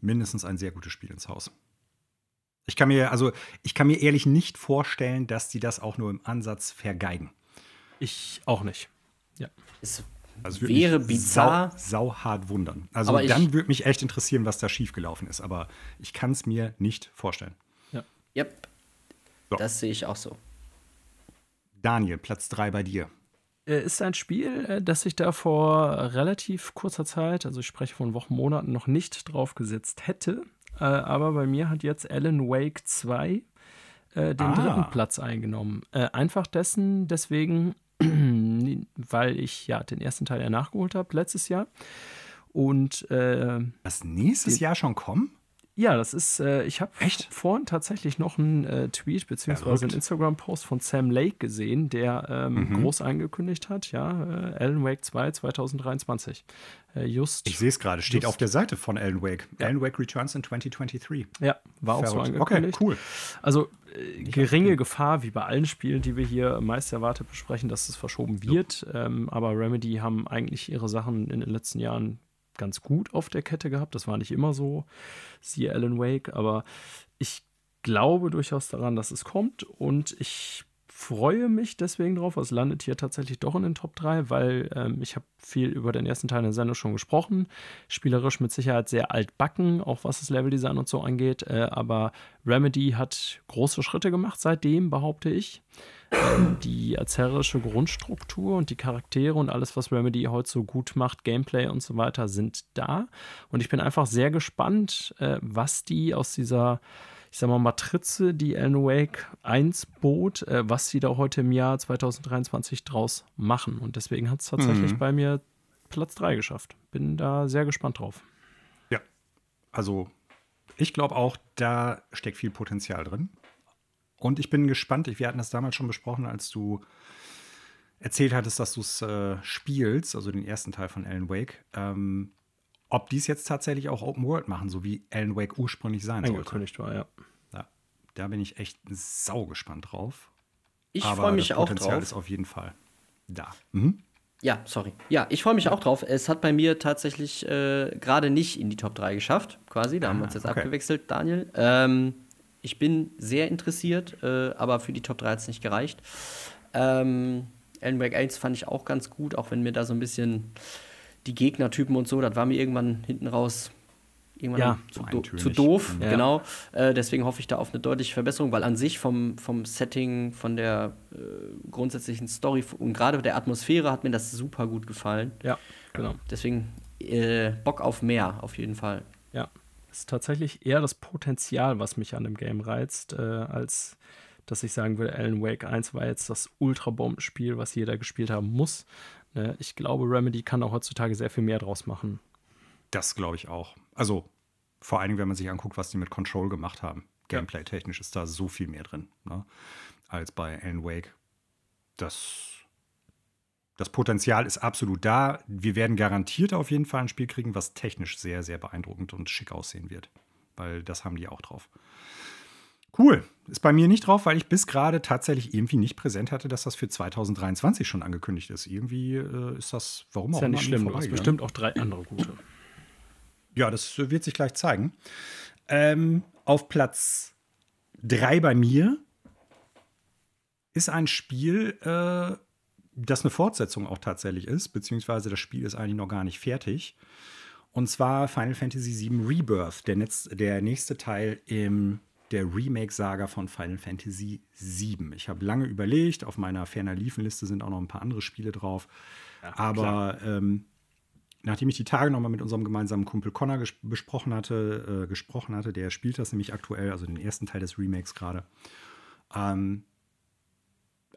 mindestens ein sehr gutes Spiel ins Haus. Ich kann mir ehrlich nicht vorstellen, dass die das auch nur im Ansatz vergeigen. Ich auch nicht. Ja. Es wäre bizarr. Sauhart wundern. Also dann würde mich echt interessieren, was da schiefgelaufen ist. Aber ich kann es mir nicht vorstellen. Ja. Yep. So. Das sehe ich auch so. Daniel, Platz 3 bei dir. Ist ein Spiel, das ich da vor relativ kurzer Zeit, also ich spreche von Wochen, Monaten, noch nicht drauf gesetzt hätte. Aber bei mir hat jetzt Alan Wake 2 den dritten Platz eingenommen. Einfach deswegen, weil ich ja den ersten Teil ja nachgeholt habe letztes Jahr. Und das nächstes Jahr schon kommen? Ja, das ist, ich habe vorhin tatsächlich noch einen Tweet bzw. einen Instagram-Post von Sam Lake gesehen, der groß angekündigt hat, Alan Wake 2 2023. Ich sehe es gerade, steht auf der Seite von Alan Wake. Ja. Alan Wake Returns in 2023. Ja, war auch so angekündigt. Okay, cool. Also geringe Gefahr, wie bei allen Spielen, die wir hier meist erwartet besprechen, dass es verschoben wird. Aber Remedy haben eigentlich ihre Sachen in den letzten Jahren ganz gut auf der Kette gehabt. Das war nicht immer so, siehe Alan Wake, aber ich glaube durchaus daran, dass es kommt und ich freue mich deswegen drauf, es landet hier tatsächlich doch in den Top 3, weil ich habe viel über den ersten Teil der Sendung schon gesprochen. Spielerisch mit Sicherheit sehr altbacken, auch was das Leveldesign und so angeht. Aber Remedy hat große Schritte gemacht seitdem, behaupte ich. Die erzählerische Grundstruktur und die Charaktere und alles, was Remedy heute so gut macht, Gameplay und so weiter, sind da. Und ich bin einfach sehr gespannt, was die aus dieser, ich sag mal, Matrize, die Alan Wake 1 bot, was sie da heute im Jahr 2023 draus machen. Und deswegen hat es tatsächlich bei mir Platz 3 geschafft. Bin da sehr gespannt drauf. Ja, also ich glaube auch, da steckt viel Potenzial drin. Und ich bin gespannt, wir hatten das damals schon besprochen, als du erzählt hattest, dass du es spielst, also den ersten Teil von Alan Wake, ob die es jetzt tatsächlich auch Open World machen, so wie Alan Wake ursprünglich sein sollte. Angekündigt war, ja. Da bin ich echt saugespannt drauf. Ich freue mich auch drauf. Aber das Potenzial ist auf jeden Fall da. Mhm. Ja, sorry. Ja, ich freue mich auch drauf. Es hat bei mir tatsächlich gerade nicht in die Top 3 geschafft, quasi. Da haben wir uns jetzt abgewechselt, Daniel. Ich bin sehr interessiert, aber für die Top 3 hat es nicht gereicht. Alan Wake 1 fand ich auch ganz gut, auch wenn mir da so ein bisschen die Gegnertypen und so, das war mir irgendwann hinten raus zu doof. Ja. Genau. Deswegen hoffe ich da auf eine deutliche Verbesserung, weil an sich vom Setting, von der grundsätzlichen Story und gerade der Atmosphäre hat mir das super gut gefallen. Ja, genau. Deswegen Bock auf mehr, auf jeden Fall. Ja, ist tatsächlich eher das Potenzial, was mich an dem Game reizt, als dass ich sagen würde, Alan Wake 1 war jetzt das Ultra-Bomben-Spiel, was jeder gespielt haben muss. Ich glaube, Remedy kann auch heutzutage sehr viel mehr draus machen. Das glaube ich auch. Also vor allem, wenn man sich anguckt, was die mit Control gemacht haben. Gameplay-technisch ist da so viel mehr drin, ne? Als bei Alan Wake. Das Potenzial ist absolut da. Wir werden garantiert auf jeden Fall ein Spiel kriegen, was technisch sehr, sehr beeindruckend und schick aussehen wird. Weil das haben die auch drauf. Cool. Ist bei mir nicht drauf, weil ich bis gerade tatsächlich irgendwie nicht präsent hatte, dass das für 2023 schon angekündigt ist. Irgendwie ist das, warum auch immer, nicht schlimm. Du hast bestimmt auch 3 andere gute. Ja, das wird sich gleich zeigen. Auf Platz 3 bei mir ist ein Spiel, das eine Fortsetzung auch tatsächlich ist, beziehungsweise das Spiel ist eigentlich noch gar nicht fertig. Und zwar Final Fantasy VII Rebirth, der nächste Teil im der Remake-Saga von Final Fantasy VII. Ich habe lange überlegt, auf meiner Ferner-Liefen-Liste sind auch noch ein paar andere Spiele drauf. Ja, aber nachdem ich die Tage noch mal mit unserem gemeinsamen Kumpel Connor gesprochen hatte, der spielt das nämlich aktuell, also den ersten Teil des Remakes gerade.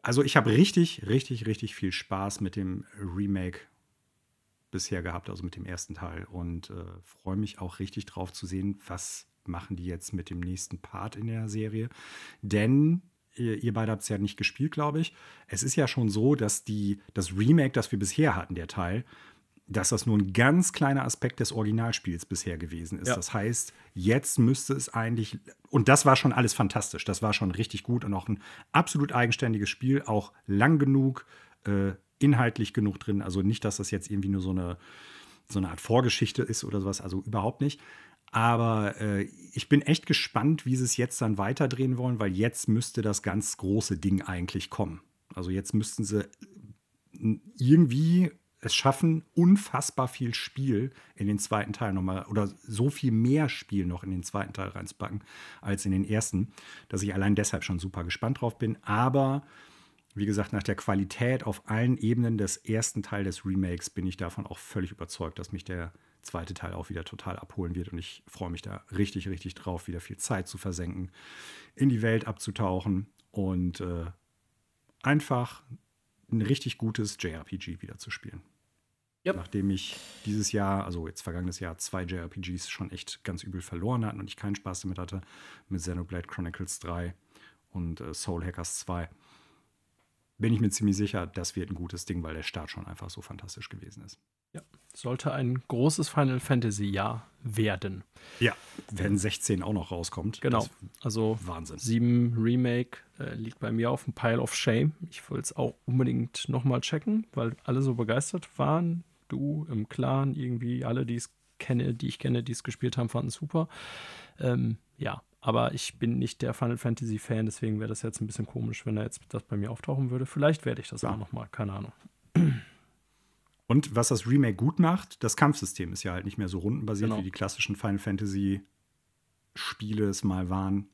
Also ich habe richtig, richtig, richtig viel Spaß mit dem Remake bisher gehabt, also mit dem ersten Teil. Und freue mich auch richtig drauf zu sehen, was machen die jetzt mit dem nächsten Part in der Serie. Denn ihr beide habt es ja nicht gespielt, glaube ich. Es ist ja schon so, dass das Remake, das wir bisher hatten, der Teil, dass das nur ein ganz kleiner Aspekt des Originalspiels bisher gewesen ist. Ja. Das heißt, jetzt müsste es eigentlich, und das war schon alles fantastisch, das war schon richtig gut und auch ein absolut eigenständiges Spiel, auch lang genug, inhaltlich genug drin. Also nicht, dass das jetzt irgendwie nur so eine Art Vorgeschichte ist oder sowas, also überhaupt nicht. Aber ich bin echt gespannt, wie sie es jetzt dann weiterdrehen wollen, weil jetzt müsste das ganz große Ding eigentlich kommen. Also jetzt müssten sie irgendwie es schaffen, unfassbar viel Spiel in den zweiten Teil nochmal oder so viel mehr Spiel noch in den zweiten Teil reinzupacken als in den ersten, dass ich allein deshalb schon super gespannt drauf bin. Aber wie gesagt, nach der Qualität auf allen Ebenen des ersten Teils des Remakes bin ich davon auch völlig überzeugt, dass mich der zweite Teil auch wieder total abholen wird. Und ich freue mich da richtig, richtig drauf, wieder viel Zeit zu versenken, in die Welt abzutauchen und einfach ein richtig gutes JRPG wieder zu spielen. Yep. Nachdem ich dieses Jahr, also jetzt vergangenes Jahr, 2 JRPGs schon echt ganz übel verloren hatten und ich keinen Spaß damit hatte, mit Xenoblade Chronicles 3 und Soul Hackers 2, bin ich mir ziemlich sicher, das wird ein gutes Ding, weil der Start schon einfach so fantastisch gewesen ist. Ja, sollte ein großes Final Fantasy-Jahr werden. Ja, wenn 16 auch noch rauskommt. Genau, also Wahnsinn. 7 Remake liegt bei mir auf dem Pile of Shame. Ich will es auch unbedingt nochmal checken, weil alle so begeistert waren. Du im Clan, irgendwie alle, die ich kenne, die es gespielt haben, fanden es super. Ja, Aber ich bin nicht der Final Fantasy-Fan, deswegen wäre das jetzt ein bisschen komisch, wenn da jetzt das bei mir auftauchen würde. Vielleicht werde ich das auch noch mal, keine Ahnung. Und was das Remake gut macht, das Kampfsystem ist ja halt nicht mehr so rundenbasiert, wie die klassischen Final Fantasy-Spiele es mal waren.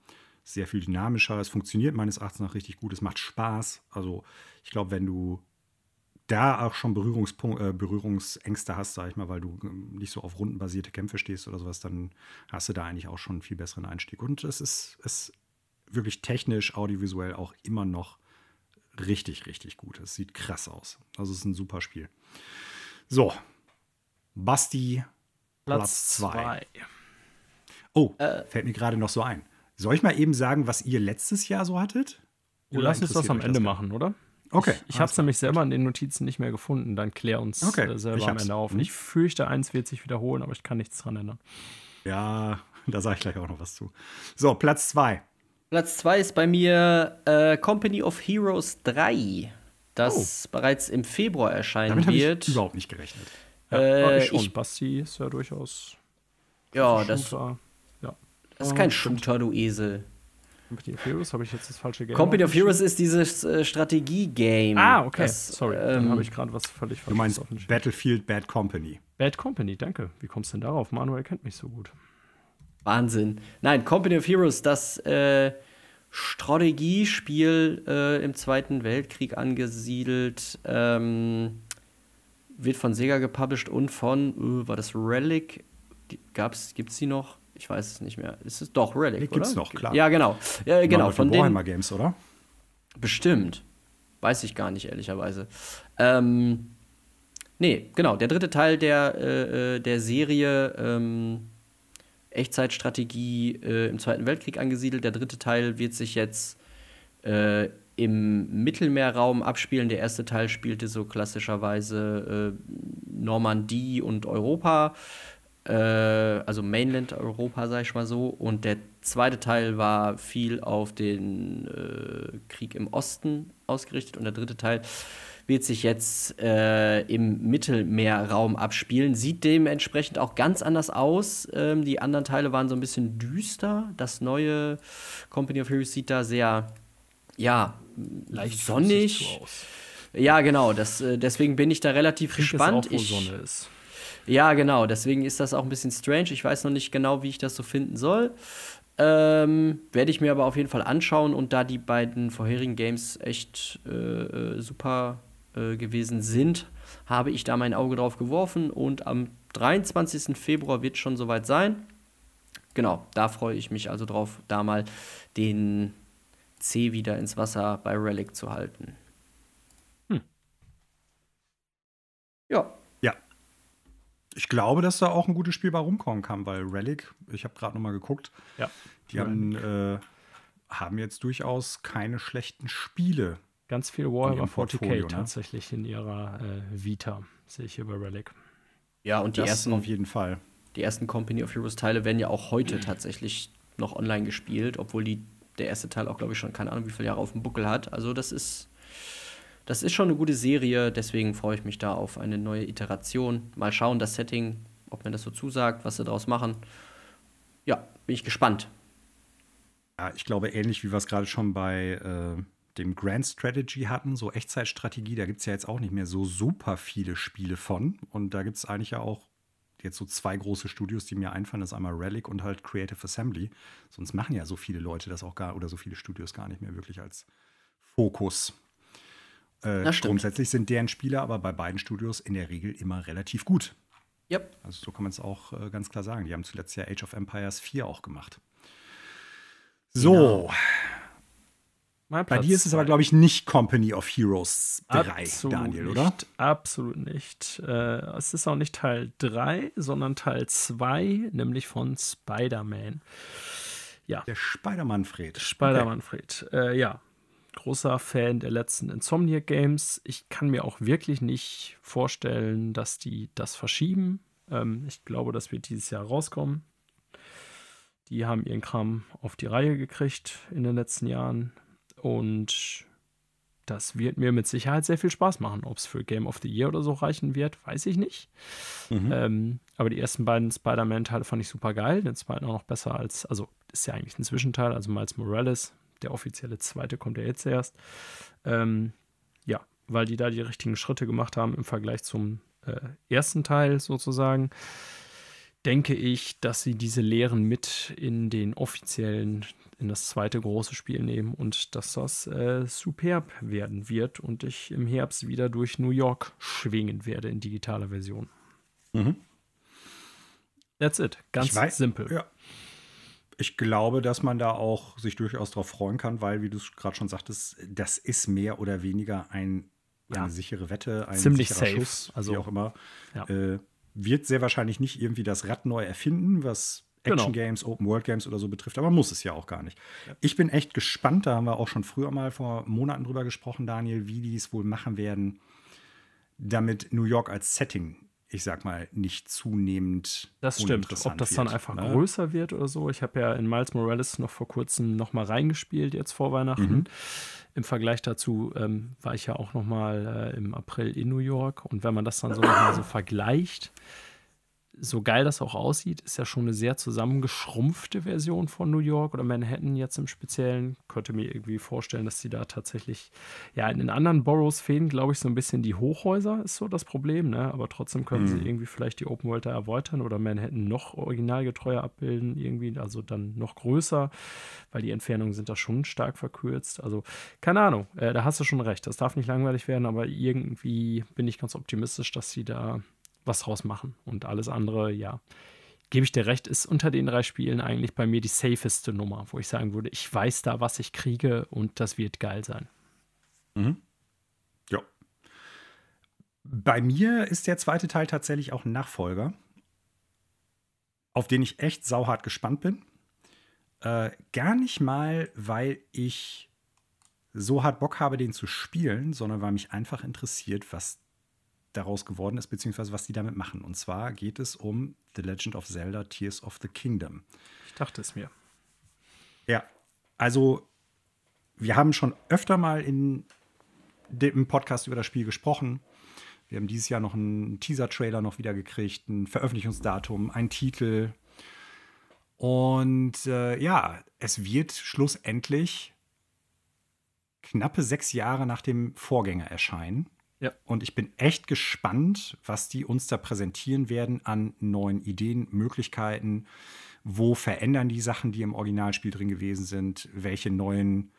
Sehr viel dynamischer. Es funktioniert meines Erachtens nach richtig gut. Es macht Spaß. Also ich glaube, wenn du da auch schon Berührungsängste hast, sag ich mal, weil du nicht so auf rundenbasierte Kämpfe stehst oder sowas, dann hast du da eigentlich auch schon einen viel besseren Einstieg. Und es ist wirklich technisch, audiovisuell auch immer noch richtig, richtig gut. Es sieht krass aus. Also es ist ein super Spiel. So, Basti, Platz 2. Oh, fällt mir gerade noch so ein. Soll ich mal eben sagen, was ihr letztes Jahr so hattet? Oder lass uns das am Ende machen, oder? Okay. Ich habe es nämlich selber in den Notizen nicht mehr gefunden. Dann klär uns selber am Ende auf. Ich fürchte, eins wird sich wiederholen, aber ich kann nichts dran ändern. Ja, da sage ich gleich auch noch was zu. So, Platz 2. Platz 2 ist bei mir Company of Heroes 3, das bereits im Februar erscheinen wird. Damit habe ich überhaupt nicht gerechnet. Ja, Basti ist ja durchaus das ist kein Shooter, du Esel. Company of Heroes, habe ich jetzt das falsche Game? Company of Heroes ist dieses Strategie-Game. Ah, okay. Sorry, dann habe ich gerade was völlig falsch. Du meinst Battlefield Bad Company. Bad Company, danke. Wie kommst du denn darauf? Manuel kennt mich so gut. Wahnsinn. Nein, Company of Heroes, das Strategiespiel im Zweiten Weltkrieg angesiedelt, wird von Sega gepublished und von, war das Relic? Gibt's die noch? Ich weiß es nicht mehr. Ist es doch Relic, oder? Gibt's noch, klar. Ja, genau. Von den Warhammer Games, oder? Bestimmt. Weiß ich gar nicht, ehrlicherweise. Der dritte Teil der Serie Echtzeitstrategie im Zweiten Weltkrieg angesiedelt. Der dritte Teil wird sich jetzt im Mittelmeerraum abspielen. Der erste Teil spielte so klassischerweise Normandie und Europa. Also Mainland Europa, sag ich mal so. Und der zweite Teil war viel auf den Krieg im Osten ausgerichtet. Und der dritte Teil wird sich jetzt im Mittelmeerraum abspielen. Sieht dementsprechend auch ganz anders aus. Die anderen Teile waren so ein bisschen düster. Das neue Company of Heroes sieht da sehr, leicht sonnig aus. Ja, genau. Deswegen bin ich da relativ gespannt. Ist auch, wo Sonne ist. Ja, genau, deswegen ist das auch ein bisschen strange. Ich weiß noch nicht genau, wie ich das so finden soll. Werde ich mir aber auf jeden Fall anschauen. Und da die beiden vorherigen Games echt super gewesen sind, habe ich da mein Auge drauf geworfen. Und am 23. Februar wird es schon soweit sein. Genau, da freue ich mich also drauf, da mal den C wieder ins Wasser bei Relic zu halten. Ja. Ich glaube, dass da auch ein gutes Spiel bei rumkommen kann, weil Relic, ich habe gerade noch mal geguckt, die haben jetzt durchaus keine schlechten Spiele. Ganz viel Warhammer 40k tatsächlich in ihrer Vita, sehe ich hier bei Relic. Ja, und die ersten auf jeden Fall. Die ersten Company of Heroes-Teile werden ja auch heute tatsächlich noch online gespielt, obwohl der erste Teil auch, glaube ich, schon keine Ahnung, wie viele Jahre auf dem Buckel hat. Also das ist schon eine gute Serie, deswegen freue ich mich da auf eine neue Iteration. Mal schauen, das Setting, ob mir das so zusagt, was sie daraus machen. Ja, bin ich gespannt. Ja, ich glaube, ähnlich wie wir es gerade schon bei dem Grand Strategy hatten, so Echtzeitstrategie, da gibt es ja jetzt auch nicht mehr so super viele Spiele von. Und da gibt es eigentlich ja auch jetzt so zwei große Studios, die mir einfallen. Das ist einmal Relic und halt Creative Assembly. Sonst machen ja so viele Leute das auch gar, oder so viele Studios gar nicht mehr wirklich als Fokus. Grundsätzlich sind deren Spiele aber bei beiden Studios in der Regel immer relativ gut. Yep. Also so kann man es auch ganz klar sagen. Die haben zuletzt ja Age of Empires 4 auch gemacht. So. Genau. Bei dir ist es aber, glaube ich, nicht Company of Heroes 3, absolut Daniel, oder? Nicht, absolut nicht. Es ist auch nicht Teil 3, sondern Teil 2, nämlich von Spider-Man. Ja. Der Spider-Man-Fred. Spider-Man-Fred, ja. Großer Fan der letzten Insomniac Games. Ich kann mir auch wirklich nicht vorstellen, dass die das verschieben. Ich glaube, das wird dieses Jahr rauskommen. Die haben ihren Kram auf die Reihe gekriegt in den letzten Jahren. Und Das wird mir mit Sicherheit sehr viel Spaß machen. Ob es für Game of the Year oder so reichen wird, weiß ich nicht. Mhm. Aber die ersten beiden Spider-Man-Teile fand ich super geil. Den zweiten auch noch besser als, also ist ja eigentlich ein Zwischenteil, also Miles Morales, der offizielle zweite kommt ja jetzt erst. Ja, weil die da die richtigen Schritte gemacht haben im Vergleich zum ersten Teil sozusagen. Denke ich, dass sie diese Lehren mit in den offiziellen, in das zweite große Spiel nehmen und dass das superb werden wird und ich im Herbst wieder durch New York schwingen werde in digitaler Version. Mhm. That's it. Ganz simpel. Ja. Ich glaube, dass man da auch sich durchaus drauf freuen kann, weil, wie du es gerade schon sagtest, das ist mehr oder weniger eine sichere Wette, ein ziemlich sicherer safe. Schuss, also, wie auch immer. Ja. Wird sehr wahrscheinlich nicht irgendwie das Rad neu erfinden, was Action-Games, genau. Open-World-Games oder so betrifft. Aber muss es ja auch gar nicht. Ja. Ich bin echt gespannt. Da haben wir auch schon früher mal vor Monaten drüber gesprochen, Daniel, wie die es wohl machen werden, damit New York als Setting, ich sag mal, nicht zunehmend uninteressant wird. Das stimmt. Ob das dann einfach größer wird oder so. Ich habe ja in Miles Morales noch vor kurzem noch mal reingespielt, jetzt vor Weihnachten. Mhm. Im Vergleich dazu war ich ja auch noch mal im April in New York. Und wenn man das dann so nochmal so vergleicht, so geil das auch aussieht, ist ja schon eine sehr zusammengeschrumpfte Version von New York oder Manhattan jetzt im Speziellen. Könnte mir irgendwie vorstellen, dass die da tatsächlich, ja, in den anderen Boroughs fehlen, glaube ich, so ein bisschen die Hochhäuser, ist so das Problem, ne? Aber trotzdem können sie irgendwie vielleicht die Open World da erweitern oder Manhattan noch originalgetreuer abbilden, irgendwie, also dann noch größer, weil die Entfernungen sind da schon stark verkürzt. Also, keine Ahnung, da hast du schon recht, das darf nicht langweilig werden, aber irgendwie bin ich ganz optimistisch, dass sie da was draus machen. Und alles andere, ja, gebe ich dir recht, ist unter den drei Spielen eigentlich bei mir die safeste Nummer, wo ich sagen würde, ich weiß da, was ich kriege und das wird geil sein. Mhm. Ja. Bei mir ist der zweite Teil tatsächlich auch ein Nachfolger, auf den ich echt sauhart gespannt bin. Gar nicht mal, weil ich so hart Bock habe, den zu spielen, sondern weil mich einfach interessiert, was daraus geworden ist, beziehungsweise was die damit machen. Und zwar geht es um The Legend of Zelda Tears of the Kingdom. Ich dachte es mir. Ja, also wir haben schon öfter mal im Podcast über das Spiel gesprochen. Wir haben dieses Jahr noch einen Teaser-Trailer noch wieder gekriegt, ein Veröffentlichungsdatum, einen Titel. Und ja, es wird schlussendlich knappe 6 Jahre nach dem Vorgänger erscheinen. Ja. Und ich bin echt gespannt, was die uns da präsentieren werden an neuen Ideen, Möglichkeiten. Wo verändern die Sachen, die im Originalspiel drin gewesen sind? Welche neuen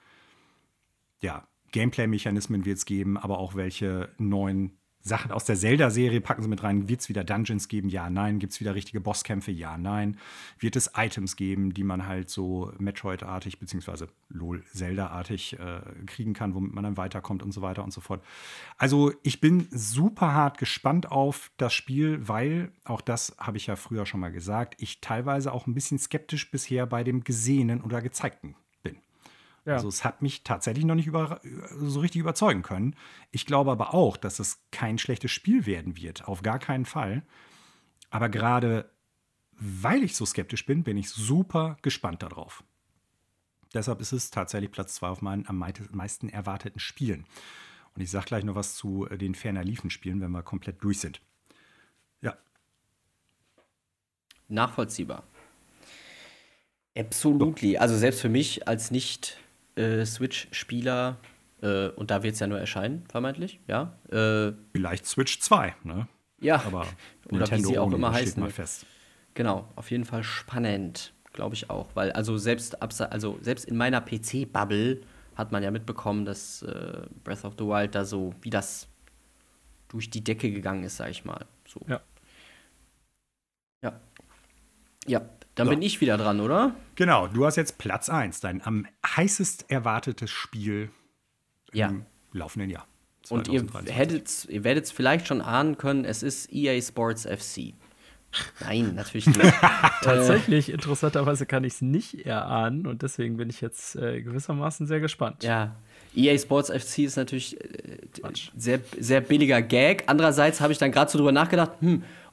Gameplay-Mechanismen wird es geben? Aber auch welche neuen Sachen aus der Zelda-Serie packen sie mit rein? Wird es wieder Dungeons geben? Ja, nein. Gibt es wieder richtige Bosskämpfe? Ja, nein. Wird es Items geben, die man halt so Metroid-artig beziehungsweise LOL-Zelda-artig kriegen kann, womit man dann weiterkommt und so weiter und so fort. Also ich bin super hart gespannt auf das Spiel, weil, auch das habe ich ja früher schon mal gesagt, ich teilweise auch ein bisschen skeptisch bisher bei dem Gesehenen oder Gezeigten. Ja. Also es hat mich tatsächlich noch nicht so richtig überzeugen können. Ich glaube aber auch, dass es kein schlechtes Spiel werden wird. Auf gar keinen Fall. Aber gerade weil ich so skeptisch bin, bin ich super gespannt darauf. Deshalb ist es tatsächlich Platz 2 auf meinen am meisten erwarteten Spielen. Und ich sage gleich noch was zu den ferner liefen Spielen, wenn wir komplett durch sind. Ja. Nachvollziehbar. Absolutely. Also selbst für mich als nicht Switch-Spieler, und da wird es ja nur erscheinen, vermeintlich, ja. Vielleicht Switch 2, ne? Ja, aber oder wie sie auch immer heißen. Mal fest. Genau, auf jeden Fall spannend, glaube ich auch. Weil selbst in meiner PC-Bubble hat man ja mitbekommen, dass Breath of the Wild da so, wie das durch die Decke gegangen ist, sag ich mal. So. Ja. Ja. Ja. Dann bin ich wieder dran, oder? Genau, du hast jetzt Platz 1, dein am heißest erwartetes Spiel im laufenden Jahr. 2023. Und ihr werdet es vielleicht schon ahnen können, es ist EA Sports FC. Nein, natürlich nicht. Tatsächlich, interessanterweise kann ich es nicht erahnen und deswegen bin ich jetzt gewissermaßen sehr gespannt. Ja, EA Sports FC ist natürlich sehr, sehr billiger Gag. Andererseits habe ich dann gerade so drüber nachgedacht,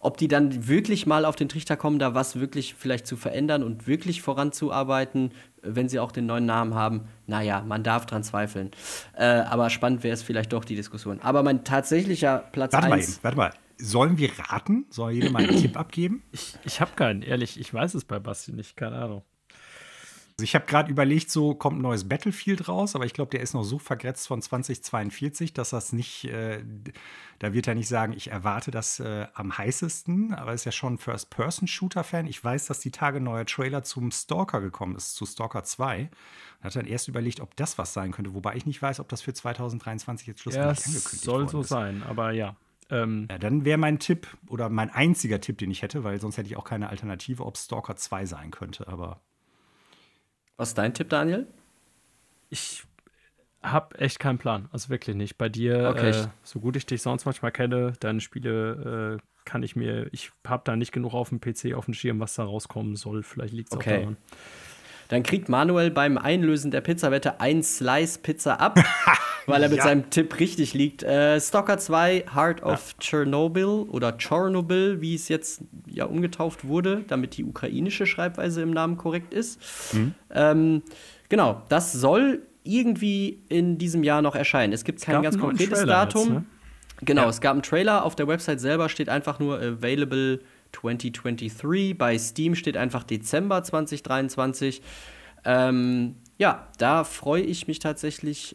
ob die dann wirklich mal auf den Trichter kommen, da was wirklich vielleicht zu verändern und wirklich voranzuarbeiten, wenn sie auch den neuen Namen haben, naja, man darf dran zweifeln. Aber spannend wäre es vielleicht doch, die Diskussion. Aber mein tatsächlicher Platz 1... Warte mal. Sollen wir raten? Soll jeder mal einen Tipp abgeben? Ich habe keinen, ehrlich. Ich weiß es bei Basti nicht, keine Ahnung. Also ich habe gerade überlegt, so kommt ein neues Battlefield raus, aber ich glaube, der ist noch so vergrätzt von 2042, dass das nicht, da wird er nicht sagen, ich erwarte das am heißesten, aber ist ja schon ein First-Person-Shooter-Fan. Ich weiß, dass die Tage neuer Trailer zum Stalker gekommen ist, zu Stalker 2. Und hat dann erst überlegt, ob das was sein könnte, wobei ich nicht weiß, ob das für 2023 jetzt schlussendlich angekündigt worden ist. Soll so sein, aber ja. Ja, dann wäre mein Tipp oder mein einziger Tipp, den ich hätte, weil sonst hätte ich auch keine Alternative, ob Stalker 2 sein könnte, aber. Was ist dein Tipp, Daniel? Ich habe echt keinen Plan, also wirklich nicht. Bei dir, okay, so gut ich dich sonst manchmal kenne, deine Spiele kann ich mir, ich habe da nicht genug auf dem PC, auf dem Schirm, was da rauskommen soll. Vielleicht liegt es auch daran. Dann kriegt Manuel beim Einlösen der Pizzawette einen Slice Pizza ab, weil er mit seinem Tipp richtig liegt. Stalker 2, Heart of Chernobyl oder Chernobyl, wie es jetzt ja umgetauft wurde, damit die ukrainische Schreibweise im Namen korrekt ist. Mhm. Genau, das soll irgendwie in diesem Jahr noch erscheinen. Es gibt kein ganz konkretes Datum. Jetzt, ne? Genau, es gab einen Trailer. Auf der Website selber steht einfach nur Available 2023, bei Steam steht einfach Dezember 2023. Ja, da freue ich mich tatsächlich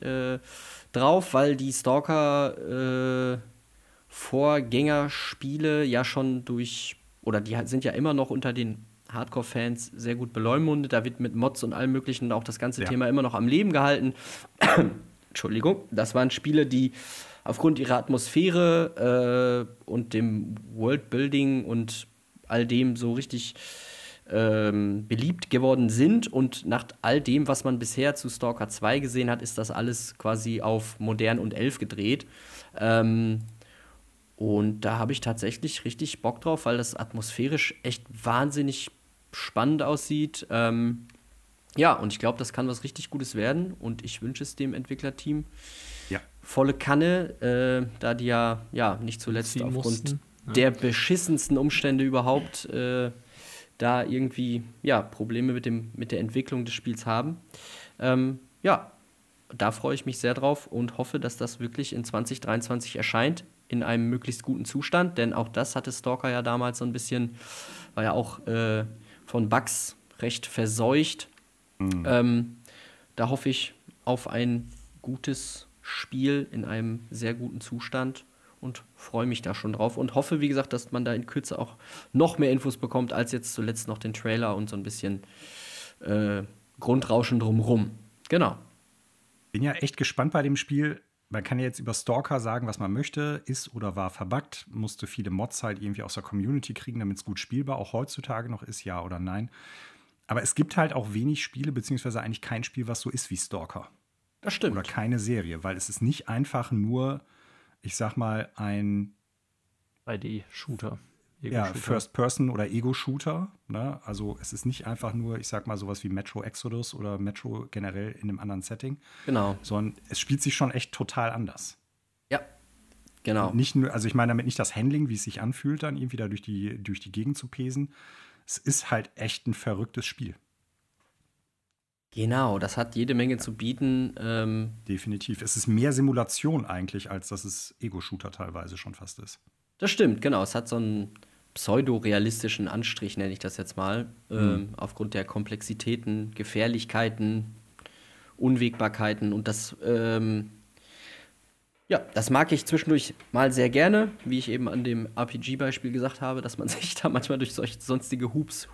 drauf, weil die Stalker-Vorgängerspiele ja schon durch, oder die sind ja immer noch unter den Hardcore-Fans sehr gut beleumundet. Da wird mit Mods und allem Möglichen auch das ganze Thema immer noch am Leben gehalten. Entschuldigung, das waren Spiele, die aufgrund ihrer Atmosphäre und dem Worldbuilding und all dem so richtig beliebt geworden sind. Und nach all dem, was man bisher zu Stalker 2 gesehen hat, ist das alles quasi auf modern und 11 gedreht. Und da habe ich tatsächlich richtig Bock drauf, weil das atmosphärisch echt wahnsinnig spannend aussieht. Ja, und ich glaube, das kann was richtig Gutes werden. Und ich wünsche es dem Entwicklerteam. Volle Kanne, da die ja nicht zuletzt aufgrund der beschissensten Umstände überhaupt da irgendwie Probleme mit der Entwicklung des Spiels haben. Ja, da freue ich mich sehr drauf und hoffe, dass das wirklich in 2023 erscheint, in einem möglichst guten Zustand, denn auch das hatte Stalker ja damals so ein bisschen, war ja auch von Bugs recht verseucht. Mhm. Da hoffe ich auf ein gutes Spiel in einem sehr guten Zustand und freue mich da schon drauf und hoffe, wie gesagt, dass man da in Kürze auch noch mehr Infos bekommt, als jetzt zuletzt noch den Trailer und so ein bisschen Grundrauschen drumrum. Genau. Bin ja echt gespannt bei dem Spiel. Man kann ja jetzt über Stalker sagen, was man möchte, ist oder war verbuggt, musste viele Mods halt irgendwie aus der Community kriegen, damit es gut spielbar auch heutzutage noch ist, ja oder nein. Aber es gibt halt auch wenig Spiele, beziehungsweise eigentlich kein Spiel, was so ist wie Stalker. Das stimmt. Oder keine Serie, weil es ist nicht einfach nur, ich sag mal, ein 3D-Shooter. Ja, First-Person oder Ego-Shooter. Ne? Also es ist nicht einfach nur, ich sag mal, sowas wie Metro Exodus oder Metro generell in einem anderen Setting. Genau. Sondern es spielt sich schon echt total anders. Ja, genau. Und nicht nur, also ich meine damit nicht das Handling, wie es sich anfühlt, dann irgendwie da durch die Gegend zu pesen. Es ist halt echt ein verrücktes Spiel. Genau, das hat jede Menge zu bieten. Definitiv. Es ist mehr Simulation eigentlich, als dass es Ego-Shooter teilweise schon fast ist. Das stimmt, genau. Es hat so einen pseudorealistischen Anstrich, nenne ich das jetzt mal. Aufgrund der Komplexitäten, Gefährlichkeiten, Unwägbarkeiten. Und das, das mag ich zwischendurch mal sehr gerne, wie ich eben an dem RPG-Beispiel gesagt habe, dass man sich da manchmal durch solche sonstige Hoops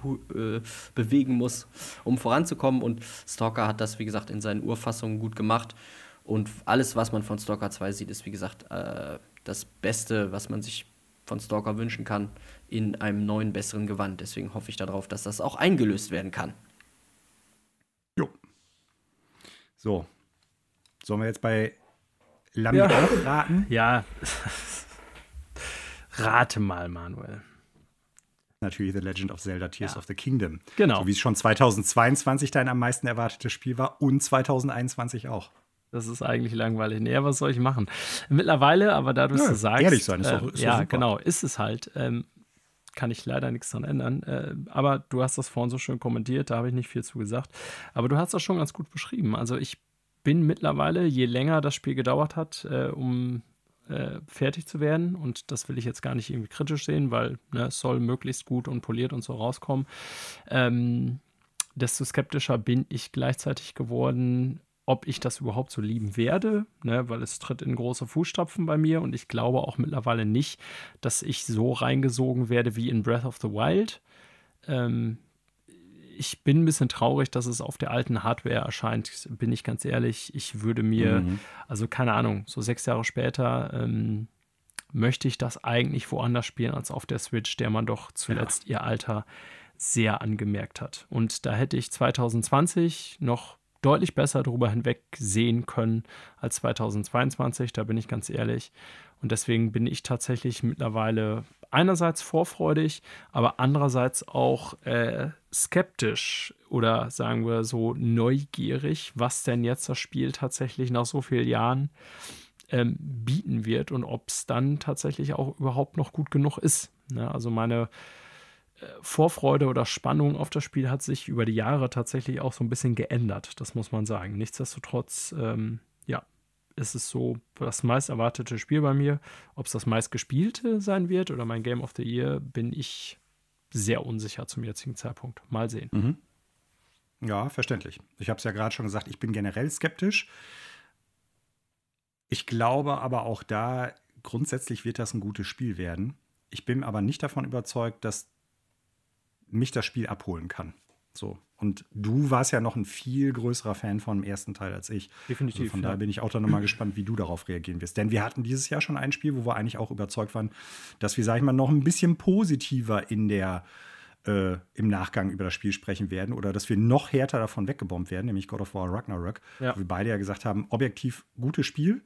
bewegen muss, um voranzukommen. Und Stalker hat das, wie gesagt, in seinen Urfassungen gut gemacht. Und alles, was man von Stalker 2 sieht, ist, wie gesagt, das Beste, was man sich von Stalker wünschen kann, in einem neuen, besseren Gewand. Deswegen hoffe ich darauf, dass das auch eingelöst werden kann. Jo. So. Sollen wir jetzt bei Lambda auch raten? Ja. Rate mal, Manuel. Natürlich The Legend of Zelda Tears of the Kingdom. Genau. So wie es schon 2022 dein am meisten erwartetes Spiel war und 2021 auch. Das ist eigentlich langweilig. Nee, was soll ich machen? Mittlerweile, aber da du es sagst. Ehrlich sein, ist doch super. Ja, genau, ist es halt. kann ich leider nichts dran ändern. Aber du hast das vorhin so schön kommentiert, da habe ich nicht viel zu gesagt. Aber du hast das schon ganz gut beschrieben. Also ich bin mittlerweile, je länger das Spiel gedauert hat, um fertig zu werden, und das will ich jetzt gar nicht irgendwie kritisch sehen, weil es soll möglichst gut und poliert und so rauskommen, desto skeptischer bin ich gleichzeitig geworden, ob ich das überhaupt so lieben werde, weil es tritt in große Fußstapfen bei mir, und ich glaube auch mittlerweile nicht, dass ich so reingesogen werde wie in Breath of the Wild. Ich bin ein bisschen traurig, dass es auf der alten Hardware erscheint, bin ich ganz ehrlich. Ich würde mir, also keine Ahnung, so 6 Jahre später möchte ich das eigentlich woanders spielen als auf der Switch, der man doch zuletzt ihr Alter sehr angemerkt hat. Und da hätte ich 2020 noch deutlich besser drüber hinweg sehen können als 2022, da bin ich ganz ehrlich. Und deswegen bin ich tatsächlich mittlerweile einerseits vorfreudig, aber andererseits auch skeptisch oder sagen wir so neugierig, was denn jetzt das Spiel tatsächlich nach so vielen Jahren bieten wird und ob es dann tatsächlich auch überhaupt noch gut genug ist. Ne? Also meine Vorfreude oder Spannung auf das Spiel hat sich über die Jahre tatsächlich auch so ein bisschen geändert, das muss man sagen. Nichtsdestotrotz, ist es so das meist erwartete Spiel bei mir. Ob es das meistgespielte sein wird oder mein Game of the Year, bin ich sehr unsicher zum jetzigen Zeitpunkt. Mal sehen. Ja, verständlich. Ich habe es ja gerade schon gesagt, ich bin generell skeptisch. Ich glaube aber auch da, grundsätzlich wird das ein gutes Spiel werden. Ich bin aber nicht davon überzeugt, dass mich das Spiel abholen kann. So. Und du warst ja noch ein viel größerer Fan vom ersten Teil als ich. Definitiv. Also von daher bin ich auch dann nochmal gespannt, wie du darauf reagieren wirst. Denn wir hatten dieses Jahr schon ein Spiel, wo wir eigentlich auch überzeugt waren, dass wir, sag ich mal, noch ein bisschen positiver in der, im Nachgang über das Spiel sprechen werden oder dass wir noch härter davon weggebombt werden, nämlich God of War Ragnarok. Ja. Wo wir beide ja gesagt haben, objektiv gutes Spiel.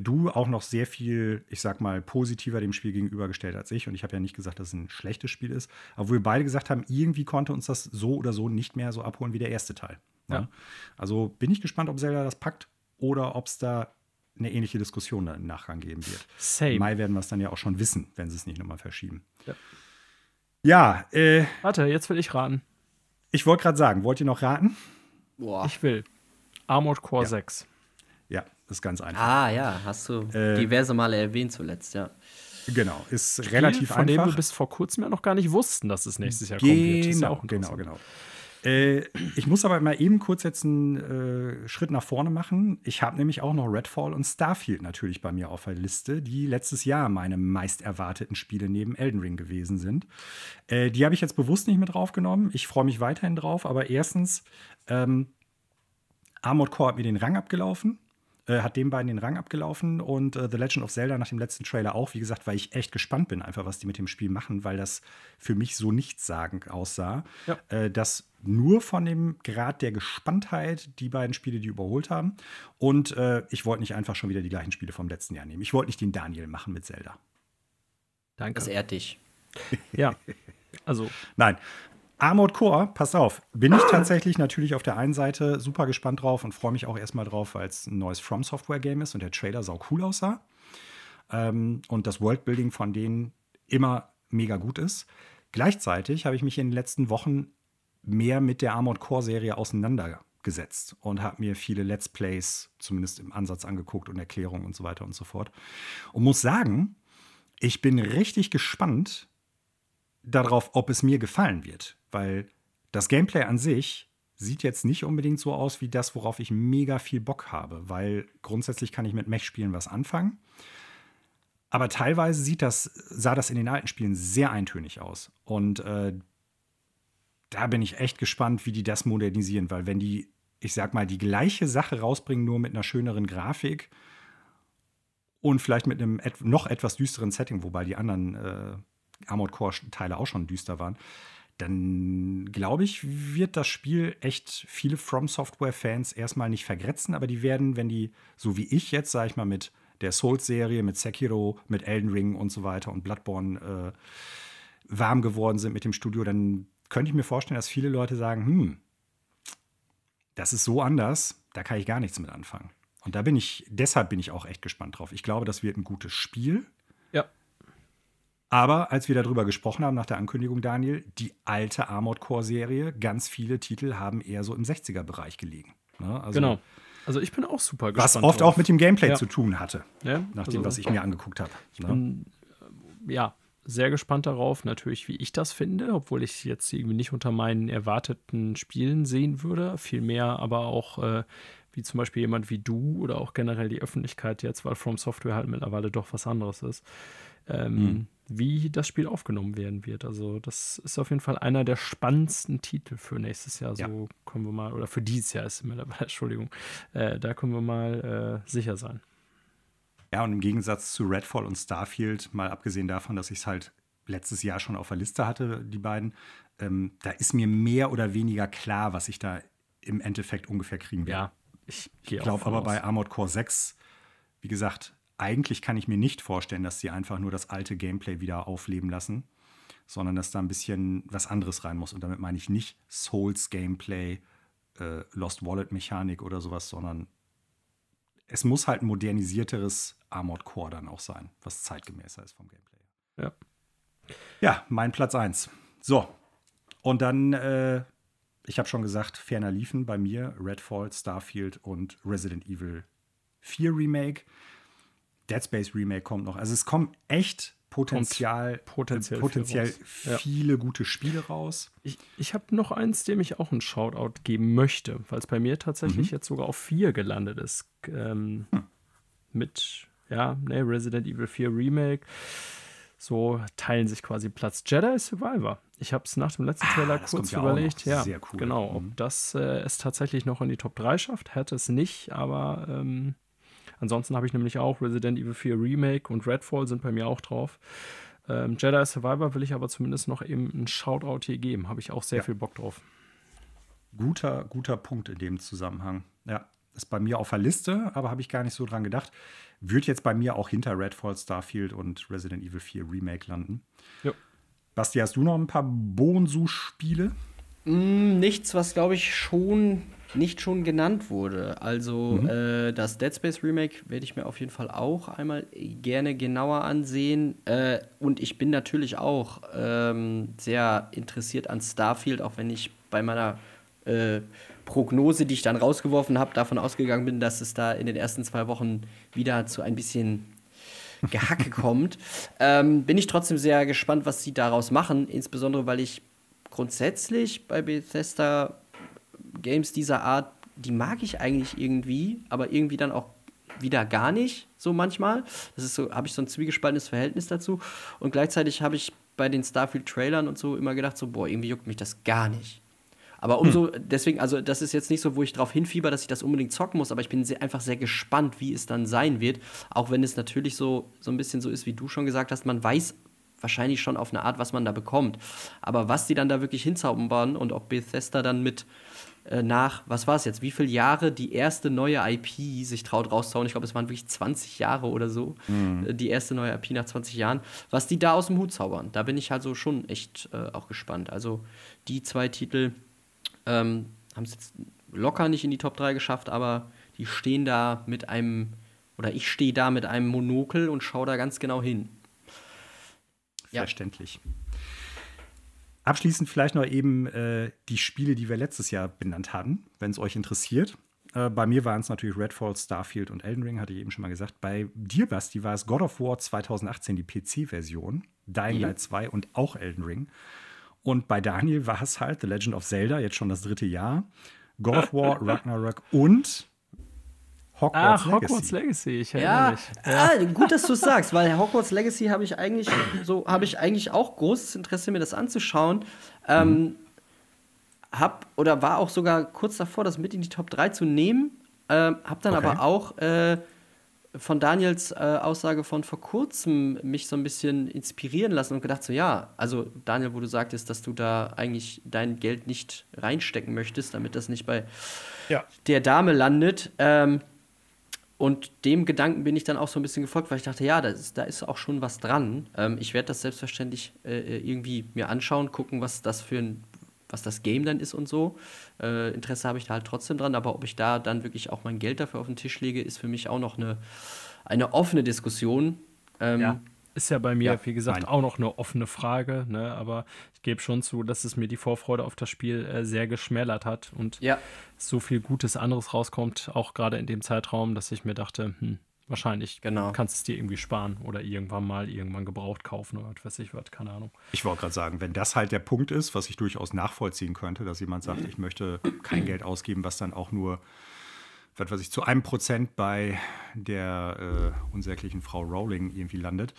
Du auch noch sehr viel, ich sag mal, positiver dem Spiel gegenübergestellt als ich. Und ich habe ja nicht gesagt, dass es ein schlechtes Spiel ist. Aber wo wir beide gesagt haben, irgendwie konnte uns das so oder so nicht mehr so abholen wie der erste Teil. Ne? Ja. Also bin ich gespannt, ob Zelda das packt oder ob es da eine ähnliche Diskussion im Nachgang geben wird. Same. Im Mai werden wir es dann ja auch schon wissen, wenn sie es nicht nochmal verschieben. Ja. Warte, jetzt will ich raten. Ich wollte gerade sagen, wollt ihr noch raten? Boah. Ich will. Armored Core 6. Ja, ist ganz einfach. Ah ja, hast du diverse Male erwähnt zuletzt, ja. Genau, ist Spiel, relativ von einfach. Von dem wir bis vor kurzem ja noch gar nicht wussten, dass es nächstes Jahr kommen wird. Ist ja auch genau. Ich muss aber mal eben kurz jetzt einen Schritt nach vorne machen. Ich habe nämlich auch noch Redfall und Starfield natürlich bei mir auf der Liste, die letztes Jahr meine meist erwarteten Spiele neben Elden Ring gewesen sind. Die habe ich jetzt bewusst nicht mit draufgenommen. Ich freue mich weiterhin drauf, aber erstens, Armored Core hat mir den Rang abgelaufen. Hat den beiden den Rang abgelaufen und The Legend of Zelda nach dem letzten Trailer auch, wie gesagt, weil ich echt gespannt bin, einfach was die mit dem Spiel machen, weil das für mich so nichtssagend aussah. Ja. Das nur von dem Grad der Gespanntheit, die beiden Spiele, die überholt haben. Und ich wollte nicht einfach schon wieder die gleichen Spiele vom letzten Jahr nehmen. Ich wollte nicht den Daniel machen mit Zelda. Danke. Das ehrt dich. Ja, also. Nein. Armored Core, pass auf, bin ich tatsächlich natürlich auf der einen Seite super gespannt drauf und freue mich auch erstmal drauf, weil es ein neues From-Software-Game ist und der Trailer sau cool aussah. Und das Worldbuilding von denen immer mega gut ist. Gleichzeitig habe ich mich in den letzten Wochen mehr mit der Armored Core-Serie auseinandergesetzt und habe mir viele Let's Plays zumindest im Ansatz angeguckt und Erklärungen und so weiter und so fort. Und muss sagen, ich bin richtig gespannt darauf, ob es mir gefallen wird. Weil das Gameplay an sich sieht jetzt nicht unbedingt so aus wie das, worauf ich mega viel Bock habe. Weil grundsätzlich kann ich mit Mech-Spielen was anfangen. Aber teilweise sah das in den alten Spielen sehr eintönig aus. Und da bin ich echt gespannt, wie die das modernisieren. Weil wenn die, ich sag mal, die gleiche Sache rausbringen, nur mit einer schöneren Grafik und vielleicht mit einem noch etwas düsteren Setting, wobei die anderen Armored Core-Teile auch schon düster waren, dann glaube ich, wird das Spiel echt viele From-Software-Fans erstmal nicht vergrätzen, aber die werden, wenn die, so wie ich jetzt, sag ich mal, mit der Souls-Serie, mit Sekiro, mit Elden Ring und so weiter und Bloodborne warm geworden sind mit dem Studio, dann könnte ich mir vorstellen, dass viele Leute sagen, das ist so anders, da kann ich gar nichts mit anfangen. Und deshalb bin ich auch echt gespannt drauf. Ich glaube, das wird ein gutes Spiel. Ja. Aber als wir darüber gesprochen haben nach der Ankündigung, Daniel, die alte Armored Core-Serie, ganz viele Titel haben eher so im 60er-Bereich gelegen. Ne? Also, genau. Also ich bin auch super gespannt. Was oft drauf. Auch mit dem Gameplay zu tun hatte, nach dem, was ich mir angeguckt habe. Ich bin sehr gespannt darauf, natürlich, wie ich das finde, obwohl ich es jetzt irgendwie nicht unter meinen erwarteten Spielen sehen würde. Vielmehr aber auch, wie zum Beispiel jemand wie du oder auch generell die Öffentlichkeit jetzt, weil From Software halt mittlerweile doch was anderes ist. Wie das Spiel aufgenommen werden wird. Also das ist auf jeden Fall einer der spannendsten Titel für nächstes Jahr. So können wir mal, oder für dieses Jahr ist mir dabei, Entschuldigung, da können wir mal sicher sein. Ja, und im Gegensatz zu Redfall und Starfield, mal abgesehen davon, dass ich es halt letztes Jahr schon auf der Liste hatte, die beiden, da ist mir mehr oder weniger klar, was ich da im Endeffekt ungefähr kriegen werde. Ja, ich glaube aber bei Armored Core 6, wie gesagt, eigentlich kann ich mir nicht vorstellen, dass sie einfach nur das alte Gameplay wieder aufleben lassen, sondern dass da ein bisschen was anderes rein muss. Und damit meine ich nicht Souls-Gameplay, Lost-Wallet-Mechanik oder sowas, sondern es muss halt ein modernisierteres Armored Core dann auch sein, was zeitgemäßer ist vom Gameplay. Ja, mein Platz 1. So, und dann, ich habe schon gesagt, ferner liefen bei mir Redfall, Starfield und Resident Evil 4 Remake. Dead Space Remake kommt noch. Also es kommen echt potenziell viele gute Spiele raus. Ich habe noch eins, dem ich auch einen Shoutout geben möchte, weil es bei mir tatsächlich jetzt sogar auf 4 gelandet ist. Resident Evil 4 Remake. So teilen sich quasi Platz. Jedi Survivor. Ich habe es nach dem letzten Trailer kurz überlegt. Ja, sehr cool. Genau, ob das es tatsächlich noch in die Top 3 schafft, hätte es nicht, aber ansonsten habe ich nämlich auch Resident Evil 4 Remake und Redfall sind bei mir auch drauf. Jedi Survivor will ich aber zumindest noch eben einen Shoutout hier geben. Habe ich auch sehr viel Bock drauf. Guter Punkt in dem Zusammenhang. Ja, ist bei mir auf der Liste, aber habe ich gar nicht so dran gedacht. Wird jetzt bei mir auch hinter Redfall, Starfield und Resident Evil 4 Remake landen. Jo. Basti, hast du noch ein paar Bonsu-Spiele? Nichts, was glaube ich nicht schon genannt wurde. Also das Dead Space Remake werde ich mir auf jeden Fall auch einmal gerne genauer ansehen. Und ich bin natürlich auch sehr interessiert an Starfield, auch wenn ich bei meiner Prognose, die ich dann rausgeworfen habe, davon ausgegangen bin, dass es da in den ersten 2 Wochen wieder zu ein bisschen Gehacke kommt. Bin ich trotzdem sehr gespannt, was sie daraus machen. Insbesondere, weil ich grundsätzlich bei Bethesda Games dieser Art, die mag ich eigentlich irgendwie, aber irgendwie dann auch wieder gar nicht, so manchmal. Das ist so, habe ich so ein zwiegespaltenes Verhältnis dazu. Und gleichzeitig habe ich bei den Starfield-Trailern und so immer gedacht, so, boah, irgendwie juckt mich das gar nicht. Aber umso, deswegen, also das ist jetzt nicht so, wo ich drauf hinfieber, dass ich das unbedingt zocken muss, aber ich bin einfach sehr gespannt, wie es dann sein wird. Auch wenn es natürlich so ein bisschen so ist, wie du schon gesagt hast, man weiß wahrscheinlich schon auf eine Art, was man da bekommt. Aber was die dann da wirklich hinzaubern und ob Bethesda dann mit nach, was war es jetzt, wie viele Jahre die erste neue IP sich traut rauszuhauen. Ich glaube, es waren wirklich 20 Jahre oder so, die erste neue IP nach 20 Jahren, was die da aus dem Hut zaubern. Da bin ich halt so schon echt auch gespannt. Also die 2 Titel haben es jetzt locker nicht in die Top 3 geschafft, aber die stehen da mit einem, oder ich stehe da mit einem Monokel und schaue da ganz genau hin. Verständlich. Ja. Abschließend vielleicht noch eben die Spiele, die wir letztes Jahr benannt hatten, wenn es euch interessiert. Bei mir waren es natürlich Redfall, Starfield und Elden Ring, hatte ich eben schon mal gesagt. Bei dir, Basti, war es God of War 2018, die PC-Version, Dying Light 2 und auch Elden Ring. Und bei Daniel war es halt The Legend of Zelda, jetzt schon das dritte Jahr, God of War, Ragnarok und Hogwarts Legacy, ich erinnere mich. Gut, dass du es sagst, weil Hogwarts Legacy habe ich eigentlich auch großes Interesse, mir das anzuschauen. War auch sogar kurz davor, das mit in die Top 3 zu nehmen. Hab dann aber auch von Daniels Aussage von vor kurzem mich so ein bisschen inspirieren lassen und gedacht so, ja, also Daniel, wo du sagtest, dass du da eigentlich dein Geld nicht reinstecken möchtest, damit das nicht bei der Dame landet, und dem Gedanken bin ich dann auch so ein bisschen gefolgt, weil ich dachte, ja, da ist auch schon was dran. Ich werde das selbstverständlich irgendwie mir anschauen, gucken, was das Game dann ist und so. Interesse habe ich da halt trotzdem dran, aber ob ich da dann wirklich auch mein Geld dafür auf den Tisch lege, ist für mich auch noch eine offene Diskussion. ist ja bei mir, ja, wie gesagt, auch noch eine offene Frage, ne? Aber ich gebe schon zu, dass es mir die Vorfreude auf das Spiel sehr geschmälert hat und so viel Gutes anderes rauskommt, auch gerade in dem Zeitraum, dass ich mir dachte, wahrscheinlich kannst du es dir irgendwie sparen oder irgendwann gebraucht kaufen oder was weiß ich was, keine Ahnung. Ich wollte gerade sagen, wenn das halt der Punkt ist, was ich durchaus nachvollziehen könnte, dass jemand sagt, ich möchte kein Geld ausgeben, was dann auch nur, was weiß ich, zu 1% bei der unsäglichen Frau Rowling irgendwie landet,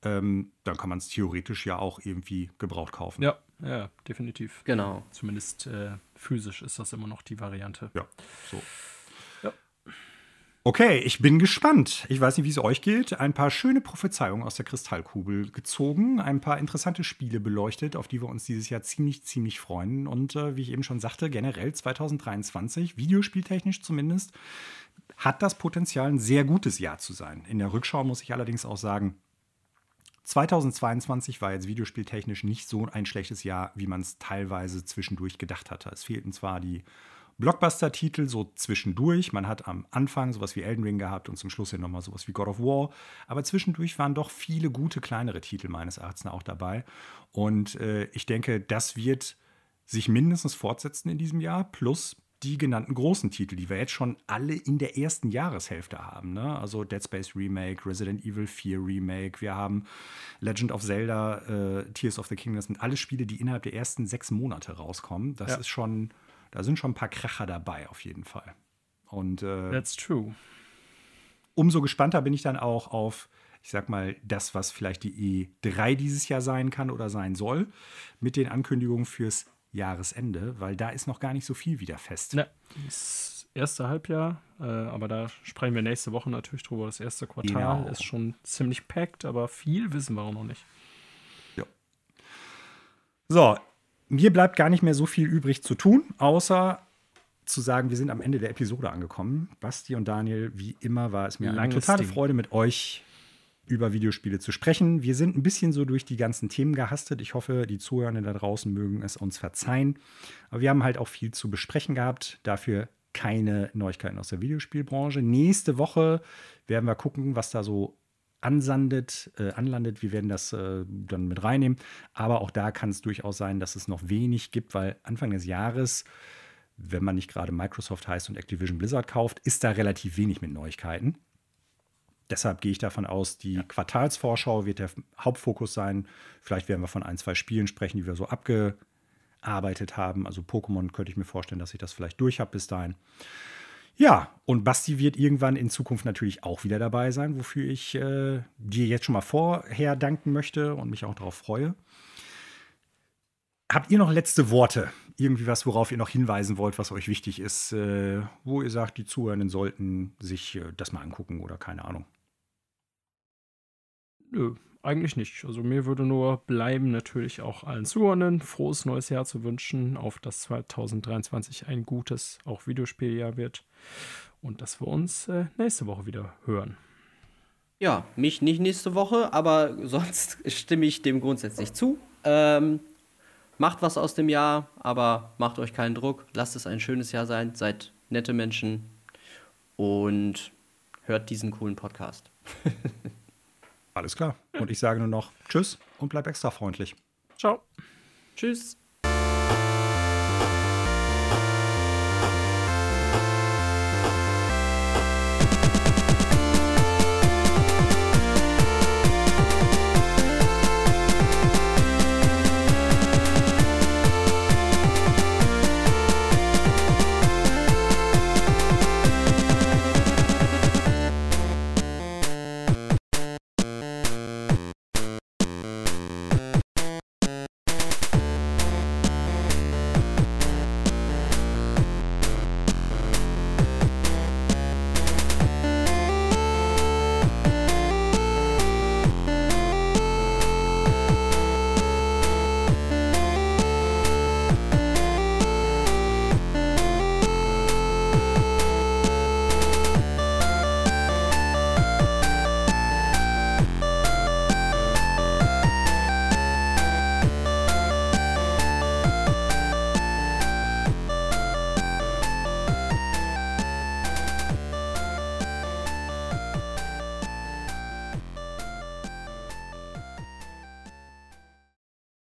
dann kann man es theoretisch ja auch irgendwie gebraucht kaufen. Ja, ja, definitiv. Genau. Zumindest physisch ist das immer noch die Variante. Ja, so. Ja. Okay, ich bin gespannt. Ich weiß nicht, wie es euch geht. Ein paar schöne Prophezeiungen aus der Kristallkugel gezogen, ein paar interessante Spiele beleuchtet, auf die wir uns dieses Jahr ziemlich, ziemlich freuen. Und wie ich eben schon sagte, generell 2023, videospieltechnisch zumindest, hat das Potenzial, ein sehr gutes Jahr zu sein. In der Rückschau muss ich allerdings auch sagen, 2022 war jetzt videospieltechnisch nicht so ein schlechtes Jahr, wie man es teilweise zwischendurch gedacht hatte. Es fehlten zwar die Blockbuster-Titel so zwischendurch. Man hat am Anfang sowas wie Elden Ring gehabt und zum Schluss hier nochmal sowas wie God of War. Aber zwischendurch waren doch viele gute, kleinere Titel meines Erachtens auch dabei. Und ich denke, das wird sich mindestens fortsetzen in diesem Jahr, plus die genannten großen Titel, die wir jetzt schon alle in der ersten Jahreshälfte haben, ne? Also Dead Space Remake, Resident Evil 4 Remake, wir haben Legend of Zelda, Tears of the Kingdom. Das sind alles Spiele, die innerhalb der ersten 6 Monate rauskommen. Das ist schon... Da sind schon ein paar Kracher dabei, auf jeden Fall. Und that's true. Umso gespannter bin ich dann auch auf, ich sag mal, das, was vielleicht die E3 dieses Jahr sein kann oder sein soll, mit den Ankündigungen fürs Jahresende, weil da ist noch gar nicht so viel wieder fest. Na, das erste Halbjahr, aber da sprechen wir nächste Woche natürlich drüber. Das erste Quartal ist schon ziemlich packed, aber viel wissen wir auch noch nicht. Ja. So, mir bleibt gar nicht mehr so viel übrig zu tun, außer zu sagen, wir sind am Ende der Episode angekommen. Basti und Daniel, wie immer war es mir eine totale Freude, mit euch über Videospiele zu sprechen. Wir sind ein bisschen so durch die ganzen Themen gehastet. Ich hoffe, die Zuhörenden da draußen mögen es uns verzeihen. Aber wir haben halt auch viel zu besprechen gehabt. Dafür keine Neuigkeiten aus der Videospielbranche. Nächste Woche werden wir gucken, was da so anlandet. Wir werden das dann mit reinnehmen. Aber auch da kann es durchaus sein, dass es noch wenig gibt, weil Anfang des Jahres, wenn man nicht gerade Microsoft heißt und Activision Blizzard kauft, ist da relativ wenig mit Neuigkeiten. Deshalb gehe ich davon aus, die Quartalsvorschau wird der Hauptfokus sein. Vielleicht werden wir von 1, 2 Spielen sprechen, die wir so abgearbeitet haben. Also Pokémon könnte ich mir vorstellen, dass ich das vielleicht durch habe bis dahin. Ja, und Basti wird irgendwann in Zukunft natürlich auch wieder dabei sein, wofür ich dir jetzt schon mal vorher danken möchte und mich auch darauf freue. Habt ihr noch letzte Worte? Irgendwie was, worauf ihr noch hinweisen wollt, was euch wichtig ist, wo ihr sagt, die Zuhörenden sollten sich das mal angucken oder keine Ahnung? Nö, eigentlich nicht. Also mir würde nur bleiben, natürlich auch allen Zuhörenden frohes neues Jahr zu wünschen, auf das 2023 ein gutes, auch Videospieljahr wird und dass wir uns nächste Woche wieder hören. Ja, mich nicht nächste Woche, aber sonst stimme ich dem grundsätzlich zu. Macht was aus dem Jahr, aber macht euch keinen Druck. Lasst es ein schönes Jahr sein, seid nette Menschen und hört diesen coolen Podcast. Alles klar. Und ich sage nur noch Tschüss und bleib extra freundlich. Ciao. Tschüss.